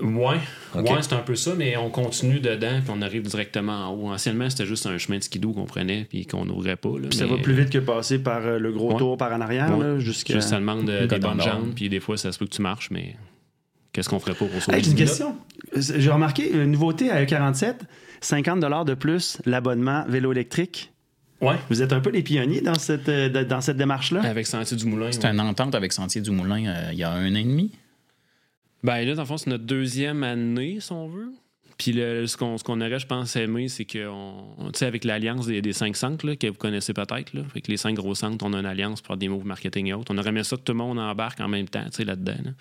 Oui, okay. ouais, c'est un peu ça, mais on continue dedans puis on arrive directement en haut. Anciennement, c'était juste un chemin de skidoo qu'on prenait puis qu'on n'ouvrait pas. Là, puis ça mais... va plus vite que passer par le gros ouais. tour par en arrière. Ouais. Là, jusqu'à... Juste, ça demande de, des bonnes jambes puis des fois, ça se peut que tu marches, mais qu'est-ce qu'on ferait pas pour sauver hey, une question. J'ai remarqué, une nouveauté à E quarante-sept, cinquante dollars de plus l'abonnement vélo électrique. Ouais. Vous êtes un peu les pionniers dans cette, dans cette démarche-là. Avec Sentier du Moulin. C'est ouais. une entente avec Sentier du Moulin euh, il y a un an et demi. Bien là, dans le fond, c'est notre deuxième année, si on veut. Puis le, ce, qu'on, ce qu'on aurait, je pense, aimé, c'est que, tu sais, avec l'alliance des, des cinq centres, là, que vous connaissez peut-être, là, fait que les cinq gros centres, on a une alliance pour avoir des moves marketing et autres. On aurait aimé ça que tout le monde embarque en même temps, tu sais, là-dedans. Là.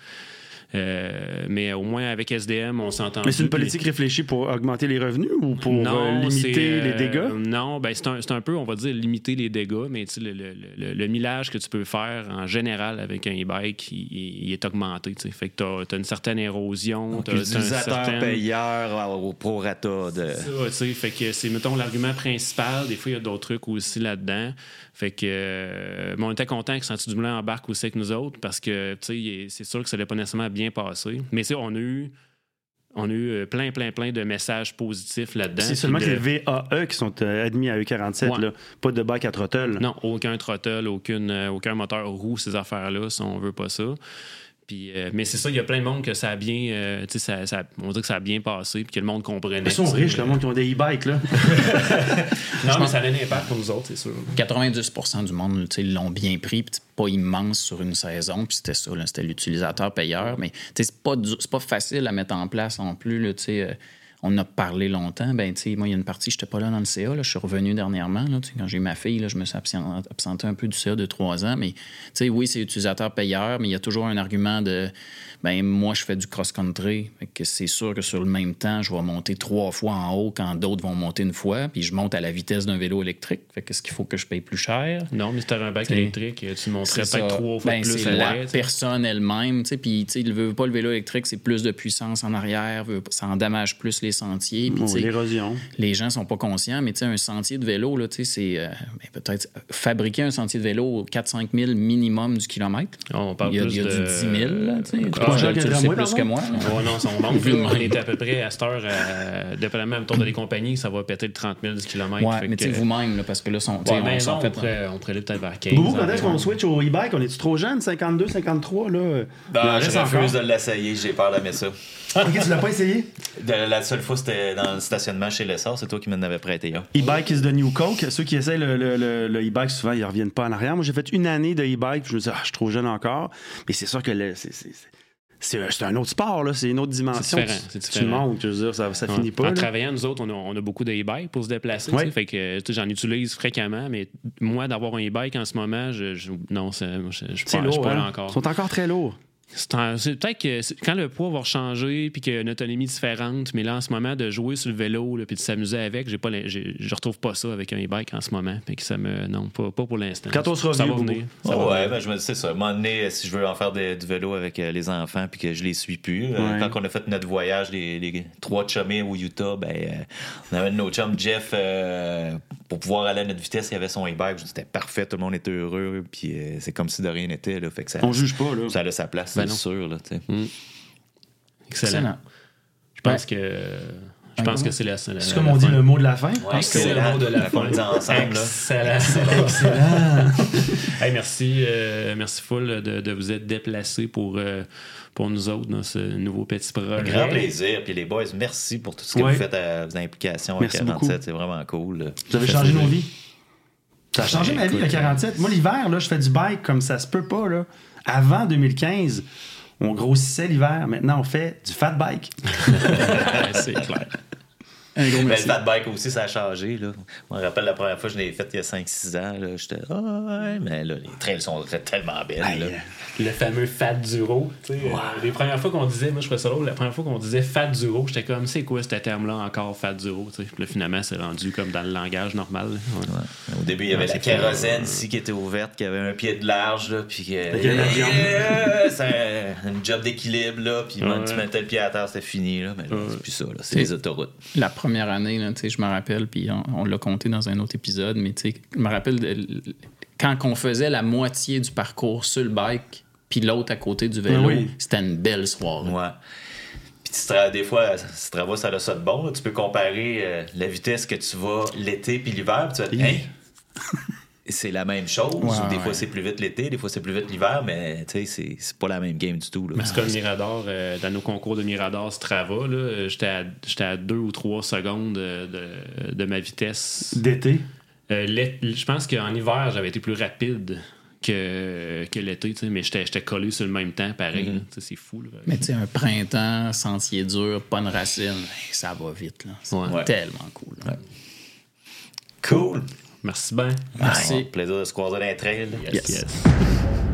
Euh, mais au moins, avec S D M, on s'entend. Mais c'est une politique puis... réfléchie pour augmenter les revenus ou pour non, euh, limiter euh, les dégâts? Non, ben c'est un, c'est un peu, on va dire, limiter les dégâts, mais tu sais, le, le, le, le millage que tu peux faire en général avec un e-bike, il, il est augmenté. Tu sais. Fait que tu as une certaine érosion. Tu as un certain... payeur au prorata. De... C'est ça, tu sais. Fait que c'est, mettons, l'argument principal. Des fois, il y a d'autres trucs aussi là-dedans. Fait que, euh, bon, on était content que Sentier du Moulin embarque aussi avec nous autres parce que, tu sais, c'est sûr que ça n'allait pas nécessairement bien passé. Mais tu sais, on a eu on a eu plein, plein, plein de messages positifs là-dedans. C'est seulement de... que les V A E qui sont euh, admis à E quarante-sept, ouais. là, pas de bac à trottel. Non, aucun trottel, aucune, euh, aucun moteur roue, ces affaires-là, si on veut pas ça. Puis, euh, mais c'est ça, il y a plein de monde que ça a bien... Euh, tu sais, ça, ça, on dit que ça a bien passé puis que le monde comprenait. Ils sont riches, euh... le monde qui ont des e-bikes, là. Non, mais ça a un impact pour nous autres, c'est sûr. quatre-vingt-dix pour cent du monde, tu sais, l'ont bien pris, puis pas immense sur une saison, puis c'était ça, là, c'était l'utilisateur payeur, mais c'est pas, du, c'est pas facile à mettre en place non plus, là, tu sais... Euh... on a parlé longtemps. Ben, tu sais, moi, il y a une partie, je n'étais pas là dans le C A. Là, je suis revenu dernièrement. Là, quand j'ai eu ma fille, là, je me suis absenté un peu du C A de trois ans. Mais, tu sais, oui, c'est utilisateur-payeur, mais il y a toujours un argument de ben, moi, je fais du cross-country. Que c'est sûr que sur le même temps, je vais monter trois fois en haut quand d'autres vont monter une fois. Puis je monte à la vitesse d'un vélo électrique. Fait que est-ce qu'il faut que je paye plus cher? Non, mais si tu avais un bac électrique, tu monterais peut-être trois fois ben, plus. C'est la t'sais. personne elle-même. Puis, tu sais, il veut pas le vélo électrique, c'est plus de puissance en arrière, ça en damage plus les sentiers. Pis, oh, l'érosion. Les gens sont pas conscients, mais tu sais, un sentier de vélo, là, c'est euh, ben, peut-être fabriquer un sentier de vélo quatre à cinq mille minimum du kilomètre. On parle il y a, plus il y a de... du dix mille. Là, ah, pas cher, tu le sais plus pardon? que moi. Oh, non, on manque plus. On est à peu près à cette heure, euh, dépendamment du tour des compagnies, ça va péter le trente mille du kilomètre. Ouais, mais tu sais, vous-même, là, parce que là, sont, ouais, on, non, on, peut, euh, on pourrait aller peut-être vers quinze. Boubou, quand est-ce qu'on switch au e-bike? On est-tu trop jeune? cinquante-deux, cinquante-trois? Là, ben, je refuse de l'essayer, j'ai peur d'aimer ça. OK, tu l'as pas essayé? De, la seule fois, c'était dans le stationnement chez Lessard. C'est toi qui m'en avais prêté. Hein. E-bike is the new coke. Ceux qui essayent le, le, le, le e-bike, souvent, ils reviennent pas en arrière. Moi, j'ai fait une année de e-bike. Je me disais, ah, je suis trop jeune encore. Mais c'est sûr que le, c'est, c'est, c'est, c'est un autre sport. Là. C'est une autre dimension. C'est différent. Tu, c'est différent. Tu montes, je veux dire, ça, ça ouais. finit pas. En là. travaillant, nous autres, on a, on a beaucoup de e-bike pour se déplacer. Ouais. Fait que j'en utilise fréquemment. Mais moi, d'avoir un e-bike en ce moment, je, je, non, c'est, je, je, je c'est pas, lourd, je pas hein? là encore. Ils sont encore très lourds. C'est, un, c'est peut-être que c'est, quand le poids va changer puis qu'il y a une autonomie différente, mais là, en ce moment, de jouer sur le vélo puis de s'amuser avec, j'ai pas, j'ai, je retrouve pas ça avec un e-bike en ce moment. Fait que ça me, non, pas, pas pour l'instant. Quand on sera ça vieux, va venir. Ça oh, va ouais, venir. Ben, je me dis, c'est ça. À un moment donné, si je veux en faire de, du vélo avec euh, les enfants puis que je les suis plus, ouais. euh, quand on a fait notre voyage, les, les trois chummés au Utah, ben, euh, on avait nos chums, Jeff, euh, pour pouvoir aller à notre vitesse, il avait son e-bike. C'était parfait, tout le monde était heureux puis euh, c'est comme si de rien n'était. Là, fait que ça, on juge pas, là. Ça a sa place. Ben c'est sûr, là, tu sais. Mm. Excellent. Excellent. Je pense ouais. que... Je pense que c'est la... la c'est comme on dit fin. le mot de la fin. Ouais, je pense que c'est le mot de la fin. ensemble, là. Excellent. Excellent. Hey, merci, euh, merci full de, de vous être déplacé pour, euh, pour nous autres dans ce nouveau petit projet. Grand plaisir. Puis les boys, merci pour tout ce que ouais. vous faites à vos implications à quarante-sept. Beaucoup. C'est vraiment cool. Vous avez changé nos vies. Ça a changé ma vie, le quarante-sept. Moi, l'hiver, là, je fais du bike comme ça se peut pas, là. Avant deux mille quinze, on grossissait l'hiver. Maintenant, on fait du fat bike. C'est clair. Un gros merci. Ben, le fat bike aussi, ça a changé. Là. Je me rappelle la première fois que je l'ai fait il y a cinq six ans. Là, j'étais ah oh, ouais, mais là, les trails sont tellement belles. Aye, là. Le fameux fat duro. Wow. Euh, les premières fois qu'on disait, moi je trouvais ça drôle, la première fois qu'on disait fat duro, j'étais comme c'est quoi ce terme-là encore fat duro? Puis là, finalement, c'est rendu comme dans le langage normal. Ouais. Ouais. Au début, il y avait ouais, la kérosène euh... ici qui était ouverte, qui avait un pied de large. Là, puis euh, euh, c'est un, un job d'équilibre. Là, puis ouais. tu mettais le pied à terre, c'était fini. Là, mais là, ouais. c'est plus ça. Là, c'est, c'est les autoroutes. La première année, là, je me rappelle, puis on, on l'a compté dans un autre épisode, mais je me rappelle de, quand on faisait la moitié du parcours sur le bike, puis l'autre à côté du vélo, oui. c'était une belle soirée. Ouais. Puis des fois, Strava, ça a ça de bon. Là. Tu peux comparer euh, la vitesse que tu vas l'été puis l'hiver, puis tu vas hey, c'est la même chose. Ouais, ou des ouais. fois, c'est plus vite l'été, des fois, c'est plus vite l'hiver, mais tu sais, c'est, c'est pas la même game du tout. Là. Mais c'est comme Mirador, euh, dans nos concours de Mirador Strava, là, j'étais, à, j'étais à deux ou trois secondes de, de ma vitesse. D'été? Euh, je pense qu'en hiver, j'avais été plus rapide que, que l'été, mais j'étais, j'étais collé sur le même temps, pareil. Mm-hmm. Là, c'est fou. Là. Mais tu sais, un printemps, sentier dur, pas une racine, ça va vite. Là. C'est ouais. tellement cool. Ouais. Cool! Cool. Merci bien. Merci. Plaisir de se croiser dans les trails. Yes. yes. yes.